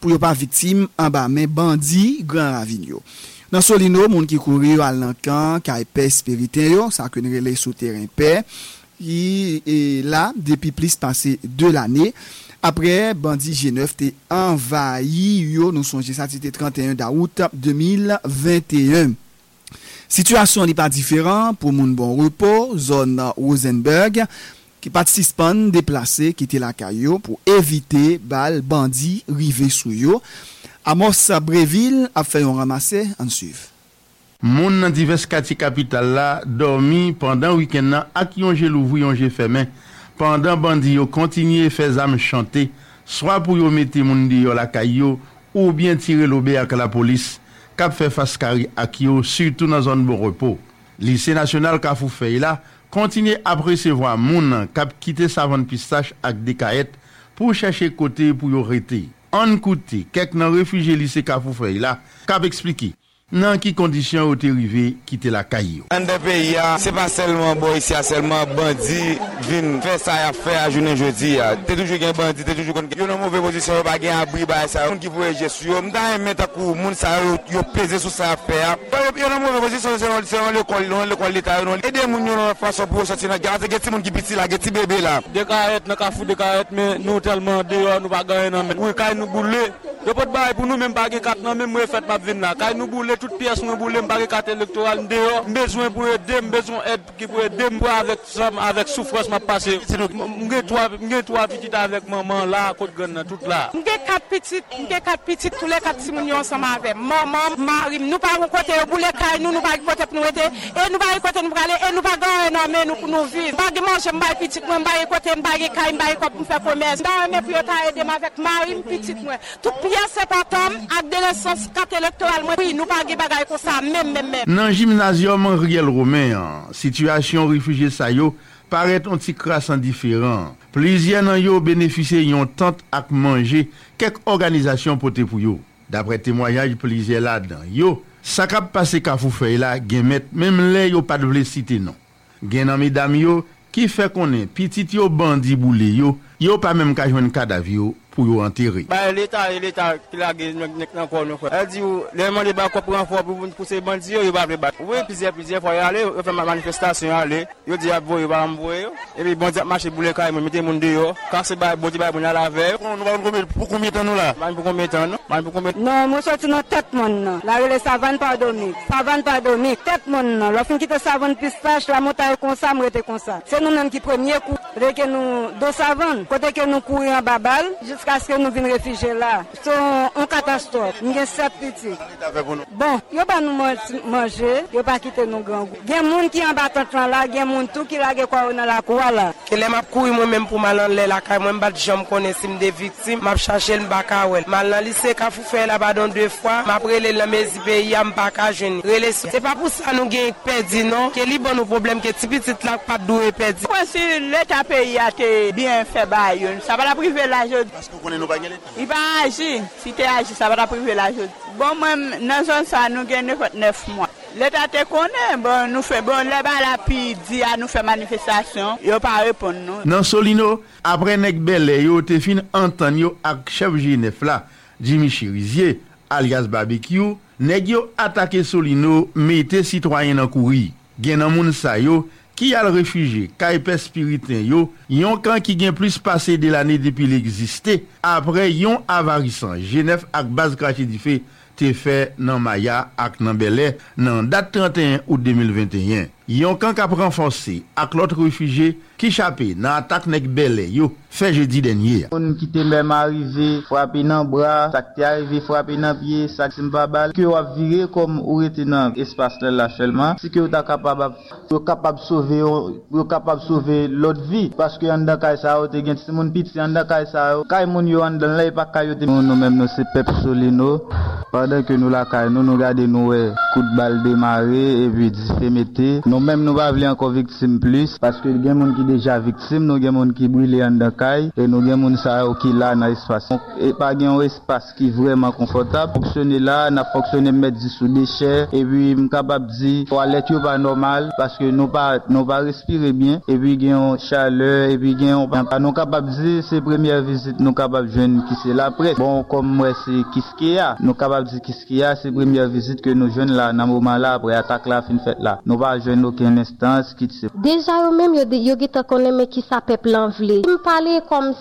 pour pas victime en bas mais bandit Grand Ravigno. Dans Solino monde qui courir à Lancan Caipes Spiritéo ça que relais sous terrain paix qui est là depuis plus passé 2 l'année après bandit G9 t'est envahi yo nous songer ça c'était 31 d'août 2021 situation n'est pas différent pour moun bon repos zone Rosenberg qui pas suspend déplacé quitter la caillou pour éviter balle bandit rivé sou yo Amos Breville a fait un ramasser en suivre Moun nan divers quartiers capital la dormi pendant week-end nan ak yon jè l'ouvri yon jè fèmè pendant bandi yo kontinye fè zam chante soit pou yo mette moun di yo la kayo ou bien tire l'obé ak la police k'ap fè fas kari ak yo surtout nan zone bon repos lycée national Kafou Fey la kontinye ap recevoir moun k'ap kite savane pistache ak dekaèt pou chèche kote pou yo rete an koute kek nan refuge lycée Kafou Fey la k'ap expliki nan ki condition ou t'arrivé quitter la caillou. En de pays c'est pas seulement boy ici seulement bandi vinn faire ça y a faire à journée jeudi a. T'es toujours gain bandi, t'es toujours yo nan mauvaise position pas gain abri ba ça. Moun ki voye gestion yo m'ta met ta kou moun ça yo peser sur ça faire. Yo nan mauvaise position c'est l'école l'état non. Et des moun yo nan façon pour sortir nan garde get moun ki petit la, get ti bébé là. De carette nan kafou de carette mais nous tellement dehors nous pas gain nan. Oui kay nous bouler. Yo pas bail pour nous même pas gain carte nan même refait m'a vinn là. Kay nous bouler toute pièce nous boule m'barrer carte électorale dehors besoin pour aider besoin aide qui pour aider moi avec souffrance m'a passé m'gé trois petites avec maman là côte grande toute là m'gé quatre petites tous les quatre si moun ensemble avec maman mari nous pas au côté boule caille nous pas côté pour nous aider et nous pas côté nous aller et nous pas gagner non mais nous pour nous vivre pas manger m'baille petite moi m'baille côté m'baille caille m'baille comme pour faire commerce dans mes pour aider avec mari petite moi toute pièce c'est pas tombe adolescence carte électorale moi oui nous pas Nan gymnasium Ariel Romain, situation réfugié sa yo paraît un petit crasse indifférent. Plusieurs nan yo bénéficier yon tente ak manger quelques organisations poté pou yo. D'après témoignage plusieurs là dedans. Yo, ça k'ap passé Kafou Fey la gen met même les yo pas de vle cité non. Gen nan mesdames yo qui fait connait petit yo bandi boulé yo pas même ka joine cadavre yo. Pour y enterrer. Bah l'État qui l'a gagné encore une fois. Elle dit les membres des banques prennent fort pour pousser bandits, ils vont les battre. Oui, plusieurs fois y aller, faire ma manifestation y aller. Ils disent bon, ils vont m'envoyer. Et puis bandits marchent bouler quand ils mettent mon dehors. Quand c'est bandits bah bon à la veille. On va pour combien de temps nous là? Pour combien de temps? Non, moi sorti dans tête mon. La rue les savane pardonner. Tête mon. La fin qui te savane pistache la montagne comme ça, me rester comme ça. C'est nous même qui premier coup. Dès que nous deux savane, côté que nous courir en babal. jusqu'à ce que nous venions réfugiés là. C'est une catastrophe. Nous sommes 7 petits. Bon, ils ne vont pas nous manger, ils ne vont pas quitter nos grands. Il y a des gens qui sont en bas de temps là, il y a des gens qui sont dans la cour là. Je suis moi-même pour mal en l'air là, je ne suis pas des victimes, je cherché le bac à ouel. Mal en lycée, quand vous faites l'abandon deux fois, je suis allé dans mes pays, je ne suis pas à jeune. Ce n'est pas pour ça que nous avons perdu, non? Quel est le problème que les petits là pas doué perdu? Si l'État pays a bien fait, ça va la priver la journée. Parce que vous ne pouvez pas gagner. Il va agir. Si tu agis, ça va la priver la journée. Bon, moi, dans la zone, ça nous gagne 9 mois. L'État te connaît, bon, nous fait, bon, là-bas, la pire, dit à nous faire manifestation, il n'y a pas à répondre, non. Dans Solino, après Nekbele, il y a eu fin entendre avec chef Genève là, Jimmy Chirizier, alias Barbecue, Negio attaqué Solino, mettez citoyen en courir. Genan moun sa yo, qui a le réfugié, Kaipes Spiritin yo, yon kan qui gen plus passé de l'année depuis l'existé, après yon avarissant, Genève ak base craché di fait. Te fait dans Maya ak nan Belé nan date 31 août 2021 yon kan ka renforcer ak l'autre réfugié qui chapé nan attaque nek Belé yo fait jeudi dernier on qui te même arrivé frappé nan bras ça qui arrivé frappé nan pied ça qui m'pa balle que ou a viré comme ou était dans espace là seulement si que ou ta capable sauver l'autre vie parce que en dakay ça ou te gen si moun piti en dakay ça kay moun yo en dan lay pa kay yo nous même nous c'est peuple Solino. Pendant que nous la caille, nous regardons nous coup de balle démarrer et puis disséméter. Nous même nous va vouloir encore victime plus parce que il y a monde qui déjà victime, nous il y a monde qui brûlé en dans caille et nous il y a monde ça qui là dans espace. Et pas un espace qui vraiment confortable. Fonctionner là, n'a fonctionner mettre du sous déchet et puis capable dire toilette pas normal parce que nous pas respirer bien et puis il y a chaleur et puis il y a pas nous capable dire c'est première visite nous capable jeune qui c'est la presse. Bon comme moi c'est Kiskeya, nous capable Kiskeya, c'est première visite que nous jeunes là, dans moment là, après attaque la fin fête là. Nous pas joindre aucune instance qui se. Déjà eux-mêmes yo qui connaît mais qui ça peuple l'envler. Me parler comme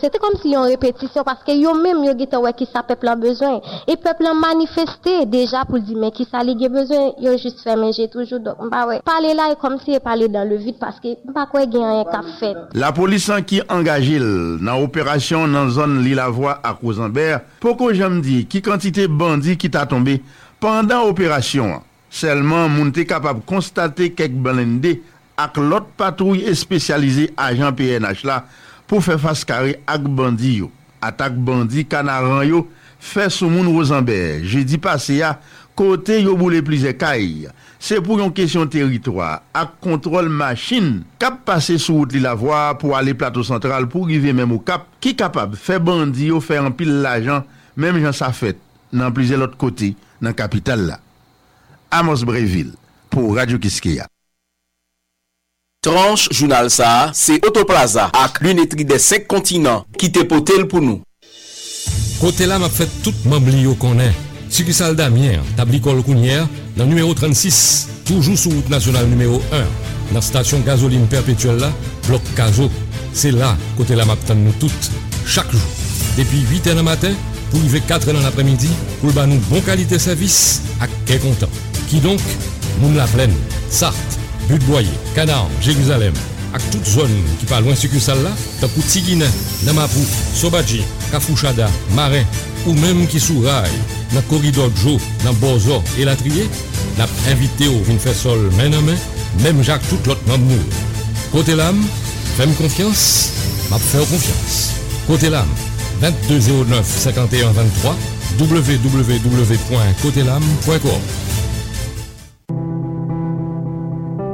c'était comme si on répétition parce que yo même yo qui ça peuple a besoin et peuple a manifesté déjà pour dire mais qui ça les besoin, yo juste fait manger toujours donc bah ouais. Parler là comme si parler dans le vide parce que pas quoi rien qu'a fait. La police qui engagée dans opération dans zone Lilavoie à Rosenberg, pourquoi j'aime dire qui quantité bandit qui t'a tombé pendant opération seulement monté capable constater quelques blindés avec l'autre patrouille spécialisée agent PNH là pour faire face carré ak bandi yo attaque bandi canaran yo fait sous moun Rosenberg jeudi passé à côté yo boulé plusieurs cailles c'est pour une question territoire ak contrôle machine cap passer sur route la voie pour aller plateau central pour arriver même au cap qui capable faire bandi yo faire en pile l'agent même Jean ça fait dans plusieurs autres côtés dans capitale là Amos Bréville pour Radio Kiskeya. Tranche journal ça c'est Autoplaza avec l'unité des 5 continents qui te potel pour nous. Côté là m'a fait tout memblio connaît. Succursale Damien, Tablicol Counière, dans numéro 36, toujours sur route nationale numéro 1, dans station gasoline perpétuelle là, bloc Caso. C'est là côté là m'a attendre nous toutes chaque jour depuis 8h du matin. Pour arriver 4 dans l'après-midi, pour nous bon qualité service à quel content. Qui donc nous la plaine, Sarthe, Butte-Boyer, Canard, Jérusalem, à toute zone qui pas loin succursale là, tant pour Tiguinin, Namapou, Sobadji, Kafouchada, Marin, ou même qui souraille, dans Corridor Joe, dans Bozo et Latrier, n'a invité au Vinfessol main en main, même Jacques tout l'autre membre. Côté l'âme, fais-moi confiance, m'a fait confiance. Côté l'âme, 2209-5123 www.cotelam.com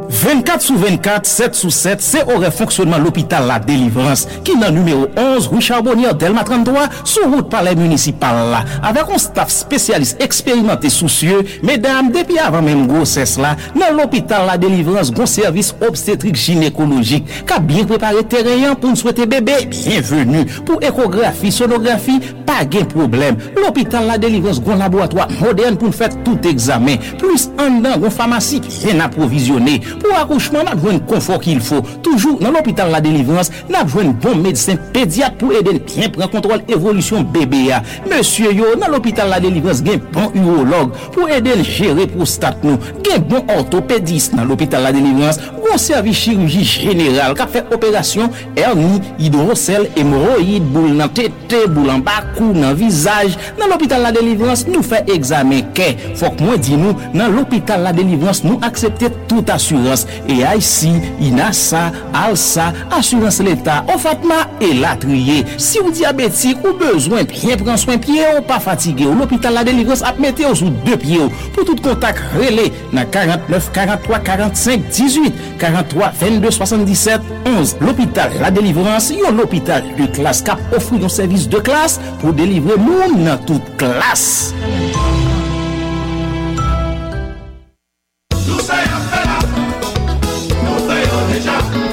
24 sur 24, 7 sur 7, c'est horaire fonctionnement l'hôpital La Délivrance, qui dans numéro 11, rue Charbonnier, Delma 33, sur route palais municipal là. Avec un staff spécialiste expérimenté soucieux, mesdames, depuis avant même grossesse là, dans l'hôpital La Délivrance, bon service obstétrique gynécologique, qui a bien préparé terrain pour nous souhaiter bébé, bienvenue. Pour échographie, sonographie, pas de problème. L'hôpital La Délivrance, bon laboratoire moderne pour faire tout examen, plus en dedans, une pharmacie bien approvisionnée. Pour accouchement, n'a besoin de confort qu'il faut. Toujours dans l'hôpital La Délivrance, n'a besoin de bon médecin pédiatre pour aider bien prendre contrôle évolution bébé. Monsieur yo, dans l'hôpital La Délivrance, gain bon urologue pour aider gérer prostate nous. Gain bon orthopédiste dans l'hôpital La Délivrance, bon service chirurgie générale qui fait opération hernie, hydrocèle, hémorroïde, boule dans tête, boule en bas, cou dans visage. Dans l'hôpital La Délivrance, nous fait examen qu'est. Faut que moi dis nous, dans l'hôpital La Délivrance, nous accepter toute assurance et IC, INASA, ALSA, assurance l'État, OFATMA et Latrier. Si vous diabétique ou besoin bien prendre soin pied ou pas fatigué, l'hôpital La Délivrance a metté sous deux pieds. Pour tout contact relais dans 49 43 45 18 43 22 77 11. L'hôpital La Délivrance, un hôpital de classe cap offre un service de classe pour délivrer monde dans toute classe.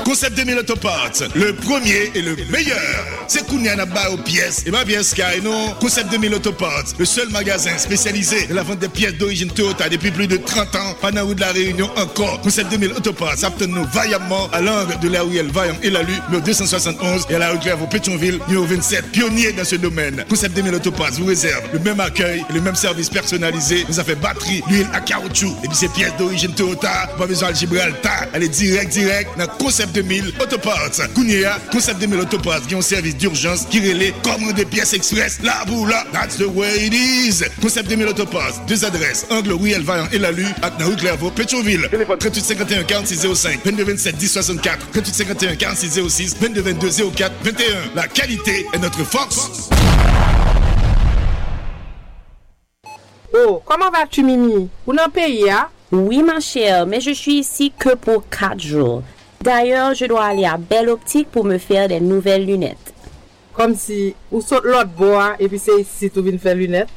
Concept 2000 Autoparts, le premier et le meilleur. C'est Kounia Naba aux pièces. Et pas pièces Sky, non. Concept 2000 Autoparts, le seul magasin spécialisé de la vente des pièces d'origine Toyota depuis plus de 30 ans. Pas dans la rue de la Réunion encore. Concept 2000 Autoparts, obtenons vaillamment à l'angle de la rue El Vaillant et la Lue, numéro 271, et à la rue Claire au Pétionville, numéro 27, pionnier dans ce domaine. Concept 2000 Autoparts vous réserve le même accueil, le même service personnalisé. Vous avez batterie, l'huile à caoutchouc. Et puis ces pièces d'origine Toyota, pas besoin de Gibraltar. Allez direct dans Concept 2000 Autoparts. Kounia, Concept 2000 Autoparts qui ont service d'urgence, qui relaie, commande des pièces express, là pour là. That's the way it is. Concept 2000 Autoparts, deux adresses, Angle, Rue Elvaillant et la Lue, à rue Clairvaux, Pétionville. Téléphone 3851 4605, 2227 1064, 3851 4606, 2222 04 21. La qualité est notre force. Oh, comment vas-tu, Mimi? Ou dans le pays, hein? Oui, ma chère, mais je suis ici que pour 4 jours. D'ailleurs, je dois aller à Belle Optique pour me faire des nouvelles lunettes. Comme si on saute l'autre bois et puis c'est ici que tu viens faire lunettes.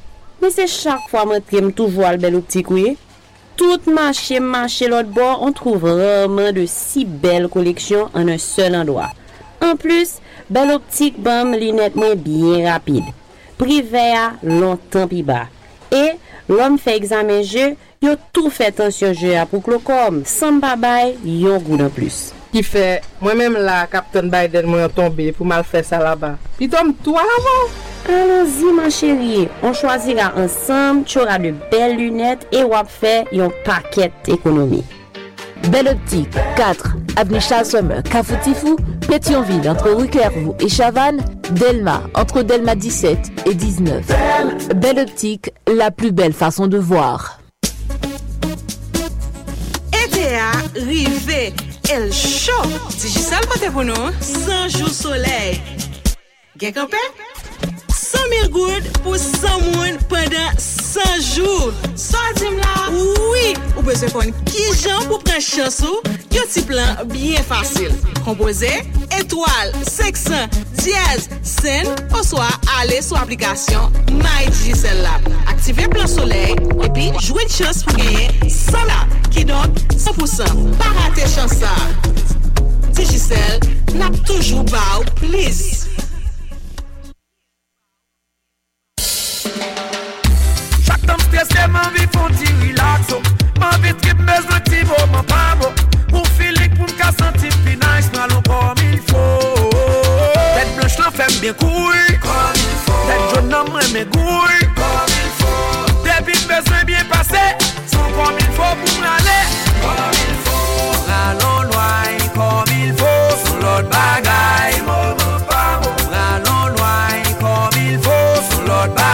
Mais c'est chaque fois que je toujours à Belle Optique, oui. Tout marché l'autre bois, on trouve vraiment de si belles collections en un seul endroit. En plus, Belle Optique bam lunettes moins bien rapide. Privé longtemps plus bas. Et l'homme fait examen jeu, il a tout fait attention jeu pour que le com sans babaille, il a goût en plus. Qui fait moi-même là, Captain Biden m'a tombé pour mal faire ça là-bas. Puis tombe toi là-bas. Allons-y ma chérie, on choisira ensemble, tu auras de belles lunettes et on va faire un paquet économie. Belle Optique, 4, avenue Charles Sommer, Cafoutifou, Pétionville, entre Rue Clairvaux et Chavannes, Delma, entre Delma 17 et 19. Belle Optique, la plus belle façon de voir. ETA, Rivé, El Show, c'est juste ça le côté pour nous. 100 jours soleil. Gè campé? 100 000 gouttes pour 100 moun pendant 100 jours. Ça dim là? Oui, ou besoin qu'on qui gens pour prendre chance ou un petit plan bien facile. Composez étoile 500 dièse scène ou soit aller sur application MyG celle-là. Activez plan soleil et puis jouez une chance pour gagner 100 là qui donc 100%. Pas rater chance ça. Digicel n'a toujours pas please. Chaque temps stressé, ma vie font du relax. Ma vie trip, mes motifs, oh ma pavo. Pour filer, pour me sentir finance, m'allons comme il faut. Tête blanche, l'en fait bien couille. Comme il faut. Tête jaune, l'en m'en mes couilles. Comme il faut. Débit, besoin bien passé. Sont comme il faut pour m'aller. Comme il faut. Allons loin, comme il faut. Sous l'autre bagaille, mon pavo. Allons loin, comme il faut. Sous l'autre bagaille.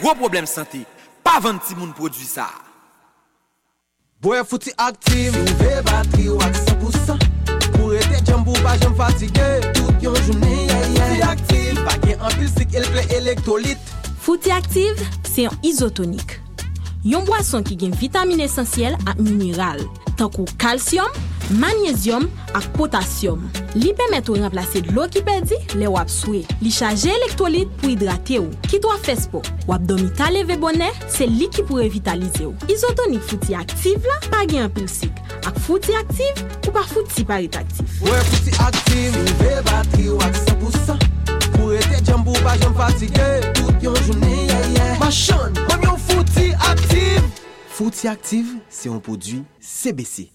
Gros problème santé, pas 20 petits moun produit ça. Boy fouti active, nouvelle batterie ou 100%. Pour aider jambou pas jam fatigué, toute yon journée fouti active, pas gen amplifique elle plaît électrolyte. Fouti active, c'est un isotonique. Yon boisson qui gen vitamine essentielle et minéral, tant que calcium, magnésium ak potassium. Li permet ou remplacer l'eau qui perdit les wap soué. Li charge électrolyte pour hydrater ou. Qui doit faire sport? Wap dormi ta levé bonnet, c'est li qui pour revitaliser ou. Isotonique fouti active la, pa gen anpil sik. Ak fouti active ou pa fouti paritatif. Ouais fouti active, une batterie ou ak 100%. Pour être jambou pas jambou fatigué, toute yon journée yeah. Ma chante, comme yon fouti active. Fouti active, c'est un produit CBC.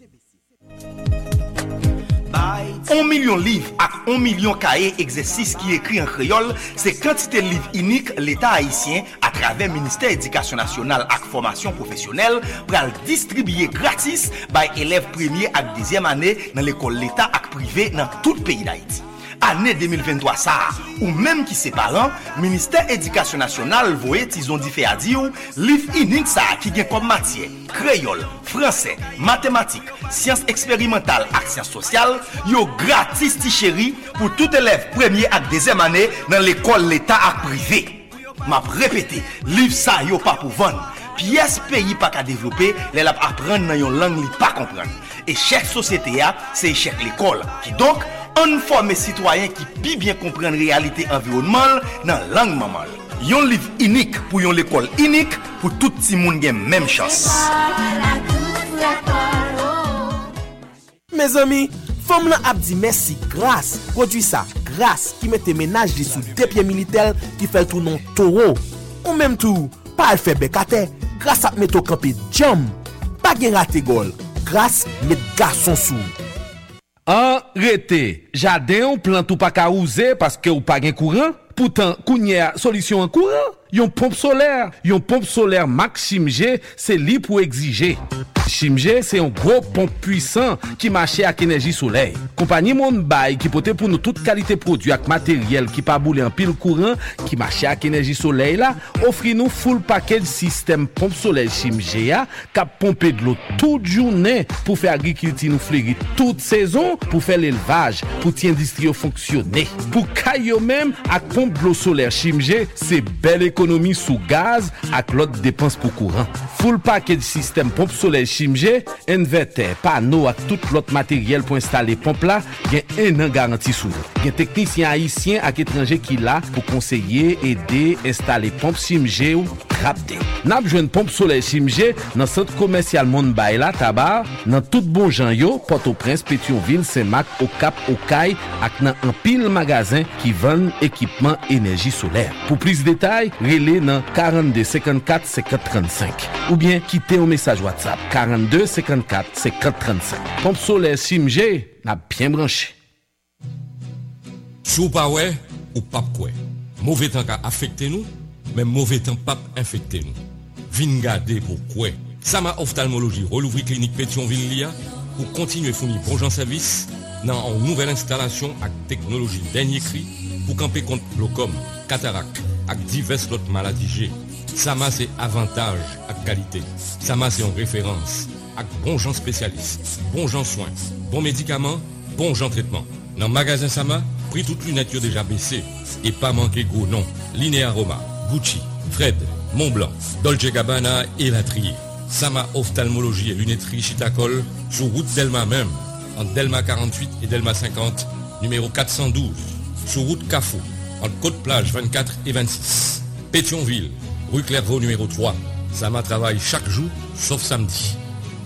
1 000 000 livres à 1 000 000 cahiers exercices qui écrit en créole, c'est quantité de livres unique l'État haïtien à travers ministère éducation nationale et formation professionnelle pour distribuer gratis by élèves premiers à deuxième année dans l'école l'État et privé dans tout le pays d'Haïti. Année 2023 ça ou même qui ses parents ministère éducation nationale voyait ils ont dit fait à dire livre unique ça qui gagne comme matière créole français mathématiques sciences expérimentales et sciences sociales yo gratis ti chéri pour tout élève premier à deuxième année dans l'école l'état à privé m'a répété livre ça yo pas pour vendre pièce pays pas qu'à développer les l'a apprendre dans une langue li pas comprendre et chaque société a c'est chaque l'école qui donc on forme citoyen qui pi bien comprendre réalité environnement dans langue maman. Yon livre unique pour yon l'école unique pour tout ti moun gen même chance. Mes amis, femme nan ap di merci grâce, produit ça grâce qui mette ménage li sous deux pieds militaires qui fait tout non taureau ou même tout pas le fait bécaté grâce à mettre au campé jam pas gen raté gol grâce met garçon sous. Arrêtez. Jardin plante ou pas ka ouze parce que ou pas gen courant. Pourtant, kounye solution en courant. Yon pompe solaire Max Chimge, c'est li pour exiger. Chimge, c'est un gros pompe puissant qui marche avec énergie soleil. Compagnie Monbay qui pote pour nous toute qualité produit avec matériel qui pas boule en pile courant qui marche avec énergie soleil là, offre nous full package système pompe solaire Chimge a qui pompe de l'eau toute journée pour faire agriculture nous fleurir toute saison pour faire l'élevage, pour t'industrie fonctionner. Pour kayo même à pompe l'eau solaire Chimge, c'est belle économie sous gaz avec l'autre dépense pour courant. Full package système pompe solaire Chimge, inverter, panneau ak tout l'autre matériel pour installer pompe là, gen 1 an garantie sou. Gen technicien haïtien ak étranger qui là pour conseiller, aider, installer pompe Chimge ou rapide. N'ap jwenn pompe solaire Chimge dans centre commercial Monbay la Tabar, dans tout bon jan yo, Port-au-Prince, Pétionville, Saint-Marc, au Cap, au Caille ak nan an pile magasin qui vendent équipement énergie solaire. Pour plus de détails, relez dans 42 54 50 35 ou bien quittez un message WhatsApp 42 54 50 35. Pompe solaire Chimge n'a bien branché. Sou pa wè ou pa kwè. Mauvais temps ka affecté nous, mais mauvais temps pa infecté nous. Vin garder pour quoi. Sama Ophthalmologie relouvri clinique Pétionville Lia pour continuer fournir bon gens service dans une nouvelle installation ak technologie dernier cri pour camper contre glaucome, cataracte ak diverses autres maladies G. Sama c'est avantage ak qualité. Sama c'est en référence ak bon gens spécialistes, bon gens soins, bon médicaments, bon gens traitements. Dans magasin Sama, prix toute lunette déjà baissé et pas manquer gros nom. Linea Roma, Gucci, Fred, Montblanc, Dolce Gabbana et Latrier. Sama Ophthalmologie et lunetterie Chitacol sur route Delma même, entre Delma 48 et Delma 50, numéro 412, sur route Cafou. Entre Côte-Plage 24 et 26. Pétionville, rue Clairvaux numéro 3. Sama travaille chaque jour, sauf samedi.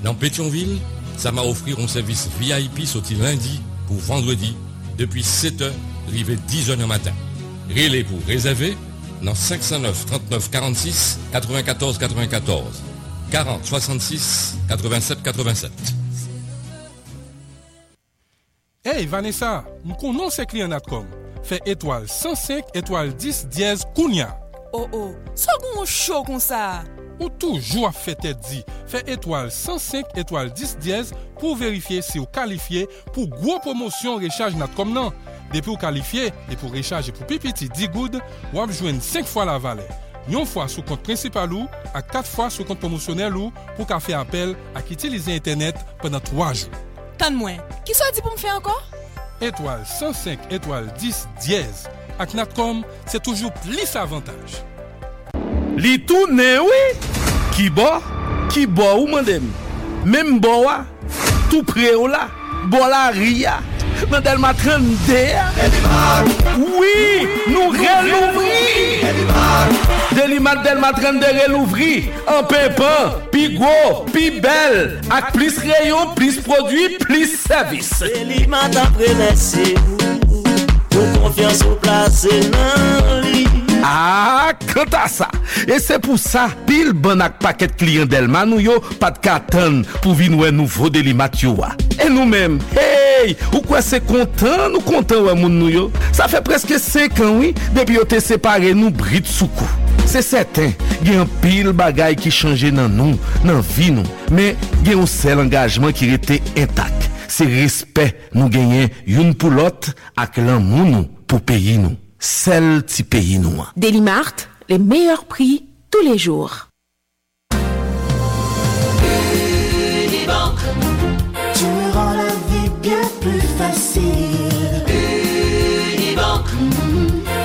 Dans Pétionville, Sama offrir un service VIP sauté lundi pour vendredi, depuis 7h, arrivé 10h du matin. Relais pour réserver dans 509 39 46 94 94 40 66 87 87. Hey Vanessa, nous connaissons clients Natcom. Fait étoile 105, étoile 10, dièse, kounia. Oh, ça gon chaud comme ça. Ou toujours à fait tête dit, fait étoile 105, étoile 10, dièse pour vérifier si vous qualifiez pour gros promotion recharge Natcom nan. Depuis vous qualifiez et pour recharger pour pipiti 10 good, ou ap joindre 5 fois la valeur. Une fois sous compte principal ou à 4 fois sous compte promotionnel ou pour qu'a fait appel à utiliser internet pendant 3 jours. Tant moins. Qui soit dit pour me faire encore? Étoile 105, étoile 10, dièse. Avec Natcom, c'est toujours plus avantage. Li tourne, oui. Qui bo ou mandem. Même boa, tout près ou là. Bolaria, dans Delma 32. Oui, nous relouvri. Delimart Delma 32 relouvri. En pépin, pi gros, pi belle. Avec plus rayon, plus produit, plus service. Delimart après laissez-vous. Pour confiance au placé dans l'île. Ah, quant à ça. Et c'est pour ça, pile bon ak paquet client Delma nou yo, pas de carton pour vinouer nouveau Delimat yo. Et nous-mêmes, hey, ou quoi c'est content, nous content ouais moun nou yo. Ça fait presque 5 ans oui, depuis on te séparé nous bride soukou. C'est certain, il y a un pile bagay qui changer dans nous, dans vie nous, mais il y a un seul engagement qui était intact. C'est respect nous gagner une pour l'autre ak l'amour nous pour payer nous. Celle qui paye nous. Delimart, les meilleurs prix tous les jours. Unibank, tu rends la vie bien plus facile. Unibank,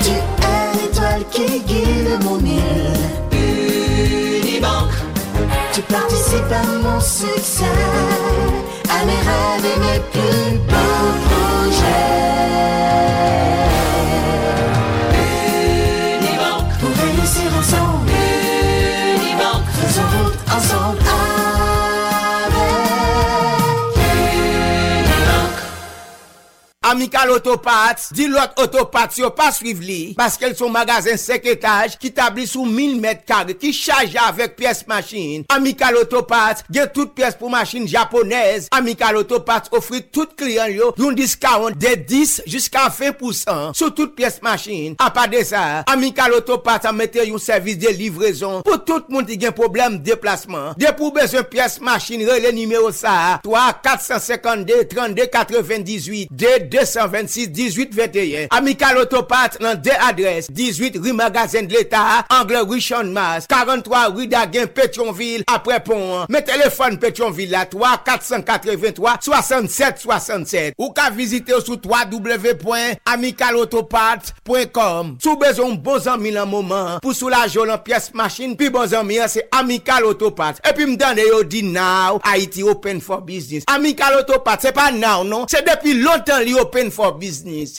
tu es l'étoile qui guide mon île. Unibank, tu participes à mon succès, à mes rêves et mes plus beaux projets. Ensemble, Unibank, faisons route ensemble avec Unibank. Amical Autoparts, dit l'autre Autoparts, yo pas suivre li, parce qu'elles sont magasins 5 étages qui établit sous 1000 mètres carrés, qui charge avec pièces machine. Amical Autoparts, gagne toutes pièces pour machine japonaise. Amical Autoparts offre tout client yo, un discount de 10 jusqu'à 20% sur toutes pièces machine. À part de ça, Amical Autoparts a mettre un service de livraison pour tout le monde qui gagne problème déplacement. Dès pour besoin pièces machine, relais numéro ça, 3 452 32 98 226 18 21. Amical Autoparts dans deux adresses. 18 rue Magasin de l'État, angle rue Champ-de-Mars, 43 rue d'Aguin, Pétionville, après pont. Mes téléphones Pétionville à 3 483 67 67. Ou qu'à visiter sur www.amicalautoparts.com. Sous besoin bons amis dans moment pour soulager en pièce machine, puis bons amis c'est Amical Autoparts. Et puis me donner au dit now Haiti open for business. Amical Autoparts c'est pas now non, c'est depuis longtemps li open for business.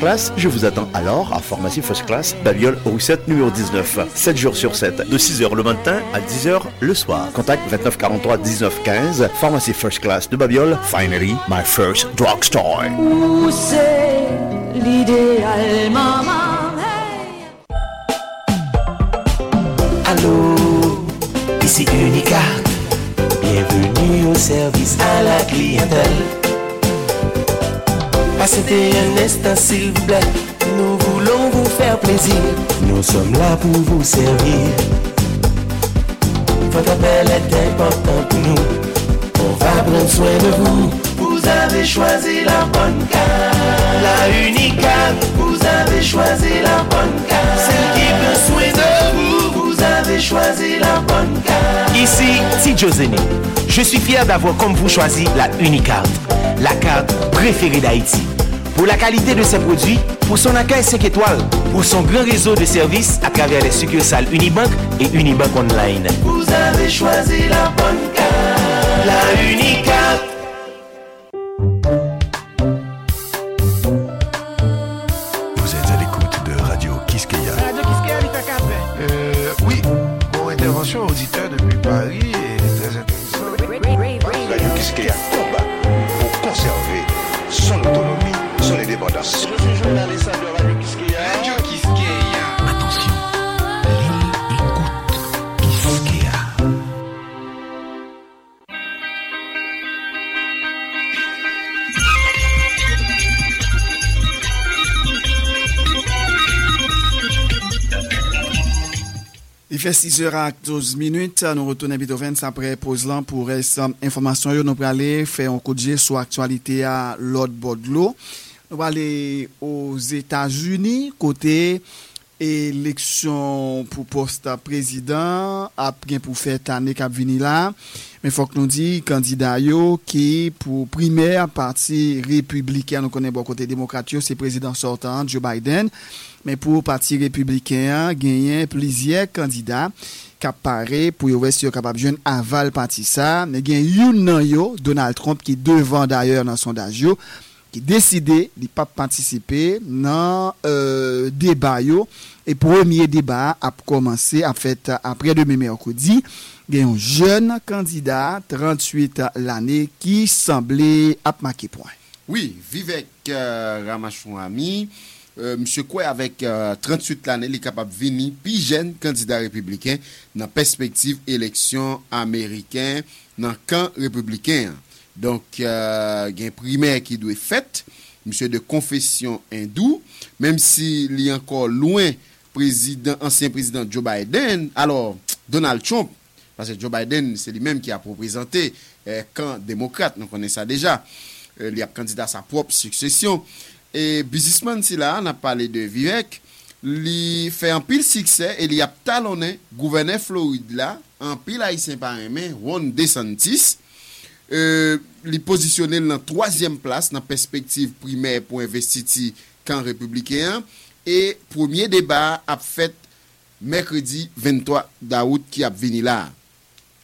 classe, je vous attends alors à Pharmacie First Class, Babiol au 7 numéro 19, 7 jours sur 7, de 6h le matin à 10h le soir. Contact 2943 1915, Pharmacie First Class de Babiol, finally my first drugstore. Où c'est l'idéal, maman? Hey. Allô, ici Unica, bienvenue au service à la clientèle. Passez un instant s'il vous plaît, nous voulons vous faire plaisir. Nous sommes là pour vous servir. Votre appel est important pour nous. On va prendre soin de vous. Vous avez choisi la bonne carte, la unique carte. Vous avez choisi la bonne carte, celle qui prend soin de vous. Vous avez choisi la bonne carte. Ici, c'est José. Je suis fier d'avoir comme vous choisi la Unicard, la carte préférée d'Haïti. Pour la qualité de ses produits, pour son accueil 5 étoiles, pour son grand réseau de services à travers les succursales Unibank et Unibank Online. Vous avez choisi la bonne carte, la Unicard. Vous êtes à l'écoute de Radio Kiskeya. Radio Kiskeya, oui, bon, intervention auditeur depuis Paris. Pour conserver son autonomie, son indépendance. Je suis journaliste de Radio Kiskeya. Radio Kiskeya. Attention, ligne écoute Kiskeya. Il fait 6h12. Nous retournons à Beethoven après Pozlan pour reste information. Nous allons aller faire un coup de sur l'actualité à l'autre bord de l'eau. Nous allons aller aux États-Unis côté élection pour poste président après pour fête année qui vient là. Mais faut que nous dit candidat yo qui pour primaire parti républicain nous connaît bon côté démocrate c'est président sortant Joe Biden mais pour parti républicain gagné plusieurs candidats qui paraît pour être capable jeune aval parti ça mais gagne une nan yo Donald Trump qui devant d'ailleurs dans sondage yo qui décidé de pas participer dans débat yo et premier débat a commencé en fait après demain mercredi. Il y a un jeune candidat, 38 l'année, qui semblait à marquer point. Oui, Vivek Ramaswamy, monsieur Koué avec 38 l'année, il est capable de venir plus jeune candidat républicain dans perspective élection américaine dans camp républicain. Donc, il y a un primaire qui doit être fait, monsieur de confession hindoue, même s'il est encore loin, ancien président Joe Biden, alors Donald Trump, parce que Joe Biden, c'est lui-même qui a représenté camp démocrate, nous connaissons ça déjà. Il a candidat à sa propre succession. Et businessman, si là, on a parlé de Vivek, il fait un pile succès et il a talonné gouverneur Floride là, en pile haïtien par main, Ron DeSantis. Il positionné dans 3e place dans perspective primaire pour investir camp républicain. Et premier débat a fait mercredi 23 d'août qui a venu là.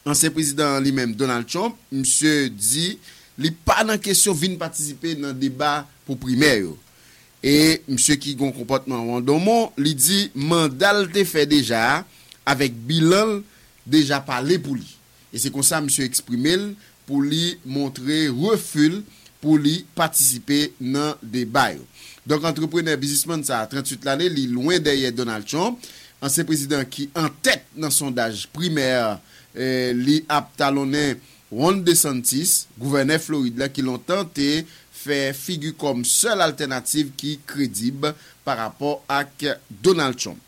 Ancien président lui-même Donald Trump, monsieur dit, il pas dans question vinn participer dans débat pour primaire et monsieur qui gon comportement randomo, il dit mandat te fait déjà avec bilan déjà parlé pour lui. Et c'est comme ça monsieur exprimé pour lui montrer refus pour lui participer dans débat. Donc entrepreneur businessman ça 38 l'année, il loin derrière Donald Trump, ancien président qui en tête dans sondage primaire. Li ap talonné Ron DeSantis, gouverneur Floride là qui longtemps té fait figure comme seule alternative qui crédible par rapport à Donald Trump.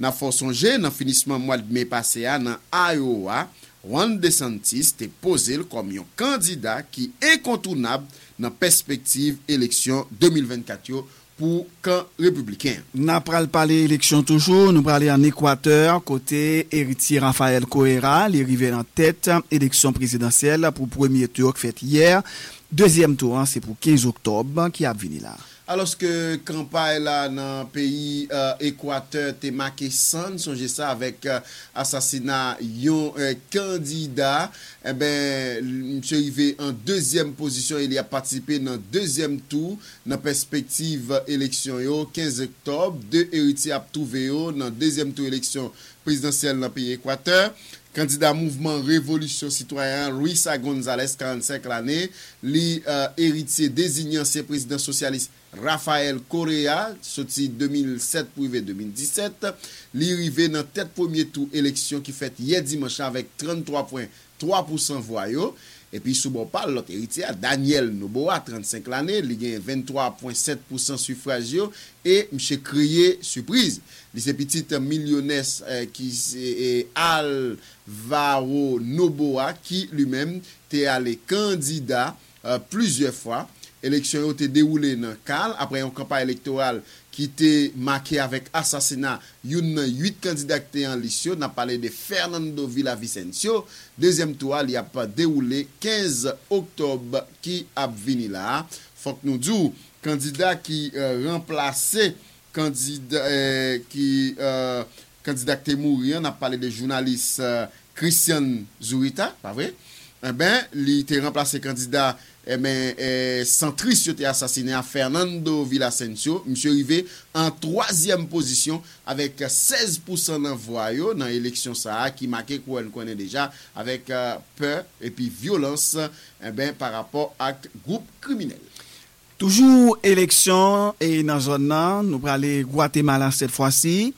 N'a faut songer dans finissement mois de mai passé à dans Iowa, Ron DeSantis té posé comme un candidat qui incontournable dans perspective élection 2024 yo pour camp républicain. N'a pral parler élection toujours, nous parler en Équateur côté héritier Rafael Correa, les rivières en tête élection présidentielle pour premier tour fait hier, deuxième tour c'est pour 15 octobre qui a venu là. Alors que campagne là dans pays Équateur t'est marqué sans songer ça avec assassinat yon candidat eh ben monsieur arrivé en deuxième position il a participé dans deuxième tour dans perspective élection yo 15 octobre deux héritiers a trouvé yo dans deuxième tour élection présidentielle dans pays Équateur. Candidat mouvement Révolution Citoyen Luis González 45 l'année, li héritier désigné ancien président socialiste Rafael Correa, sorti 2007 pour 2017, li rivé dans tête premier tour élection qui fait hier dimanche avec 33.3% voix yo et puis sous bon parle l'autre héritier Daniel Noboa 35 l'année, li gagne 23.7% suffrage yo et monsieur créé surprise. Les petites millionnaires qui c'est Alvaro Noboa qui lui-même était allé candidat plusieurs fois. Élection était déroulée dans Cal après une campagne électorale qui était marquée avec assassinat. Une 8 candidats étaient en lice. On a parlé de Fernando Villavicencio. Deuxième tour, il a pas déroulé 15 octobre qui a venu là. Faut que nous disions candidat qui remplaçait candidat qui candidat qui est mort, on a parlé de journaliste Christian Zurita, pas vrai? Eh ben, il était remplacé candidat centriste qui était assassiné à Fernando Villavicencio, monsieur arrivé en 3e position avec 16% des voix dans l'élection ça qui marquait qu'on le connaît déjà avec peur et puis violence eh ben par rapport à groupe criminel. Toujours élection et dans zone là nous parler Guatemala cette fois-ci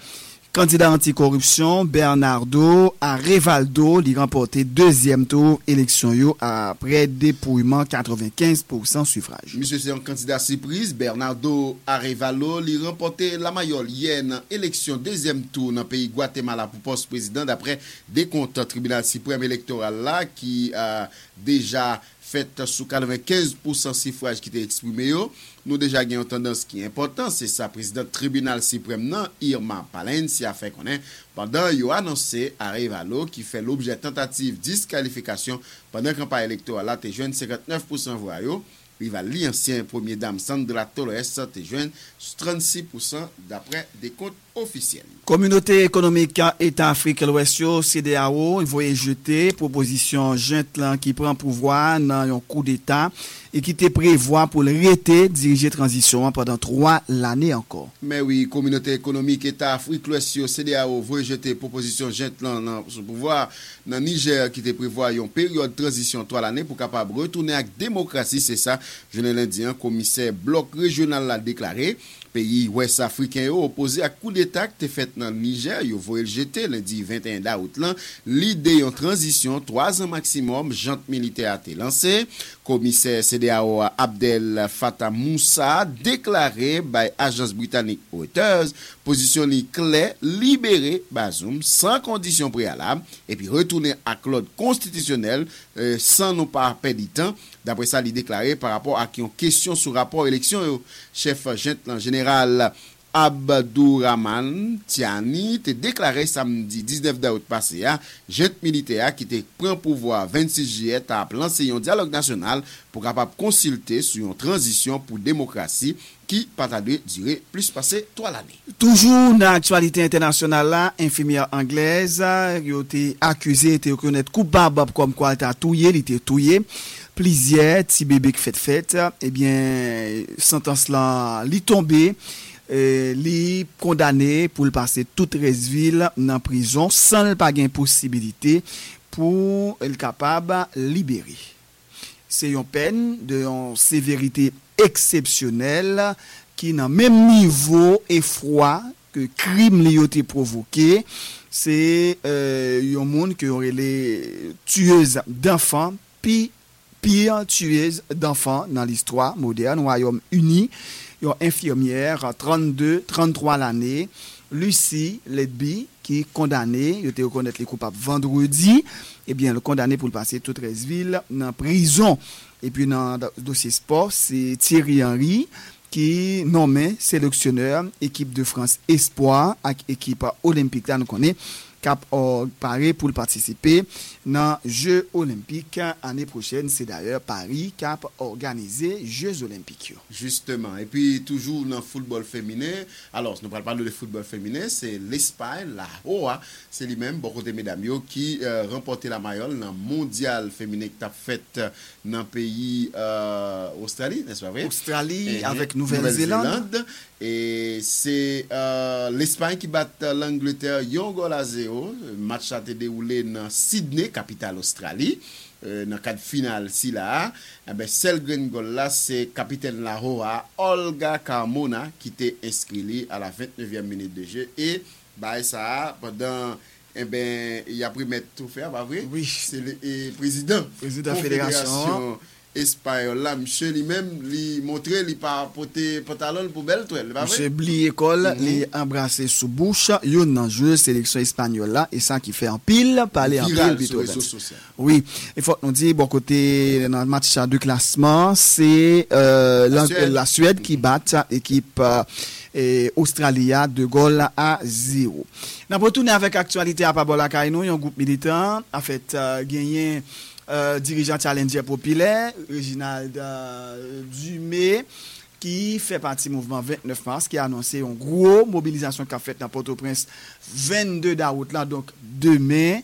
Candidat anticorruption Bernardo Arevaldo li remporté deuxième tour élection yo après dépouillement 95% suffrage. Monsieur c'est un candidat surprise Bernardo Arevaldo li remporté la mayolienne élection deuxième tour dans pays Guatemala pour poste président d'après des comptes tribunal suprême électoral là qui a déjà fait sous 95% suffrage qui était exprimé yo. Nous déjà gagnons tendance qui est important, c'est ça président tribunal suprême nan Irma Palencia fait connaître pendant il a annoncé Arevalo qui fait l'objet tentative disqualification pendant campagne électorale là te jeune 59% voix yo rival li ancien premier dame Sandra Torres te jeune 36% d'après des comptes officiels. Communauté économique État africain l'Ouest yo CEDEAO voyait jeter proposition junte lan qui prend pouvoir dans un coup d'état et qui te prévoit pour l'arrêter diriger transition pendant 3 années encore. Mais oui, communauté économique État Afrique l'Ouest CEDEAO veut jeter proposition junte dans son pouvoir dans Niger qui te prévoit une période transition 3 années pour capable retourner à démocratie, c'est ça. Je lundi un commissaire bloc régional l'a déclaré. Pays ouest africain opposé à coup d'état qui fait dans Niger yo voit le jeter lundi 21 août là l'idée en transition 3 ans maximum jante militaire a été lancé commissaire CEDEAO Abdel Fattah Moussa déclaré by agence britannique Reuters position li claire libérer Bazoum sans condition préalable et puis retourner à l'ordre constitutionnel sans non pas perdre du temps d'après ça li déclaré par rapport à qui ont question sur rapport élection yo. Chef jante général Abdourahmane Tiani te déclaré samedi 19 août passé à junte militaire qui te prend pouvoir 26 juillet a lancé un dialogue national pour capable consulter sur une transition pour démocratie qui pas durer plus passé 3 années. Toujours dans actualité internationale là, infirmière anglaise yo été accusée te reconnaître coupable comme quoi elle t'a touillé, il était touillé. Plusieurs petits bébés qui fête eh bien sentence là li tombé li condamné pour passer toute resville en prison sans pas gain possibilité pour être capable libérer. C'est une peine de une sévérité exceptionnelle qui n'a même niveau effroi que crime li yo te provoqué, c'est yon monde que aurait les tueuses d'enfants pire tueuse d'enfants dans l'histoire moderne Royaume-Uni, une infirmière à 33 l'année, Lucy Ledby qui condamnée, elle était reconnaître les coupables vendredi, eh bien le condamné pour le passer toute resville en prison. Et puis dans dossier sport, c'est Thierry Henry qui nommé sélectionneur équipe de France espoir avec équipe olympique là nous connaît cap paré pour participer dans jeux olympiques année prochaine c'est d'ailleurs Paris cap organiser jeux olympiques justement. Et puis toujours dans football féminin, alors nous parlons de football féminin, c'est l'Espagne la Roa, c'est lui-même beaucoup de mesdames yo qui remporté la mayole dans mondial féminin qui t'a fait dans pays Australie, n'est-ce pas vrai? Australie avec Nouvelle-Zélande. Et c'est l'Espagne qui bat l'Angleterre 1-0. Match a été déroulé dans Sydney, capitale Australie. Dans cadre final si là ben celle green goal là c'est capitaine La Roa Olga Carmona qui était inscrit à la 29e minute de jeu et bah ça pendant eh ben il a pris mettre tout faire pas vrai? Oui, c'est le président de la fédération espagnol là monsieur lui-même lui montrer lui pas porter pantalon pour belle toile pas vrai bli école li embrasser sous bouche yon nan jeu sélection espagnole là et ça qui fait en pile parler en pile plutôt. Oui, il faut nous dire bon côté dans match de classement c'est la Suède qui bat équipe et Australie 2-0. N'a retourner avec actualité à Pabola Kaino un groupe militant a fait gagner dirigeant challenger populaire Reginald Dumé qui fait partie mouvement 29 mars qui a annoncé une grosse mobilisation qu'a faite dans Port-au-Prince 22 août là donc demain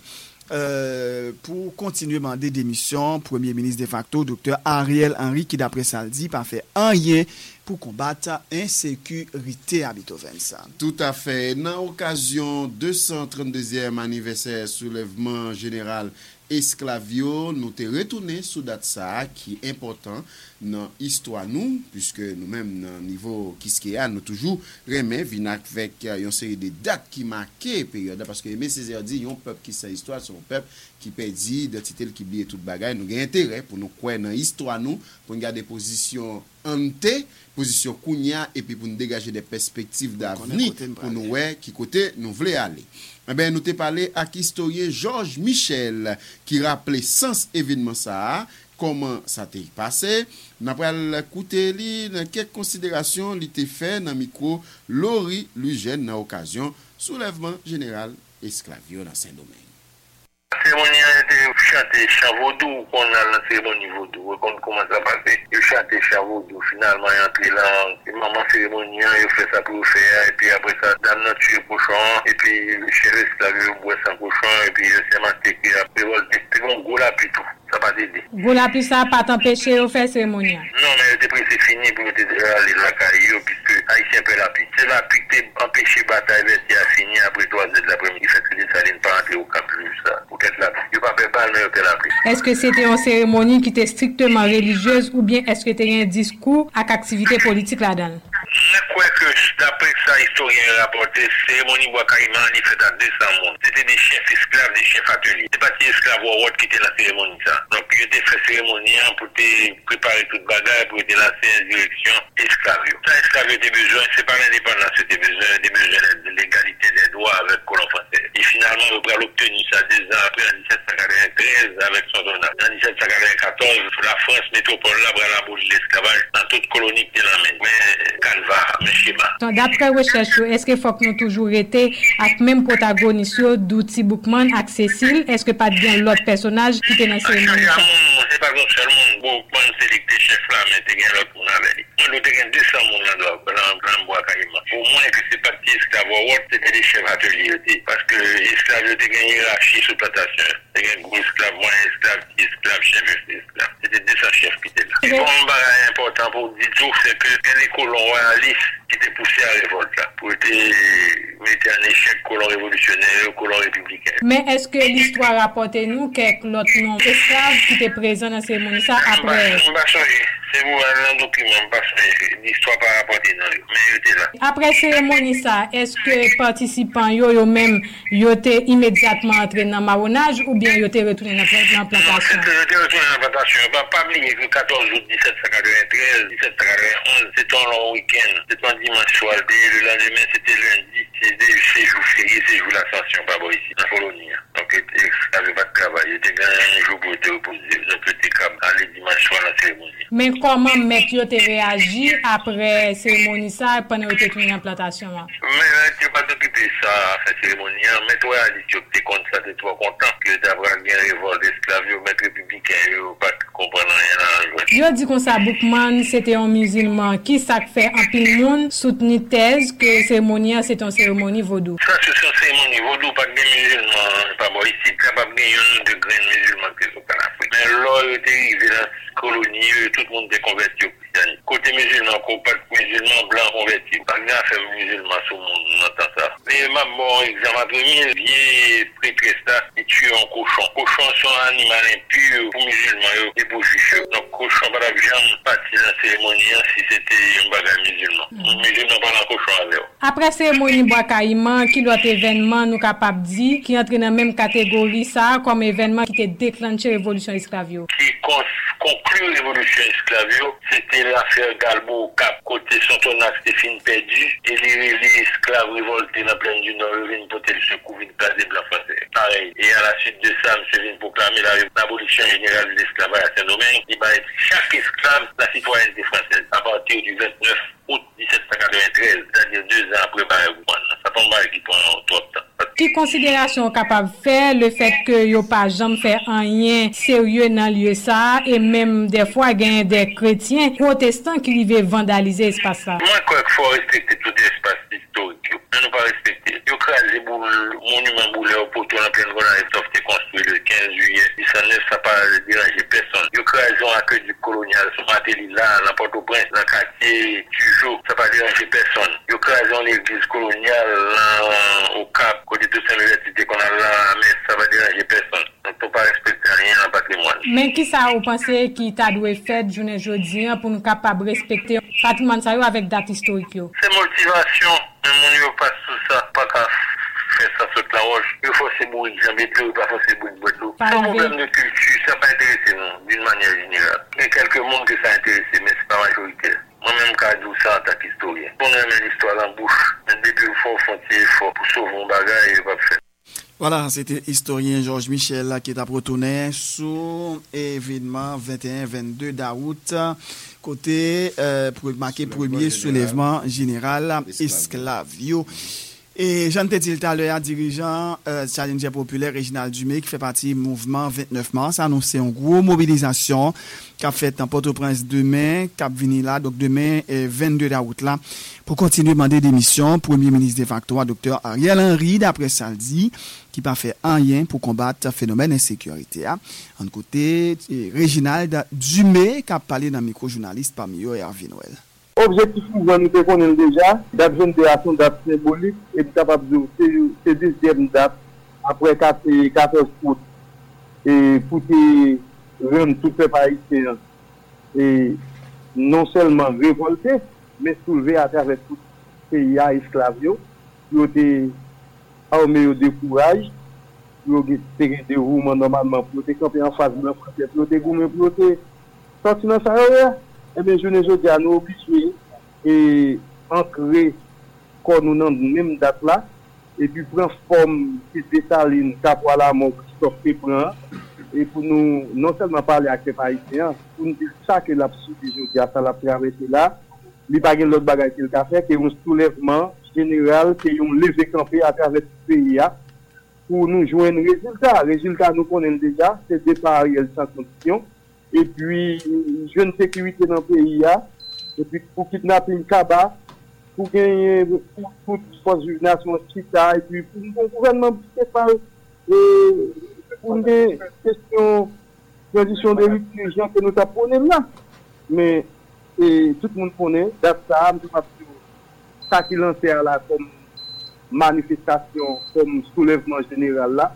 pour continuer demander démission premier ministre de facto Dr Ariel Henry qui d'après ça dit pas fait rien pour combattre insécurité à Beethoven ça. Tout à fait, dans occasion 232e anniversaire soulèvement général esclavio, nous te retourner sous date ça qui est important dans histoire nous puisque nous-mêmes dans niveau Kiskeya nous toujours remet vina avec une série de dates qui marquent période parce que Aimé Césaire dit un peuple qui sa histoire son peuple qui perdit identité qui oublié toute bagaille nous gain intérêt pour nous croire dans histoire nous pour garder position ante position kounya et puis pour nous dégager des perspectives d'avenir pour nous ouais qui côté nous voulons aller. Eh ben nous t'ai parlé à historien George Michel qui rappelait sens événement ça comment ça t'est passé n'a pas écouté li dans quelques considérations li t'ai fait dans micro Lori Lugène dans occasion soulèvement général esclavio dans Saint-Domingue. La cérémonie a été chantée Chavaudou, qu'on a la cérémonie Vaudou, qu'on commence à passer. Ils chantaient Chavaudou, finalement, ils entraient là. Et maman cérémonie, ils faisaient ça pour faire. Et puis après ça, dame n'a tué cochon. Et puis le chef esclavio boit sans cochon. Et puis le sémant qui a prévolté. C'est bon, go la puis tout. Ça n'a pas aidé. Go la puis ça n'a pas t'empêché de faire cérémonie. Non, mais depuis c'est fini pour aller la caillou, puisque Haïtien peut la puis. C'est la puis que t'es empêché bataille vesti a fini après 3 heures de l'après-midi. Fait que les salines pas rentrées au cap plus ça. Est-ce que c'était une cérémonie qui était strictement religieuse ou bien est-ce que tu as un discours avec activité politique là-dedans? Je crois que d'après ça, historien rapporté, cérémonie Bois-Caïman est faite en 200 monde. C'était des chefs esclaves, des chefs ateliers. C'est pas des esclaves ou autres qui étaient la cérémonie. Ça. Donc, ils étaient fait cérémonie pour préparer toute bagarre, pour te lancer une direction esclavio. Ça, esclavio était besoin, c'est pas l'indépendance, c'était besoin, des besoins de l'égalité des droits avec colon français. Et finalement, on va l'obtenir ça 2 ans après, en 1793, avec son donat. En 1794, la France métropole là, va abolir l'esclavage dans toute colonie qui est la main. Mais, calva, mais schéma. Donc, d'après recherche, est-ce qu'il faut que nous toujours été avec même protagoniste d'Outi Boukman, avec Cécile? Est-ce que pas bien l'autre personnage qui était dans ce monde? C'est pas comme seulement Boukman, c'est le chef là, mais c'est bien l'autre monde avec lui. Nous avons 200 monde là-dedans, dans le bois carrément. Au moins que c'est pas petit esclave, c'était des chefs ateliers. Parce que l'esclave, il y a une hiérarchie sur plantation. Il y a un gros esclave, moins esclave, petit esclave, chef, esclave. C'était 200 chefs qui étaient là. C'est un bagage important pour dire tout, c'est que les colons royalistes qui étaient poussés à la révolte là, pour mettre en échec colons révolutionnaires, colons républicains. Mais est-ce que l'histoire rapportait nous quelques autres noms esclaves qui étaient présents dans ces mondes ça après? C'est vous un document parce que l'histoire pas rapportée dans lui, mais était là. Après cérémonie ça, est-ce que les participants eux-mêmes étaient immédiatement entrés dans marronnage ou bien ils étaient retournés dans plantation? Ils étaient retournés dans plantation. Pas oublier que 14 août 1793, 1791, c'était un long week-end, c'était un dimanche soir, le lendemain c'était lundi, c'était séjour férié, séjour l'ascension, pas bon ici, dans la colonie. Donc ils n'avaient pas de travail, ils étaient gagnés un jour pour te reposer, donc ils étaient capables d'aller dimanche soir à la cérémonie. Mais comment maître yo te réagi après cérémonie ça pendant que tu étais en plantation? Mais tu pas t'occuper ça cette cérémonie, mais toi tu es content ça, tu trop content que d'avoir bien révolte esclave yo maître républicain yo pas comprendre rien là. Yo dit comme ça Boukman c'était un musulman qui ça fait en pignon soutenir thèse que cérémonie c'est une cérémonie vaudou. Ça c'est une cérémonie vaudou pas de musulman pas bon ici capable gagner de grain musulman que au Canada. Mais là était arrivé dans colonie tout le monde des convertis au christianisme. Côté musulman, pas de musulman blanc converti. Pas de faire musulman sur le monde, on entend ça. Mais ma bon examen premier, bien prêtresse là, il tue un cochon. Cochon sont un animal impur pour musulmans et pour juifs. Donc cochon par exemple, j'aime partir dans la cérémonie si c'était un bagage musulman. Musulman pas dans cochon avec. Après cérémonie Bois-Caïman, qui l'autre événement nous capable dit qui entre dans la même catégorie ça comme événement qui était déclenché révolution esclavio. Qui conclut révolution esclavio, c'était l'affaire Galbo au Cap, côté Santonac, c'était fin perdu, et les esclaves révoltés dans la plaine du Nord, ils viennent porter le secours de place des Blancs français. Pareil. Et à la suite de ça, M. vient proclamer l'abolition générale de l'esclavage à Saint-Domingue, qui va être chaque esclave la citoyenneté française, à partir du 29 août 1793, c'est-à-dire 2 ans après Baragouan. Ça tombe à l'équipe en top. Quelle considération capable faire le fait que yo pas jamais faire rien sérieux dans lieu ça et même des fois gagne des chrétiens protestants qui vivaient vandaliser espace ça. Moi quoi qu'il faut respecter tout espace historique. On ne pas respecter. Yo crase monument bouleur pour tout en pleine Gonaive sauf que construit le 15 juillet 1909 ça pas déranger personne. Yo crase on accueil du colonial sur Matéli-là dans Port-au-Prince dans quartier Tujou ça pas déranger personne. Yo crase on l'église coloniale au Cap côté Toussaint Louverture qu'on a là mais ça va déranger personne. Donc faut pas respecter Mais qui ça vous pensez qui t'a dû faire journée aujourd'hui pour nous capable respecter patrimoine ça avec date historique yo? C'est motivation, mais mon yo passe tout ça pas qu'à faire ça sur la roche. Il faut se mourir jamais plus, pas forcer bruit beaucoup. C'est un problème de culture, ça pas intéressé nous d'une manière générale. Il y a quelques monde que ça intéresse mais c'est pas majoritaire. Moi-même, quand je dis ça en tant qu'historien, on a l'histoire en bouche. Depuis le fond, frontier, fort pour sauver mon bagage et va faire. Voilà, c'était historien George Michel là, qui est à retourner sur événement 21-22 d'août, côté pour marquer premier soulèvement général esclavio. Et j'en te dis tout à l'heure, dirigeant Challenger Populaire Réginald Dumais qui fait partie du mouvement 29 mars, a annoncé une grosse mobilisation qui a fait en Port-au-Prince demain, qui a venu là, donc demain 22 d'août là, pour continuer à demander démission. Premier ministre de facto, Dr. Ariel Henry, d'après ça le dit, qui n'a fait rien pour combattre le phénomène d'insécurité. En côté, Réginald Dumais qui a parlé dans le micro-journaliste parmi eux, Hervé Noël. Objectif mouvement nous te connaissons déjà, d'absence de rations date symbolique et capable de c'est deuxième date après 14 août et pour te rendre tout peuple haïtien et non seulement révolté mais soulevé à travers tout pays à esclavio qui ont été armés de courage, qui ont été des roues normalement pour te camper en face de la frontière, pour te gommer, pour te sortir dans sa rue. Eh bien, je ne sais pas, nous obligés et ancrer qu'on nous dans même date là, et puis prendre forme qui détaline, capable à mon Christophe Pépin, et pour nous, non seulement parler avec les Haïtiens, pour nous dire ça que l'a subi, je dis à ça l'a traversé là, il n'y a pas de l'autre bagaille qu'il a fait, qu'il y a un soulèvement général, qu'il y a un levé campé à travers le pays pour nous joindre un résultat. Résultat, nous connaissons déjà, c'est départ et sans condition. Et puis, jeune sécurité dans le pays, et puis pour kidnapper le cabas, pour gagner toute force de nation, et puis pour le gouvernement, pour des questions de transition de lutte, gens que nous apprenons là. Mais tout le monde connaît, d'après ça qui lance là comme manifestation, comme soulèvement général là,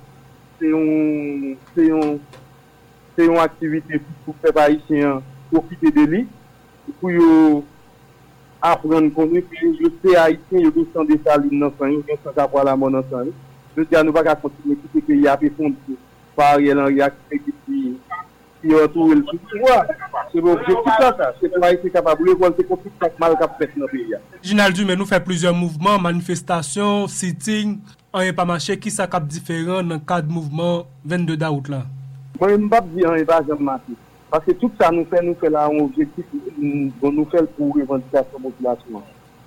c'est une activité pour les Haïtiens profiter de lui, pour apprendre qu'on est, puis je sais Haïtiens, ils sont des salines dans le sang, ils sont à la mort dans le sang. Je dis à nous, pas continuer tout ce qu'il y a fait fondre par Ariel Henry qui a retrouvé le pouvoir. C'est l'objectif ça, c'est pour Haïti capable de révolter contre tout ce mal qu'a fait dans le pays. Général Dumais nous fait plusieurs mouvements, manifestations, sittings, on n'est pas marché, qui ça cap différent dans le cadre du mouvement 22 d'août là. Moi, je ne peux pas dire qu'on n'est pas jamais marqué. Parce que tout ça nous fait là un objectif dont nous faisons pour revendiquer la population.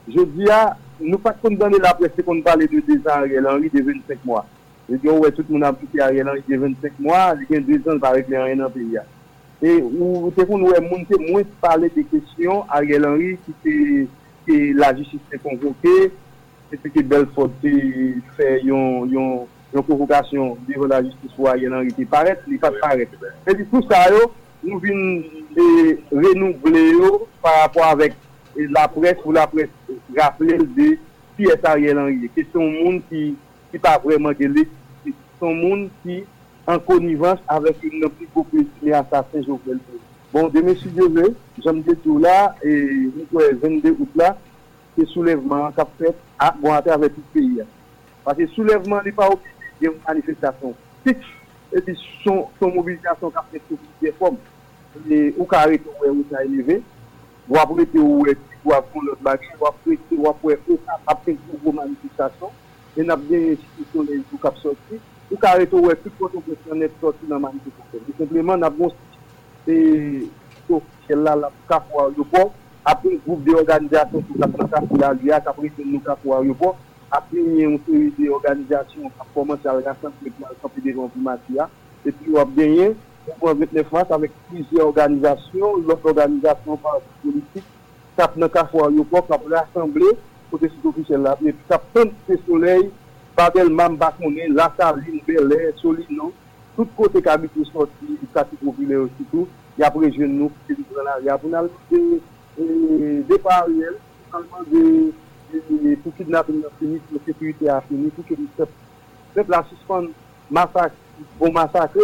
Je dis à nous pas condamner la presse qu'on parle de 2 ans Ariel Henry de 25 mois. Je dis, ouais, tout le monde a appliqué Ariel Henry de 25 mois, il y a 2 ans, il va régler rien dans le pays. Et nous avons moins parlé des questions Ariel Henry qui la justice est convoquée, et puis que Belfort fait une provocation devant la justice pour Ariel Henry qui paraît, il ne paraît pas. Et du coup, ça, nous venons renouveler par rapport avec la presse ou la presse rappeler de qui est Ariel Henry. C'est un monde qui n'est pas vraiment guéri, c'est un monde qui en connivence avec une plus populaire qui est assassin Jovenel. Bon, de mes sujets, j'aime dire tout là, et le 22 août là, c'est soulèvement qu'a fait à travers tout le pays. Parce que soulèvement n'est pas obligé. Des manifestations fixes et puis son mobilisation qui a fait des formes et au carré où ça élevé ou après où est ou après le bac ou après après une manifestation et n'a bien institution les tout cap sorti au carré où est tout contre personnel sorti dans manifestation simplement n'a bon et tout là la cap au port après groupe de organisation tout ça la via après nous cap au port après une série d'organisations qui a commencé à rassembler des gens du Matia, et puis on a gagné pour 29 mars avec plusieurs organisations, l'autre organisation par politique, qui a rassemblé pour des sites officiels là, et puis qui a plein de soleil, Babel, Mambakone, La Saline, Belay, Solino, tout côté qui a mis tout sorti, qui a été populaire aussi tout, et après jeunes nous, qui a été des pariels, des pour kidnapper la fini, la sécurité a fini, pour que le peuple a suspendu massacre, bon massacre,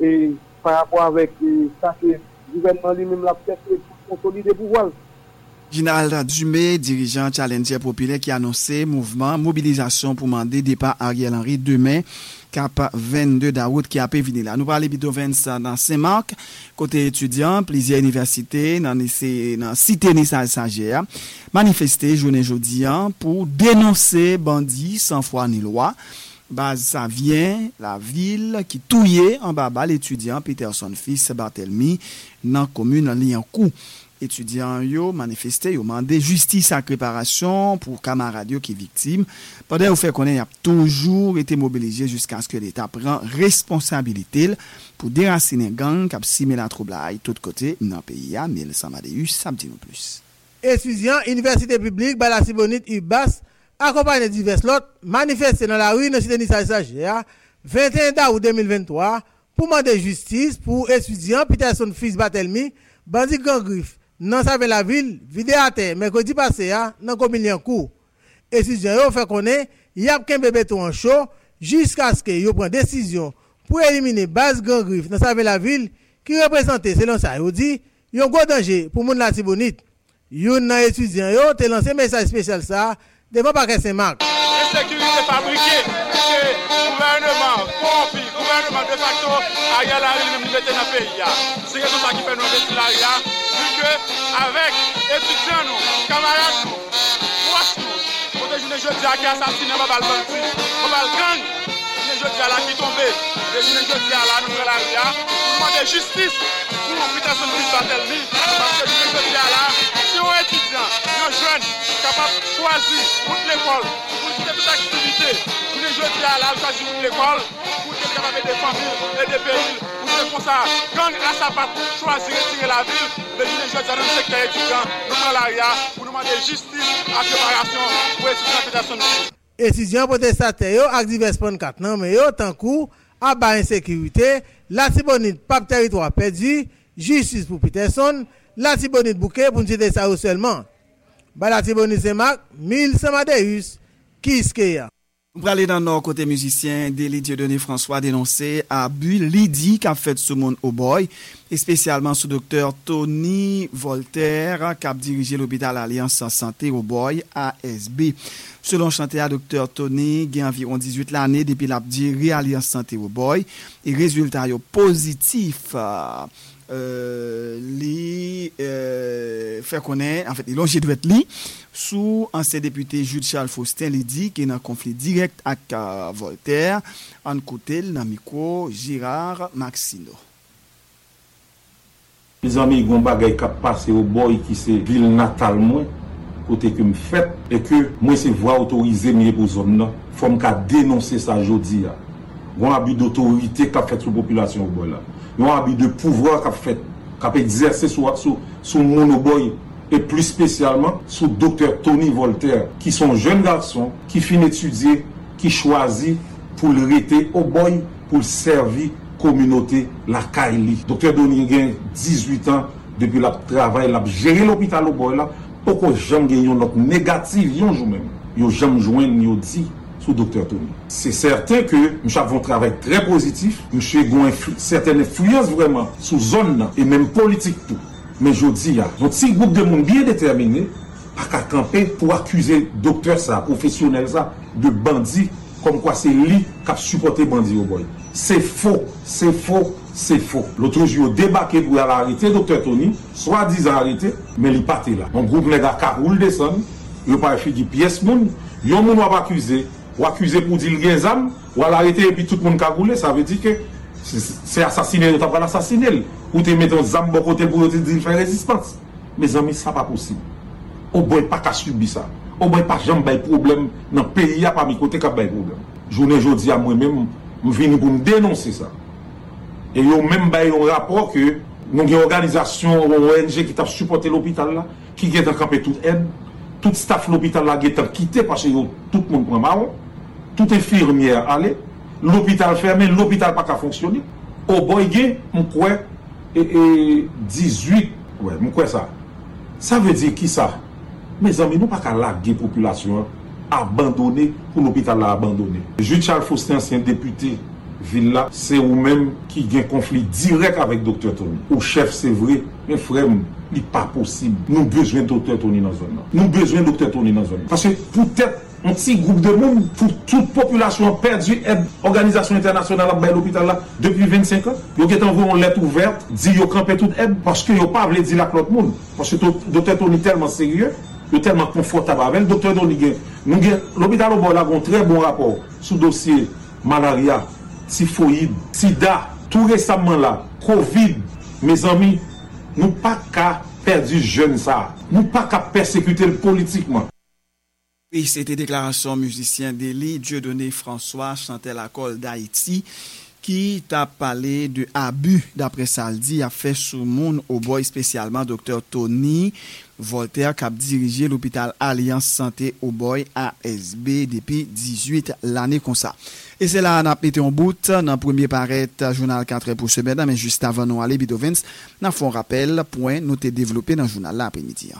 et par rapport avec ça que le gouvernement lui-même l'a fait pour consolider le pouvoir. Général Dumais, dirigeant Challenger Populaire, qui a annoncé mouvement, mobilisation pour demander départ Ariel Henry demain, cap 22 d'août, qui a péviné là. Nous parlons de Beethoven dans Saint-Marc, côté étudiant, plusieurs universités, dans la cité Nissal Sagère, manifesté journée jeudi pour dénoncer bandits sans foi ni loi. Base ça vient la ville qui touillait en bas l'étudiant Peterson fils Barthélemy dans commune Liancourt. Étudiants yo manifesté yo mandé justice à réparation pour camarades yo qui victime pendant au fait qu'on a toujours été mobilisé jusqu'à ce que l'état prend responsabilité pour déraciner gang qui a simé la trouble à tout côté dans pays à mais Samadeus ça dit nous plus étudiants université publique Balasibonite Ubas accompagné divers lot manifesté dans la rue dans cité Nissal Sagère 21 août 2023 pour demander justice pour étudiants Peterson fils Barthélemy bandit gang griffe dans sa la ville vidéateur mercredi passé à dans commune Liancourt étudiants yo fait connait y a qu'un bébé tout en chaud jusqu'à ce que yo prend décision pour éliminer base gang griffe dans sa la ville qui représentait selon ça yo dit yo gros danger pour moun la Tibonite yo nan étudiants yo te lancé message spécial ça devant parquet Saint-Marc insécurité fabriquée que gouvernement corrompu gouvernement de facto Ariel Henry même mettait dans pays c'est tout ça qui fait nous mettre là avec étudiants nous, camarades nous, proches nous, on a joué jeudi à qui assassiné Babal Banti, Babal Gang, on a jeudi à la qui tombé, on a joué jeudi à la nouvelle aria, on demande justice pour l'amputation de Miss Barthélemy, parce que on a jeudi à la, si on est étudiant, on est jeune, capable de choisir pour l'école, pour quitter toute activité, on a jeudi à la, on choisit pour l'école, pour être capable de familles et de pays. Pour ça, quand la sapate choisit de tirer la ville, les jeunes gens dans le secteur étudiant, nous prenons l'arrière pour nous demander justice à préparation pour étudiants Pétation de étudiants protestataires avec divers points de 4 ans, mais autant coup, à bas insécurité, la Tibonite, pas territoire perdu, justice pour Peterson, la Tibonite bouquet pour nous dire ça seulement. La Tibonite c'est Marc, 1100 Madeus, Kiskeya. Nous parlons dans nos côté musicien Déli Dieudonné François dénoncé abus Lydie qui a fait ce monde au boy et spécialement sous docteur Tony Voltaire qui a dirigé l'hôpital Alliance Santé au boy ASB. Selon chanteur docteur Tony, il a environ 18 l'année depuis l'a dirigé Alliance Santé au boy et résultat positif li fait connaître en fait il doit être li sous ancien député Jude Charles Faustin li dit qu'il est en conflit direct avec Voltaire en côté dans micro Gérard Maxino. Mes amis gon bagay qui passé au boy qui c'est ville natale moi côté que me fait et que moi c'est voix autorisée mais pour zone là faut me ca dénoncer ça jodi a gon abus d'autorité qu'a fait sur population au boy là. Il y a un abus de pouvoir qu'a exercé sur Monoboy et plus spécialement sur docteur Tony Voltaire, qui sont jeunes garçons qui finit d'étudier, qui choisit pour le rester au boy, pour servir communauté la Kaili. Docteur Tony a 18 ans depuis le travail, il a géré l'hôpital au boy là, pour que jamais il y ait une note négative, il y a même. Il y a jamais joindre, il dit. Sous docteur Tony. C'est certain que nous avons un travail très positif, nous avons une certaine influence vraiment sous zone et même politique tout. Mais je dis, un petit groupe de monde bien déterminé, pas qu'à camper pour accuser docteur ça, professionnel ça, de bandit, comme quoi c'est lui qui a supporté bandit au boy. C'est faux, c'est faux, c'est faux. L'autre jour, débarqué pour arrêter docteur Tony, soit disant arrêté, mais il partait là. Un groupe de gars qui roule descend, il n'y a pas de pièce, il y a un monde qui a accusé. Ou accusé pour dire les âmes, ou à l'arrêter et puis tout le monde cagoulé, ça veut dire que c'est assassiné, ou t'as pas l'assassiné, ou t'es mettant des âmes bon côté pour dire faire résistance. Mes amis, ça pas possible. Au boy pas qu'à subir ça. Au boy pas jamais de problème dans le pays, pas mi côté qu'à problème. Journée jodi à moi-même, je viens pour me dénoncer ça. Et yo même bail un rapport que nous une organisation, une ONG qui t'a supporté l'hôpital là, qui est en camper toute aide. Tout staff l'hôpital là qui est quitté parce que tout le monde prend marron, toute infirmière allez, l'hôpital fermé, l'hôpital pas qu'à fonctionner. Au boy gain, on croit et 18 ouais, on croit ça. Ça veut dire qui ça? Mes amis, nous pas qu'à larguer population abandonnée pour l'hôpital là abandonné. Jude Charles Faustin, ancien député ville là, c'est ou même qui gagne conflit direct avec docteur Tony. Au chef, c'est vrai, mais frère, il n'est pas possible. Nous besoin de docteur Tony dans la zone. Nous besoin de docteur Tony dans la zone. Parce que peut-être un petit groupe de monde pour toute population perdue aide organisation internationale à Belle Optique là depuis 25 ans. Yo qui envoyé une lettre ouverte, dit yo camper toute aide parce que yo pas voulu dire la l'autre monde parce que docteur Tony tellement sérieux. Il est tellement confortable avec le docteur Donigué. L'hôpital Obol a un très bon rapport sur le dossier malaria, typhoïde, sida, tout récemment là, Covid. Mes amis, nous n'avons pas qu'à perdre du jeune ça. Nous n'avons pas qu'à persécuter politiquement. Et c'était déclaration musicien d'Élie, Dieudonné François, chantait la colle d'Haïti. Qui t'a parlé de abus d'après Saldi a fait sous monde au boy spécialement docteur Tony Voltaire qui a dirigé l'hôpital Alliance Santé au boy ASB depuis 18 l'année comme ça. Et c'est là on a pété en bout dans premier paraître journal 4 pour ce matin mais juste avant nous aller Beethoven n'a font rappel point noté développé dans journal l'après-midi.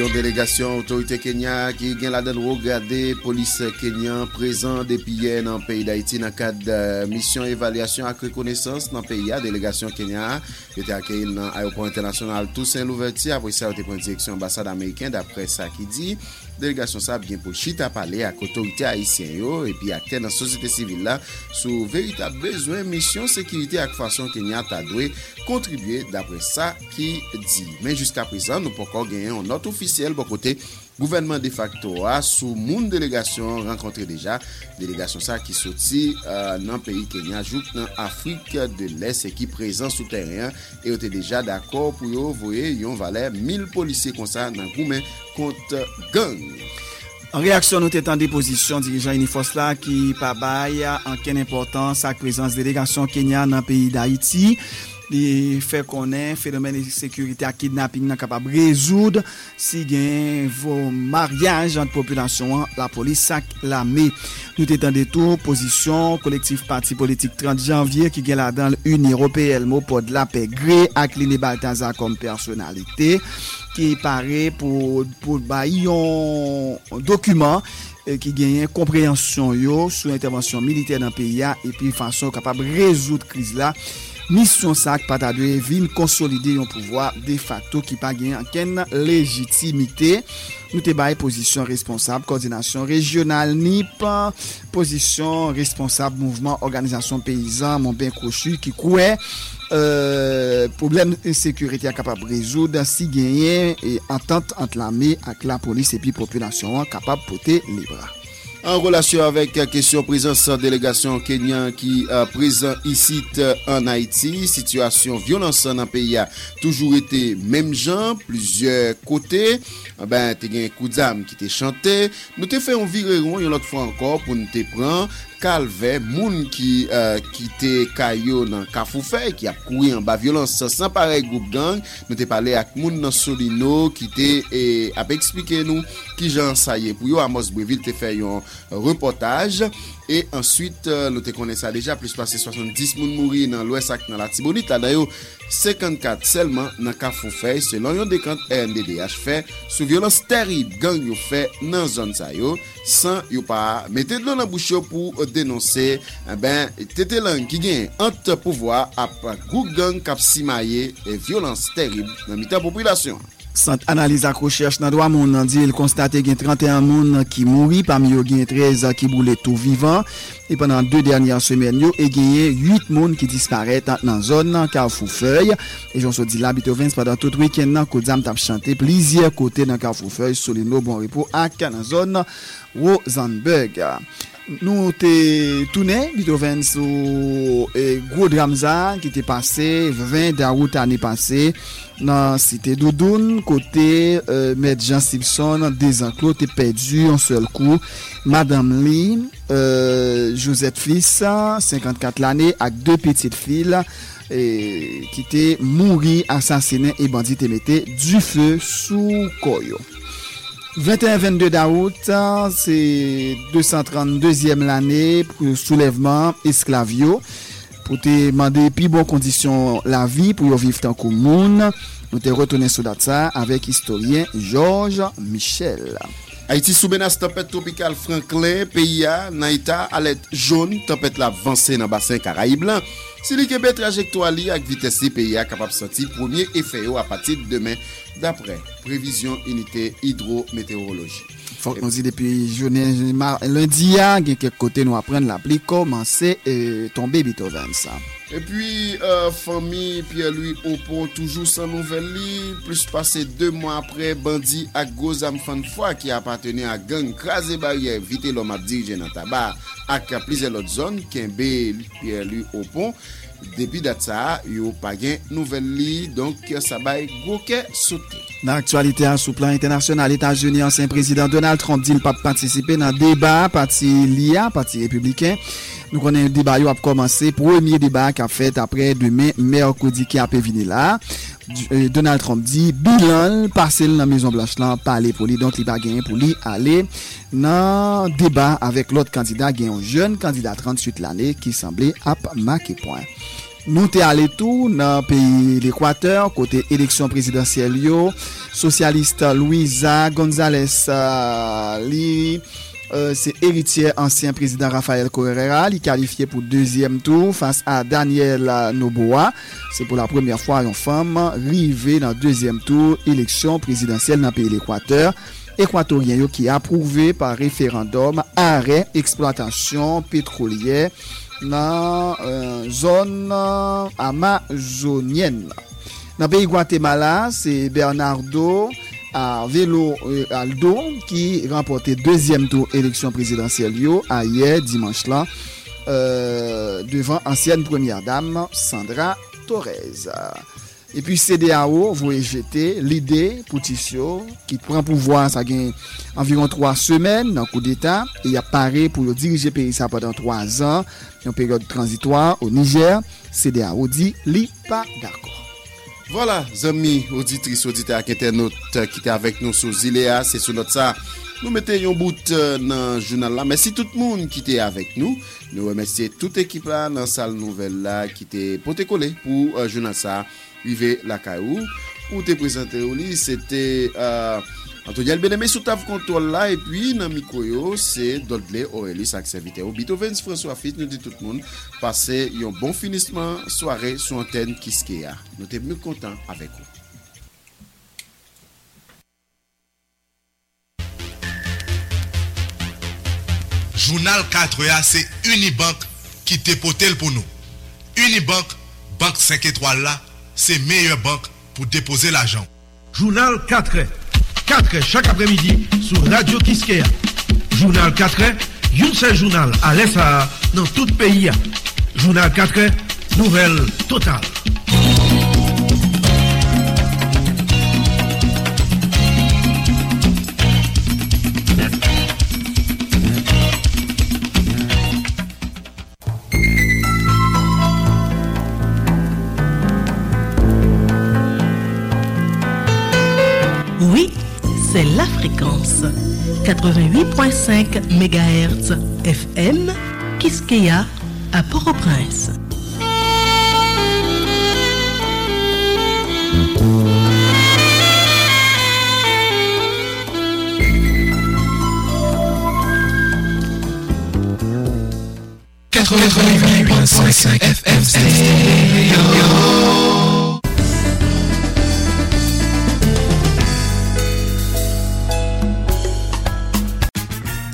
Une délégation autorité Kenya qui gagne la donne regarder police kenyan présent depuis hier dans pays d'Haïti dans cadre mission évaluation à reconnaissance dans pays à délégation Kenya était accueillie dans aéroport international Toussaint Louverture après ça était point direction ambassade américaine d'après ça qui dit délégation ça bien pour chita parler à autorité haïtienne yo et puis acteur dans société civile là sous véritable besoin mission sécurité à façon Kenya ta doué contribuer d'après ça qui dit mais jusqu'à présent nous pas encore gagner un autre officiel bon côté gouvernement de facto a sous monde délégation rencontré déjà délégation ça qui sorti dans pays Kenya joue dans Afrique de l'Est qui présent sous terrain et était déjà d'accord pour yo voyer yon valait 1000 policiers comme ça dans goumen contre gang. En réaction nous étant déposition dirigeant Uniforce là qui pas bail en quelle importance sa présence délégation Kenya dans pays d'Haïti. Li fait connaît phénomène insécurité à kidnapping nan capable résoudre si gen vos mariage entre population la police sac l'armée nous t'étendé tour position collectif parti politique 30 janvier qui gen la dans l'Union européenne mot pod la paix gré ak Lili Baltazar comme personnalité qui paraît pour baillon document qui gagne compréhension yo sur intervention militaire dans pays et puis façon capable résoudre crise là mission sac patadoué ville consolider un pouvoir de facto qui pas gagne aucune légitimité nous te bail position responsable coordination régionale NIP position responsable mouvement organisation paysan mon bien cochu qui couait problème insécurité capable résoudre si gagne et entente entre l'armée avec la police et puis population capable porter les bras. En relation avec la question présence délégation kenyan qui présent ici en Haïti, situation violence dans pays a toujours été même gens plusieurs côtés. Ben te gen coup d'âme qui te chanté, nous te fait on virer rond une autre fois encore pour nous te prendre calvaire moun qui quitté Kayo dans Kafoufe qui a couru en bas violence sans pareil groupe gang nous t'ai parlé avec moun dans Solino qui t'ai et a expliqué nous qui Jean Saillé pour yo Amos Breville t'ai fait un reportage et ensuite nous t'ai connait ça déjà plus passé 70 moun mouri dans l'ouest ak dans la Tibonite là d'ailleurs 54 seulement dans Kafoufe selon yon décompte RNDDH fait sous violence terrible gang yo fait dans zone ça yo sans yo pas mettez de l'eau dans bouche pour dénoncer ben tété lang qui gagne entre pouvoir à groupe gang cap simaye et violence terrible dans mitan population. Centre analyse à recherche dans droit monde dit il constaté qu'il y a 31 monde qui mouri parmi eux il y a 13 qui brûlé tout vivant et pendant deux dernières semaines yo et gagné 8 monde qui disparaissent dans zone Carrefourfeuille et j'en so dit là Beethoven pendant tout week-end nan Kozam t'a chanté plusieurs côtés dans Carrefourfeuille Solino Bon Repos à dans zone Rosenberg. Nous t'es tourné Beethoven sur gros dramza qui t'est passé 20 d'août année passée dans cité Doudoun côté maître Jean Simpson des enclos t'est perdu en seul coup madame Lee Josette fils 54 l'année avec deux petites filles et qui t'est mouri assassiné et bandit t'est metté du feu sous koyo. 21-22 d'août, c'est 232e l'année pour soulèvement esclavio pour te demander plus bonnes conditions la vie pour vivre tant que monde. Nous te retourner sur date ça avec historien George Michel. Haïti sous menace tempête tropicale Franklin, PIA, dans l'état alerte jaune, tempête la vancée dans bassin Caraïbes blanc. Si li kebe trajectoire li ak vitesse PIA capable sentir premier effet à partir de demain d'après prévision unité hydrométéorologie. Faut qu'on dit depuis journée lundi a quelque côté nous apprendre la pluie commencer tomber Beethoven ça. Et puis famille Pierre-Louis Opon toujours sans nouvelle li plus passé 2 mois après bandit ak Gozam Fanfoi qui appartenait à gang crasé barrière vite l'homme a dirigé dans tabac ak plusieurs autres zones Kembe Pierre-Louis Opon depuis date ça yo pa gen nouvelle li donc ça bay goké sauté. Dans l'actualité sous plan international, États-Unis ancien président Donald Trump dit pas participer dans débat parti LIA, parti républicain. Nous connaissons débat yo a commencé, premier débat qu'a fait après demain mercredi qui a venir là. Donald Trump dit bilan passé dans Maison Blanche là parler pour lui donc il pas gagner pour lui aller dans débat avec l'autre candidat qui est un jeune candidat 38 l'année qui semblait à marquer point. Nous t'es allé tout dans pays l'Équateur côté élection présidentielle yo socialiste Luisa González li c'est héritier ancien président Rafael Correa li qualifié pour deuxième tour face à Daniel Noboa. C'est pour la première fois une femme arrivée dans deuxième tour élection présidentielle dans pays l'Équateur. Équatorien yo qui approuvé par référendum arrêt exploitation pétrolière dans zone amazonienne. Dans pays Guatemala, c'est Bernardo Aldo qui remporté deuxième tour élection présidentielle hier dimanche là devant ancienne première dame Sandra Torres. Et puis CDAO voulait jeter l'idée pour Tissot qui prend pouvoir ça gagne environ 3 semaines dans coup d'état et il apparaît pour diriger pays ça pendant 3 ans une période transitoire au Niger. CDAO dit li pas d'accord. Voilà amis auditrices auditeurs internautes qui étaient avec nous sur Zilea c'est sur notre ça nous mettez un bout dans journal là merci tout le monde qui était avec nous nous remercier toute équipe là dans salle nouvelle là qui était poté collé pour journal ça Rive la Caillou où te présenter au lit c'était Antonio Benemé sous taf contrôle là et puis dans micro yo c'est Dodley Aurelis avec serviteur Beethoven François Fit nous dit tout le monde passez un bon finissement soirée sur antenne Kiskeya nous t'es mieux content avec vous. Journal 4A c'est Unibank qui te potel pour nous. Unibank banque 5 étoiles là c'est meilleure banque pour déposer l'argent. Journal 4h. 4h chaque après-midi sur Radio Kiskeya. Journal 4h, une seule journal à l'ESA dans tout le pays. Journal 4h, nouvelle totale. Oui, c'est la fréquence 88.5 MHz FM, Kiskeya à Port-au-Prince.